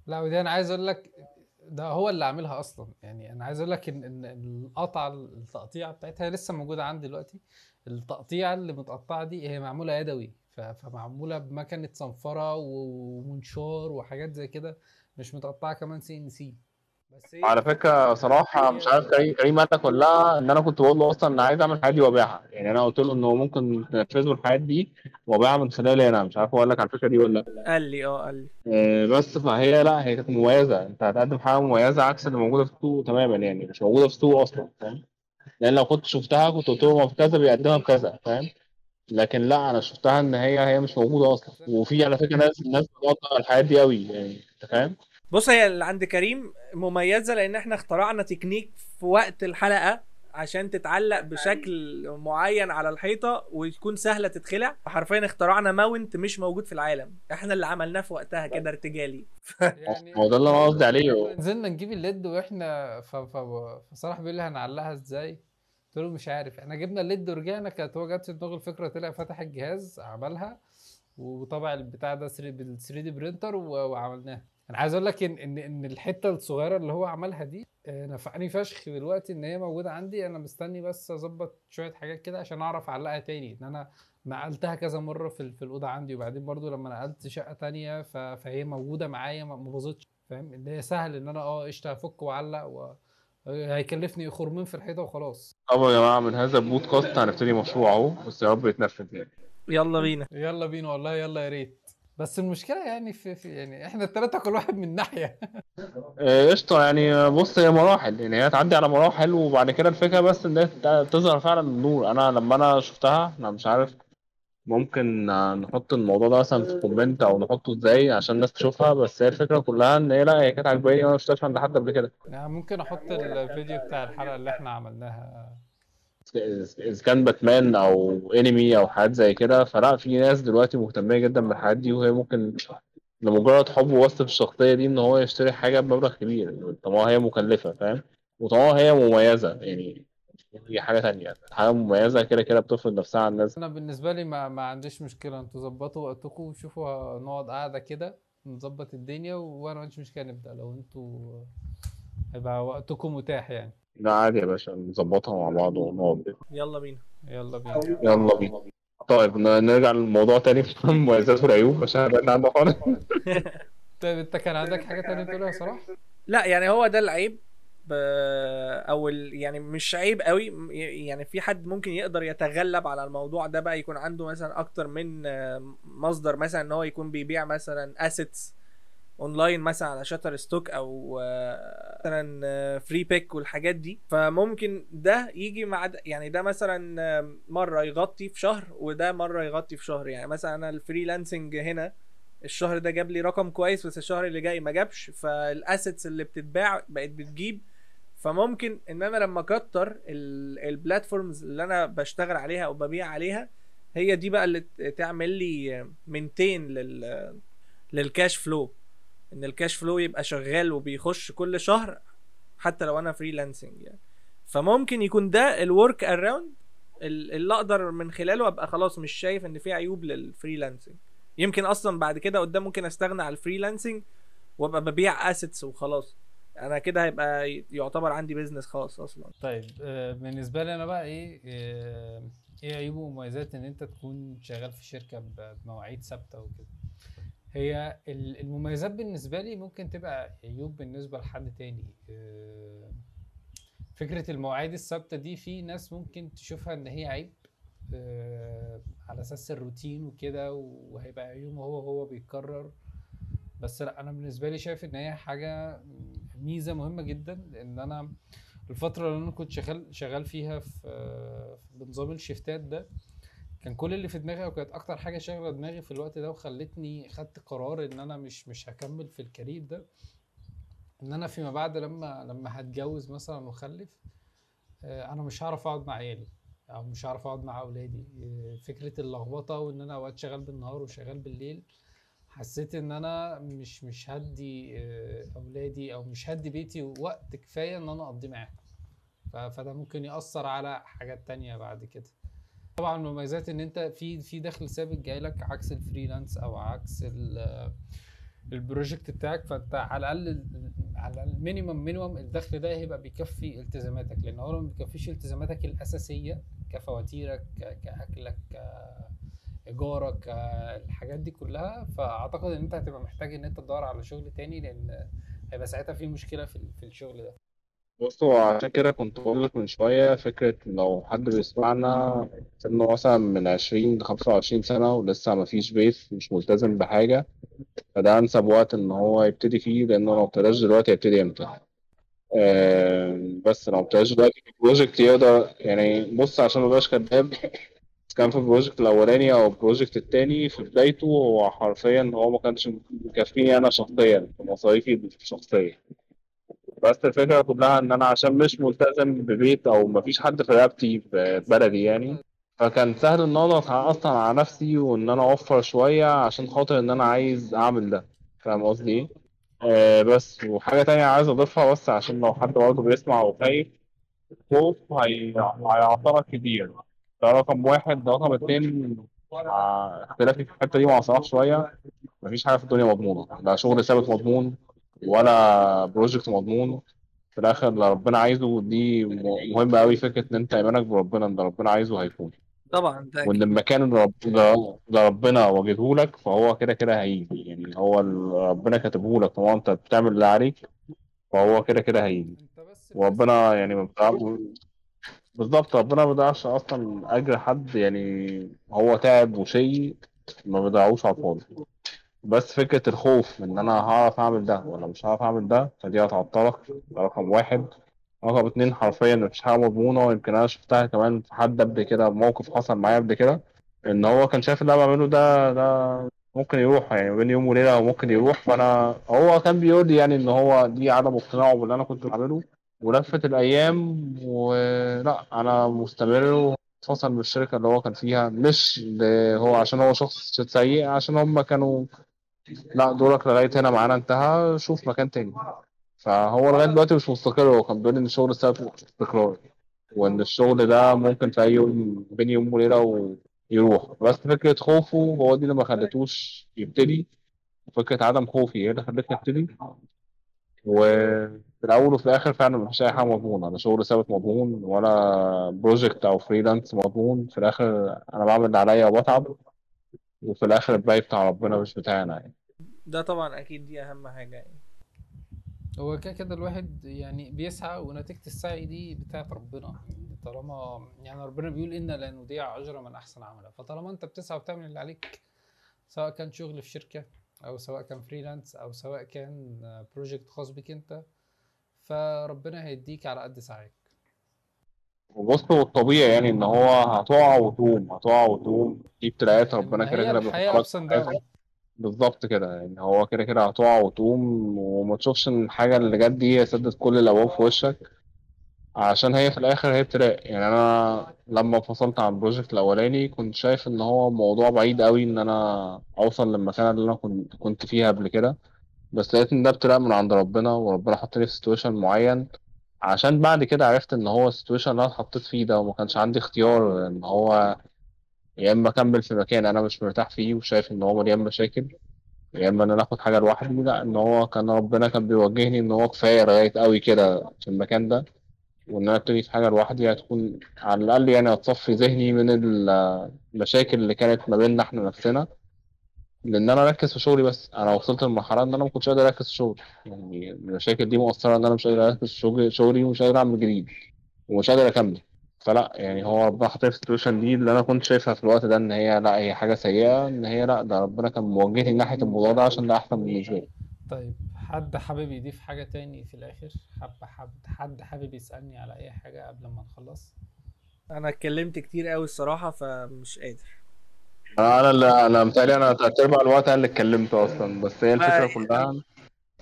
لا ودي انا عايز اقول لك ده هو اللي عاملها اصلا، يعني انا عايز اقول لك ان القطعه التقطيعه بتاعتها لسه موجوده عندي دلوقتي. التقطيعه اللي متقطعه دي هي معموله يدوي، فمعموله بمكنه صنفره ومنشار وحاجات زي كده، مش متقطعه كمان CNC. بس على فكره صراحه مش عارف كريم قالك كلها، ان انا كنت بقول له اصلا انا عايز اعمل الحاجات دي وابيعها، يعني انا قلت له انه ممكن تنفذوا الحاجات دي وابيعها من خلالي انا، مش عارف هو قال لك على الفكره دي ولا لا. قال لي بس فهي لا هي كانت مميزه، انت هتقدم حاجه مميزه عكس اللي موجوده في السوق تماما، يعني مش موجوده في السوق اصلا، فاهم؟ لان لو كنت شفتها كنت قلت له في كذا بيقدمها بكذا، فاهم؟ لكن لا انا شفتها ان هي مش موجوده اصلا، وفي على فكره ناس بتقطع الحاجات دي قوي، يعني انت فاهم. بص هي اللي عند كريم مميزه، لان احنا اخترعنا تكنيك في وقت الحلقه عشان تتعلق بشكل معين على الحيطه وتكون سهله تتخلع، فحرفيا اخترعنا ماونت مش موجود في العالم، احنا اللي عملناه في وقتها كده ارتجالي. يعني هو ده اللي انا قصدي عليه. نزلنا نجيب الليد واحنا فصلاح بيقول لي هنعلقها ازاي؟ قلت له مش عارف، احنا جبنا الليد ورجعنا كانت هو جت في دماغه الفكره، طلع فتح الجهاز عملها وطبع البتاع ده بال 3 دي برينتر وعملناها. انا عايز اقول لك ان الحته الصغيره اللي هو عملها دي نفعني فشخ دلوقتي، ان هي موجوده عندي، انا مستني بس اظبط شويه حاجات كده عشان اعرف اعلقها تاني، ان انا نقلتها كذا مره في الاوضه عندي، وبعدين برضو لما نقلت شقه تانية فهي موجوده معايا ما باظتش، فاهم؟ ان هي سهل ان انا قشطه افك واعلق هيكلفني خرمين في الحيطه وخلاص. طبعا يا جماعه من هذا البودكاست هنبتدي مشروع اهو، بس يا رب يتنفذ يعني. يلا بينا والله، يلا يا ريت. بس المشكله يعني يعني احنا الثلاثه كل واحد من ناحيه. قشطه. يعني بص هي مراحل، يعني هي تعدي على مراحل وبعد كده الفكره بس ان تظهر فعلا النور. انا لما شفتها انا مش عارف ممكن نحط الموضوع ده مثلا في كومنت او نحطه ازاي عشان الناس تشوفها. بس هي الفكره كلها ان هي لا هي كانت عجباني وانا مش شفتهاش عند حد قبل كده. يعني ممكن احط الفيديو بتاع الحلقه اللي احنا عملناها. اذا كان باتمان او انمي او حاجات زي كده، فلا في ناس دلوقتي مهتمه جدا بالحاجات دي، وهي ممكن لمجرد حبه وصف الشخصيه دي ان هو يشتري حاجه بمبلغ كبير طالما هي مكلفه، فاهم؟ وطالما هي مميزه، يعني هي حاجه تانية، حاجه مميزه كده كده بتفرض نفسها على الناس. انا بالنسبه لي ما عنديش مشكله، انتوا ظبطوا وقتكم وشوفوا، نقعد قاعده كده نظبط الدنيا، وانا ما عنديش مشكله نبدا لو انتوا هيبقى وقتكم متاح. يعني لا عادي يا باشا، نظبطها مع بعض ونقعد. يلا بينا يلا بينا يلا بينا. طيب نرجع للموضوع تاني، المميزات والعيوب عشان انا عندي خالص. طيب انت كان عندك حاجه تانية تقولها يا صلاح؟ لا يعني هو ده العيب او يعني مش عيب قوي، يعني في حد ممكن يقدر يتغلب على الموضوع ده، بقى يكون عنده مثلا اكتر من مصدر، مثلا ان هو يكون بيبيع مثلا assets اونلاين مثلا على شاتر ستوك او مثلا فري بيك والحاجات دي. فممكن ده يجي مع يعني ده مثلا مره يغطي في شهر وده مره يغطي في شهر. يعني مثلا انا الفريلانسنج هنا الشهر ده جاب لي رقم كويس، بس الشهر اللي جاي ما جابش، فالاسيتس اللي بتتباع بقت بتجيب. فممكن ان انا لما اكتر البلاتفورمز اللي انا بشتغل عليها او ببيع عليها، هي دي بقى اللي تعمل لي مينتين للكاش فلو، ان الكاش فلو يبقى شغال وبيخش كل شهر حتى لو انا فريلانسنج. يعني فممكن يكون ده الورك اراوند اللي اقدر من خلاله ابقى خلاص مش شايف ان في عيوب للفريلانسنج. يمكن اصلا بعد كده قدام ممكن استغنى على الفريلانسنج وابقى ببيع اسيتس وخلاص، انا كده هيبقى يعتبر عندي بيزنس خاص اصلا. طيب بالنسبه لي انا بقى ايه عيوب ومميزات ان انت تكون شغال في شركه بمواعيد ثابته وكده؟ هي المميزات بالنسبه لي ممكن تبقى عيوب بالنسبه لحد تاني. فكره المواعيد الثابته دي في ناس ممكن تشوفها ان هي عيب على اساس الروتين وكده، وهيبقى يوم هو بيتكرر. بس لا، انا بالنسبه لي شايف ان هي حاجه ميزه مهمه جدا، لان انا الفتره اللي انا كنت شغال فيها في بنظام الشيفتات ده، كان كل اللي في دماغي وكانت اكتر حاجه شاغله دماغي في الوقت ده، وخلتني خدت قرار ان انا مش هكمل في الكارير ده، ان انا فيما بعد لما هتجوز مثلا واخلف، انا مش هعرف اقعد مع عيالي او مش هعرف اقعد مع اولادي. فكره اللخبطه وان انا اوقات شغال بالنهار وشغال بالليل، حسيت ان انا مش هدي اولادي او مش هدي بيتي وقت كفايه ان انا اقضي معاهم، فده ممكن ياثر على حاجات تانية بعد كده. طبعا مميزات ان انت في دخل ثابت جايلك، عكس الفريلانس او عكس البروجكت بتاعك، فانت على الاقل مينيمم الدخل ده هيبقى بيكفي التزاماتك، لان هو لو ما بيكفيش التزاماتك الاساسيه كفواتيرك كاكلك كايجارك الحاجات دي كلها، فاعتقد ان انت هتبقى محتاج ان انت تدور على شغل تاني، لان هيبقى ساعتها في مشكله في الشغل ده. بصوا عشان كده كنت بقول لك من شويه، فكره لو حد بيسمعنا سنه مثلا من 20 ل 25 سنه ولسه ما فيش بيت، مش ملتزم بحاجه، فده انسب وقت ان هو يبتدي فيه، لانه لو ابتداش دلوقتي هيبتدي امتى؟ بس لو ابتداش دلوقتي في بروجكت يقدر، يعني بص عشان ما بقاش كداب، كان في البروجكت الاولاني او البروجكت التاني في بدايته هو حرفيا هو ما كانش مكفيني انا شخصيا في مصاريفي الشخصيه. بس الفكرة كلها ان انا عشان مش ملتزم ببيت او مفيش حد في رقبتي في بلدي يعني، فكان سهل ان انا اصلا على نفسي وان انا اوفر شوية عشان خاطر ان انا عايز اعمل ده، فاهم قصدي ايه؟ بس وحاجة تانية عايز اضيفها، بس عشان لو حد برضه بيسمع وخايف، الخوف هيعطلك كتير، ده رقم واحد. ده رقم اتنين، اختلافي في الحتة دي مع صلاح شوية، مفيش حاجة في الدنيا مضمونة، ده شغل ثابت مضمون ولا بروجكت مضمون في الاخر اللي ربنا عايزه. دي مهمه قوي، فكره ان انت ايمانك بربنا، ان ربنا عايزه هيكون طبعا، وان المكان اللي ربنا واجده لك فهو كده كده هيجي، يعني هو اللي ربنا كاتبه لك طبعا، انت بتعمل اللي عليك فهو كده كده هيجي، وربنا يعني ما بتعبش بالظبط، ربنا ما بيضيعش اصلا اجر حد، يعني هو تعب وشيء ما بيضيعوش على الفاضي. بس فكرة الخوف ان انا هعرف اعمل ده ولا مش هعرف اعمل ده، فدي هتعطلك، ده رقم واحد. رقم اتنين، حرفيا مفيش حاجة مضمونة، ويمكن انا شفتها كمان في حد قبل كده، موقف حصل معايا قبل كده، ان هو كان شايف اللي انا بعمله ده ممكن يروح يعني بين يوم وليله، وممكن يروح. فانا هو كان بيقول لي يعني ان هو دي عدم اقتناعه باللي انا كنت بعمله، ولفت الايام ولا انا مستمر وفصل من الشركه اللي هو كان فيها، مش هو عشان هو شخص سيء، عشان هم كانوا لا دورك لغايه هنا معانا انتهى، شوف مكان تاني. فهو لغايه دلوقتي مش مستقر. هو كان بيقول لي ان الشغل سبب استقرار، وان الشغل ده ممكن في اي يوم بين يوم وليله ويروح، بس فكره خوفه هو دي اللي ما خلتوش يبتدي. فكره عدم خوفي هي اللي خلتني ابتدي. وفي الاول وفي الاخر فعلا مفيش اي حاجه مضمونه، لا شغل ثابت مضمون ولا بروجكت او فريلانس مضمون. في الاخر انا بعمل اللي عليا وبتعب، وفي الاخر الباقي بتاع ربنا مش بتاعنا يعني. ده طبعا اكيد دي اهم حاجه يعني. هو كده الواحد يعني بيسعى، ونتيجة السعي دي بتاعت ربنا. طالما يعني ربنا بيقول إنا لا نضيع أجر من أحسن عملا، فطالما أنت بتسعى وبتعمل اللي عليك، سواء كان شغل في شركة أو سواء كان فريلانس أو سواء كان بروجكت خاص بك أنت، فربنا هيديك على قد سعيك. وبص الطبيعي يعني إن هو هتقع وتقوم دي بتلاقيات ربنا كده بيخرجك بالظبط كده يعني. هو كده هتقع وتقوم، وما تشوفش ان الحاجه اللي جت دي هي سدت كل الابواب في وشك، عشان هي في الاخر هي بتراقب يعني. انا لما فصلت عن البروجكت الاولاني كنت شايف ان هو موضوع بعيد قوي ان انا اوصل للمكان اللي انا كنت فيها قبل كده، بس لقيت ان ده بتراقب من عند ربنا، وربنا حطني في سيتويشن معين، عشان بعد كده عرفت ان هو السيتويشن اللي انا اتحطيت فيه ده وما كانش عندي اختيار، ان هو يا اما اكمل في مكان انا مش مرتاح فيه وشايف ان هو مليان مشاكل، يا اما ان انا اخد حاجه لوحدي. لا، ان هو كان ربنا كان بيوجهني ان هو كفايه لغايه قوي كده في المكان ده، وان انا ابتدي في حاجه لوحدي هتكون على الاقل يعني هتصفي ذهني من المشاكل اللي كانت ما بيننا احنا نفسنا، لان انا اركز في شغلي. بس انا وصلت لمرحله ان انا ما كنتش قادر اركز في شغلي يعني. المشاكل دي مؤثره ان انا مش قادر اركز في شغلي، ومش قادر اعمل جديد، ومش قادر اكمل. فلا يعني هو ربنا حاطني في السيتويشن دي اللي انا كنت شايفها في الوقت ده ان هي لا هي حاجه سيئه، ان هي لا ده ربنا كان موجهني ناحيه الموضوع ده عشان ده احسن بالنسبه لي. طيب، حد حابب يضيف حاجه تاني في الاخر؟ حد حابب يسالني على اي حاجه قبل ما نخلص؟ انا اتكلمت كتير قوي الصراحه، فمش قادر. انا متهيألي انا تقريبا الوقت اللي اتكلمت اصلا، بس هي الفكره كلها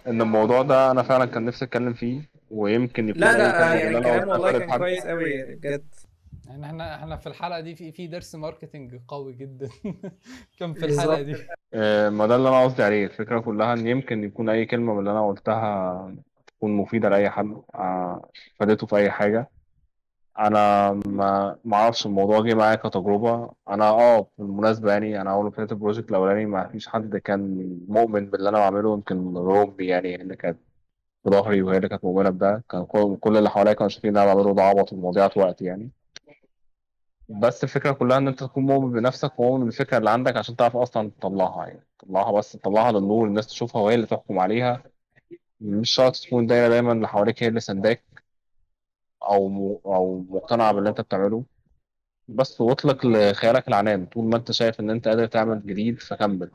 ان الموضوع ده انا فعلا كان نفسي اتكلم فيه، ويمكن يبقى يعني الكلام والله كان كويس قوي بجد يعني. احنا في الحلقه دي في درس ماركتنج قوي جدا كان في الحلقه دي. ما ده اللي انا قصدي عليه. الفكره كلها ان يمكن يكون اي كلمه من اللي انا قلتها تكون مفيده لاي حد، فادته في اي حاجه. انا ما اعرفش، الموضوع جه معايا كتجربه. انا بالمناسبه يعني انا اول فتره البروجكت الاولاني ما فيش حد كان مؤمن باللي انا بعمله، يمكن ربي يعني اللي كانت في ظهري وهي اللي كانت مؤمنه بده. كان كل اللي حواليا كانوا شايفين ان انا بعمله ده عبط ومضيعة وقت يعني. بس الفكره كلها ان انت تكون مؤمن بنفسك ومؤمن بالفكره اللي عندك عشان تعرف اصلا تطلعها يعني. تطلعها للنور، الناس تشوفها وهي اللي تحكم عليها. مش شرط تكون دايره دايما اللي حواليك هي اللي سنداك او مقتنع باللي انت بتعمله، بس واطلق لخيالك العنان. طول ما انت شايف ان انت قادر تعمل جديد فكمل،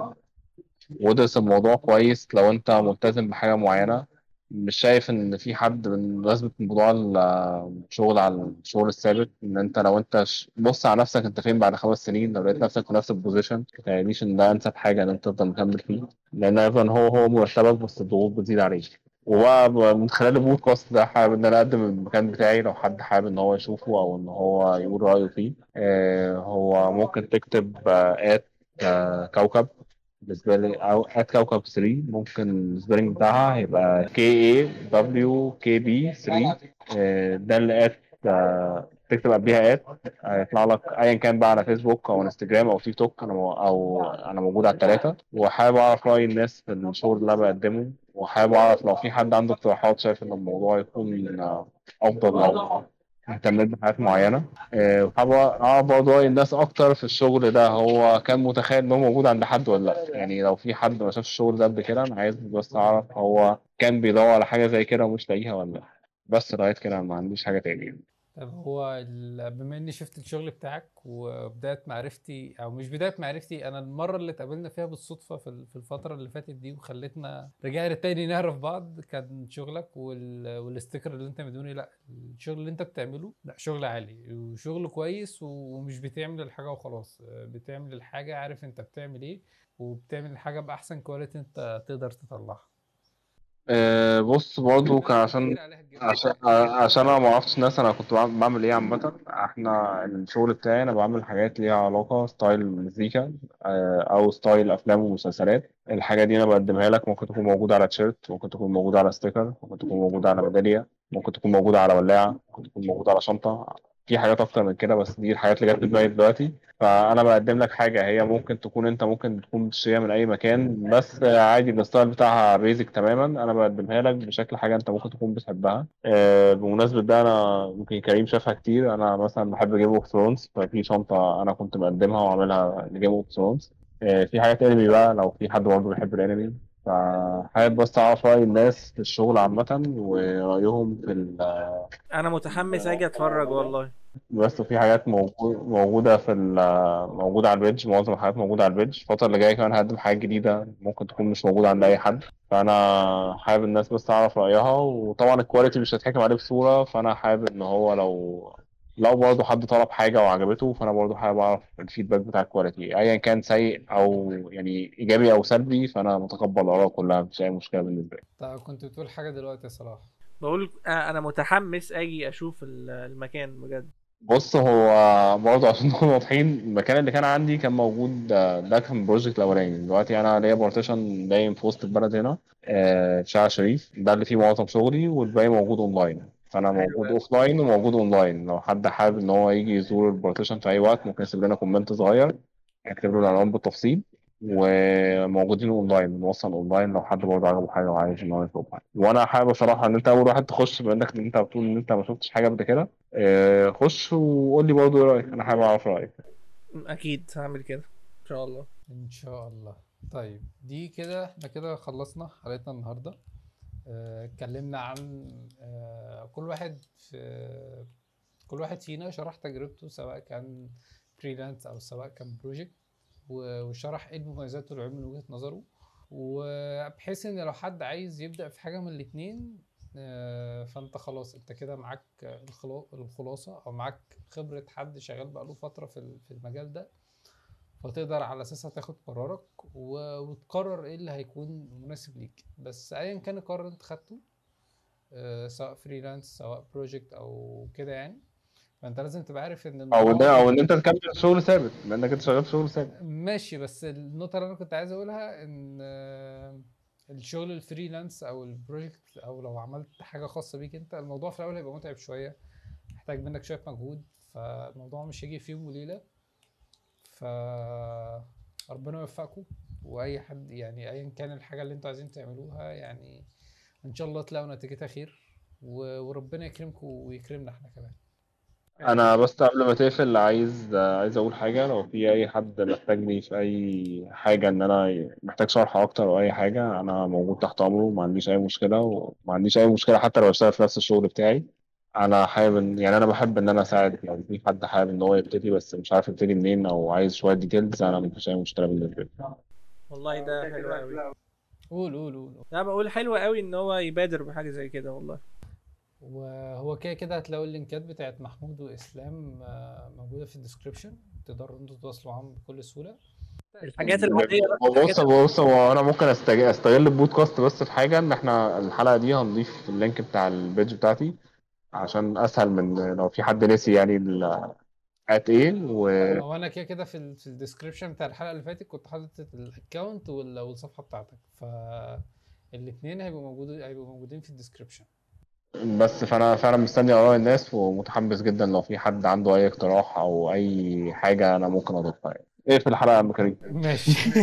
وادرس الموضوع كويس. لو انت ملتزم بحاجه معينه، مش شايف ان في حد بالنسبه لموضوع الشغل على الشغل الثابت، ان انت لو انت بص على نفسك انت فين بعد 5 سنين. لو لقيت نفسك في نفس البوزيشن، متهيأليش ان ده انسب حاجه ان انت تفضل مكمل فيه، لان ايضا هو مرتبك بس الضغوط بتزيد عليك. وبقى من خلال البودكاست ده حابب ان انا اقدم المكان بتاعي، لو حد حابب ان هو يشوفه او ان هو يقول رايه فيه. هو ممكن تكتب @كوكب بالنسبه لي، او @كوكب 3. ممكن السبيلنج بتاعها هيبقى KAWKB3. ده اللي تكتب قبلها هيطلع لك ايا كان بقى على فيسبوك او انستجرام او تيك توك. انا موجود على ال3، وحابب اعرف راي الناس في الشغل اللي انا بقدمه، وحابب اعرف لو في حد عنده اقتراحات شايف ان الموضوع يكون افضل لو اهتميت بحاجات معينه. وحابب اعرف راي الناس اكتر في الشغل ده، هو كان متخيل انه موجود عند حد ولا لا يعني. لو في حد ما شافش الشغل ده قبل كده، انا عايز بس اعرف هو كان بيدور على حاجه زي كده ومش لاقيها ولا لا. بس لغايه كده ما عنديش حاجه تانية. طب هو بما اني شفت الشغل بتاعك وبدايه معرفتي، او مش بدايه معرفتي، انا المره اللي اتقابلنا فيها بالصدفه في الفتره اللي فاتت دي وخلتنا رجعنا تاني نعرف بعض، كان شغلك والاستيكر اللي انت مدوني. لا الشغل اللي انت بتعمله لا شغل عالي وشغل كويس، ومش بتعمل الحاجه وخلاص، بتعمل الحاجه عارف انت بتعمل ايه، وبتعمل الحاجه باحسن كواليتي انت تقدر تطلعها. بص برضه كان عشان انا ما اعرفش الناس انا كنت بعمل ايه عامه. احنا الشغل بتاعي انا بعمل حاجات ليها علاقه ستايل مزيكا او ستايل افلام ومسلسلات. الحاجه دي انا بقدمها لك، ممكن تكون موجوده على تيشيرت، ممكن تكون موجوده على ستيكر، ممكن تكون موجوده على ميداليه، ممكن تكون موجوده على ولاعه، ممكن تكون موجوده على شنطه. في حاجات اكتر من كده بس دي الحاجات اللي جت في دماغي دلوقتي. فانا بقدم لك حاجه هي ممكن تكون بتشتريها من اي مكان، بس عادي الستايل بتاعها بيزك تماما. انا بقدمها لك بشكل حاجه انت ممكن تكون بتحبها. بمناسبه ده انا ممكن كريم شافها كتير. انا مثلا بحب جيم اوف ثرونز، ففي شنطه انا كنت بقدمها وعاملها لجيم اوف ثرونز. في حاجات انمي بقى لو في حد برضه بيحب الانمي. فحابب بس اعرف راي الناس في الشغل عامه ورايهم في انا متحمس اجي اتفرج والله. بس في حاجات موجوده موجوده على البيدج، معظم الحاجات موجوده على البيدج. الفتره اللي جايه كمان هقدم حاجات جديده ممكن تكون مش موجوده عند اي حد، فانا حابب الناس بس تعرف رايها. وطبعا الكواليتي مش هتحكم عليه بصوره، فانا حابب ان هو لو برضه حد طلب حاجه وعجبته، فانا برضه حابب اعرف الفيدباك بتاع الكواليتي ايا كان سيء او يعني ايجابي او سلبي، فانا متقبل الاراء كلها، مفيش اي مشكله بالنسبه لي. طب كنت بتقول حاجه دلوقتي يا صلاح؟ بقول انا متحمس اجي اشوف المكان بجد. بص هو برضه عشان نكون واضحين، المكان اللي كان عندي كان موجود، ده كان بروجكت الاولاني. دلوقتي انا ليا بارتيشن باين في وسط البلد هنا في شارع شريف، ده اللي فيه معظم شغلي، والباقي موجود اونلاين. فانا موجود اوفلاين وموجود اونلاين. لو حد حابب ان هو يجي يزور البارتيشن في اي وقت، ممكن يسيب لنا كومنت صغير اكتب له العنوان بالتفصيل، وموجودين اونلاين، بنوصل اونلاين لو حد برضه عجبه حاجه وعايز ان هو يشوفها. وانا حابب بصراحه ان انت اول واحد تخش، بما انك انت بتقول ان انت ما شفتش حاجه قبل كده. خش وقول لي برضه ايه رايك، انا حابب اعرف رايك. اكيد هعمل كده ان شاء الله. ان شاء الله. طيب دي كده احنا كده خلصنا حلقتنا النهارده. اتكلمنا عن كل واحد فينا شرح تجربته، سواء كان فريلانس او سواء كان بروجكت، وشرح ايه المميزات والعيوب من وجهة نظره، وبحيث ان لو حد عايز يبدأ في حاجة من الاتنين فانت خلاص انت كده معاك الخلاصة، او معاك خبرة حد شغال بقاله فترة في المجال ده، وتقدر على اساسها تاخد قرارك وتقرر ايه اللي هيكون مناسب ليك. بس ايا كان القرار اللي انت خدته سواء فريلانس سواء بروجكت او كده يعني، فانت لازم تبقى عارف ان او ان انت تكمل شغل ثابت، لانك انت شغال في شغل ثابت ماشي. بس النقطه اللي انا كنت عايز اقولها ان الشغل الفريلانس او البروجكت، او لو عملت حاجه خاصه بيك انت، الموضوع في الاول هيبقى متعب شويه، محتاج منك شويه مجهود، فالموضوع مش هيجي في يوم وليله. فربنا يوفقكم، واي حد يعني ايا كان الحاجه اللي انتوا عايزين تعملوها يعني ان شاء الله تلاقوا نتيجتها خير، وربنا يكرمكم ويكرمنا احنا كمان. انا بس قبل ما تقفل عايز اقول حاجه. لو في اي حد محتاجني في اي حاجه، ان انا محتاج شرح اكتر او اي حاجه، انا موجود تحت امره، ما عنديش اي مشكله، وما عنديش اي مشكله حتى لو بشتغل في نفس الشغل بتاعي. انا حابب يعني انا بحب ان انا اساعد، يعني في حد حابب ان هو يبتدي بس مش عارف يبتدي منين او عايز شويه ديتيلز، انا مفيش اي مشكله بالنسبه لي. والله ده حلو قوي. قول انا بقول حلو قوي ان هو يبادر بحاجه زي كده والله. وهو كده هتلاقوا اللينكات بتاعت محمود واسلام موجوده في الديسكريبشن، تقدروا انتوا تتواصلوا معاهم بكل سهوله. الحاجات العاديه بص انا ممكن استغل البودكاست بس في حاجه، ان احنا الحلقه دي هنضيف اللينك بتاع البيج بتاعتي عشان اسهل من لو في حد نسي يعني ايه. وانا كده في الديسكريبشن بتاع الحلقه اللي فاتت كنت حاطط الاكونت والصفحه بتاعتك، فالاثنين هيبقوا موجودين في الديسكريبشن بس. فانا فعلا مستني اراء الناس، ومتحمس جدا لو في حد عنده اي اقتراح او اي حاجه انا ممكن اضيفها يعني. ايه في الحلقه يا عم كريم؟ ماشي.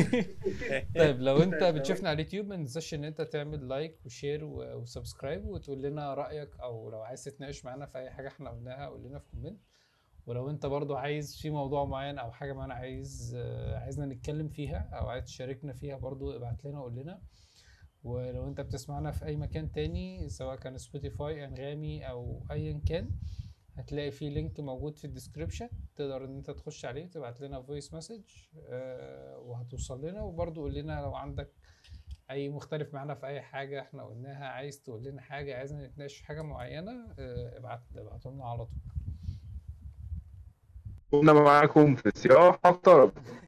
طيب لو انت بتشوفنا على اليوتيوب ما تنساش ان انت تعمل لايك وشير وسبسكرايب، وتقول لنا رايك، او لو عايز تتناقش معانا في اي حاجه احنا قلناها قول لنا في كومنت. ولو انت برضو عايز في موضوع معين او حاجه معانا عايزنا نتكلم فيها، او عايز تشاركنا فيها، برضو ابعت لنا قول لنا. ولو انت بتسمعنا في اي مكان تاني سواء كان سبوتيفاي، انغامي، او ايا كان، هتلاقي فيه لينك موجود في الديسكريبشن، تقدر ان انت تخش عليه تبعت لنا فويس مسج وهتوصل لنا. وبرضو قول لنا لو عندك اي مختلف معنا في اي حاجه احنا قلناها، عايز تقول لنا حاجه، عايز نتناقش في حاجه معينه، ابعتوا لنا على طول. كنا معاكم في الصياح الثاني.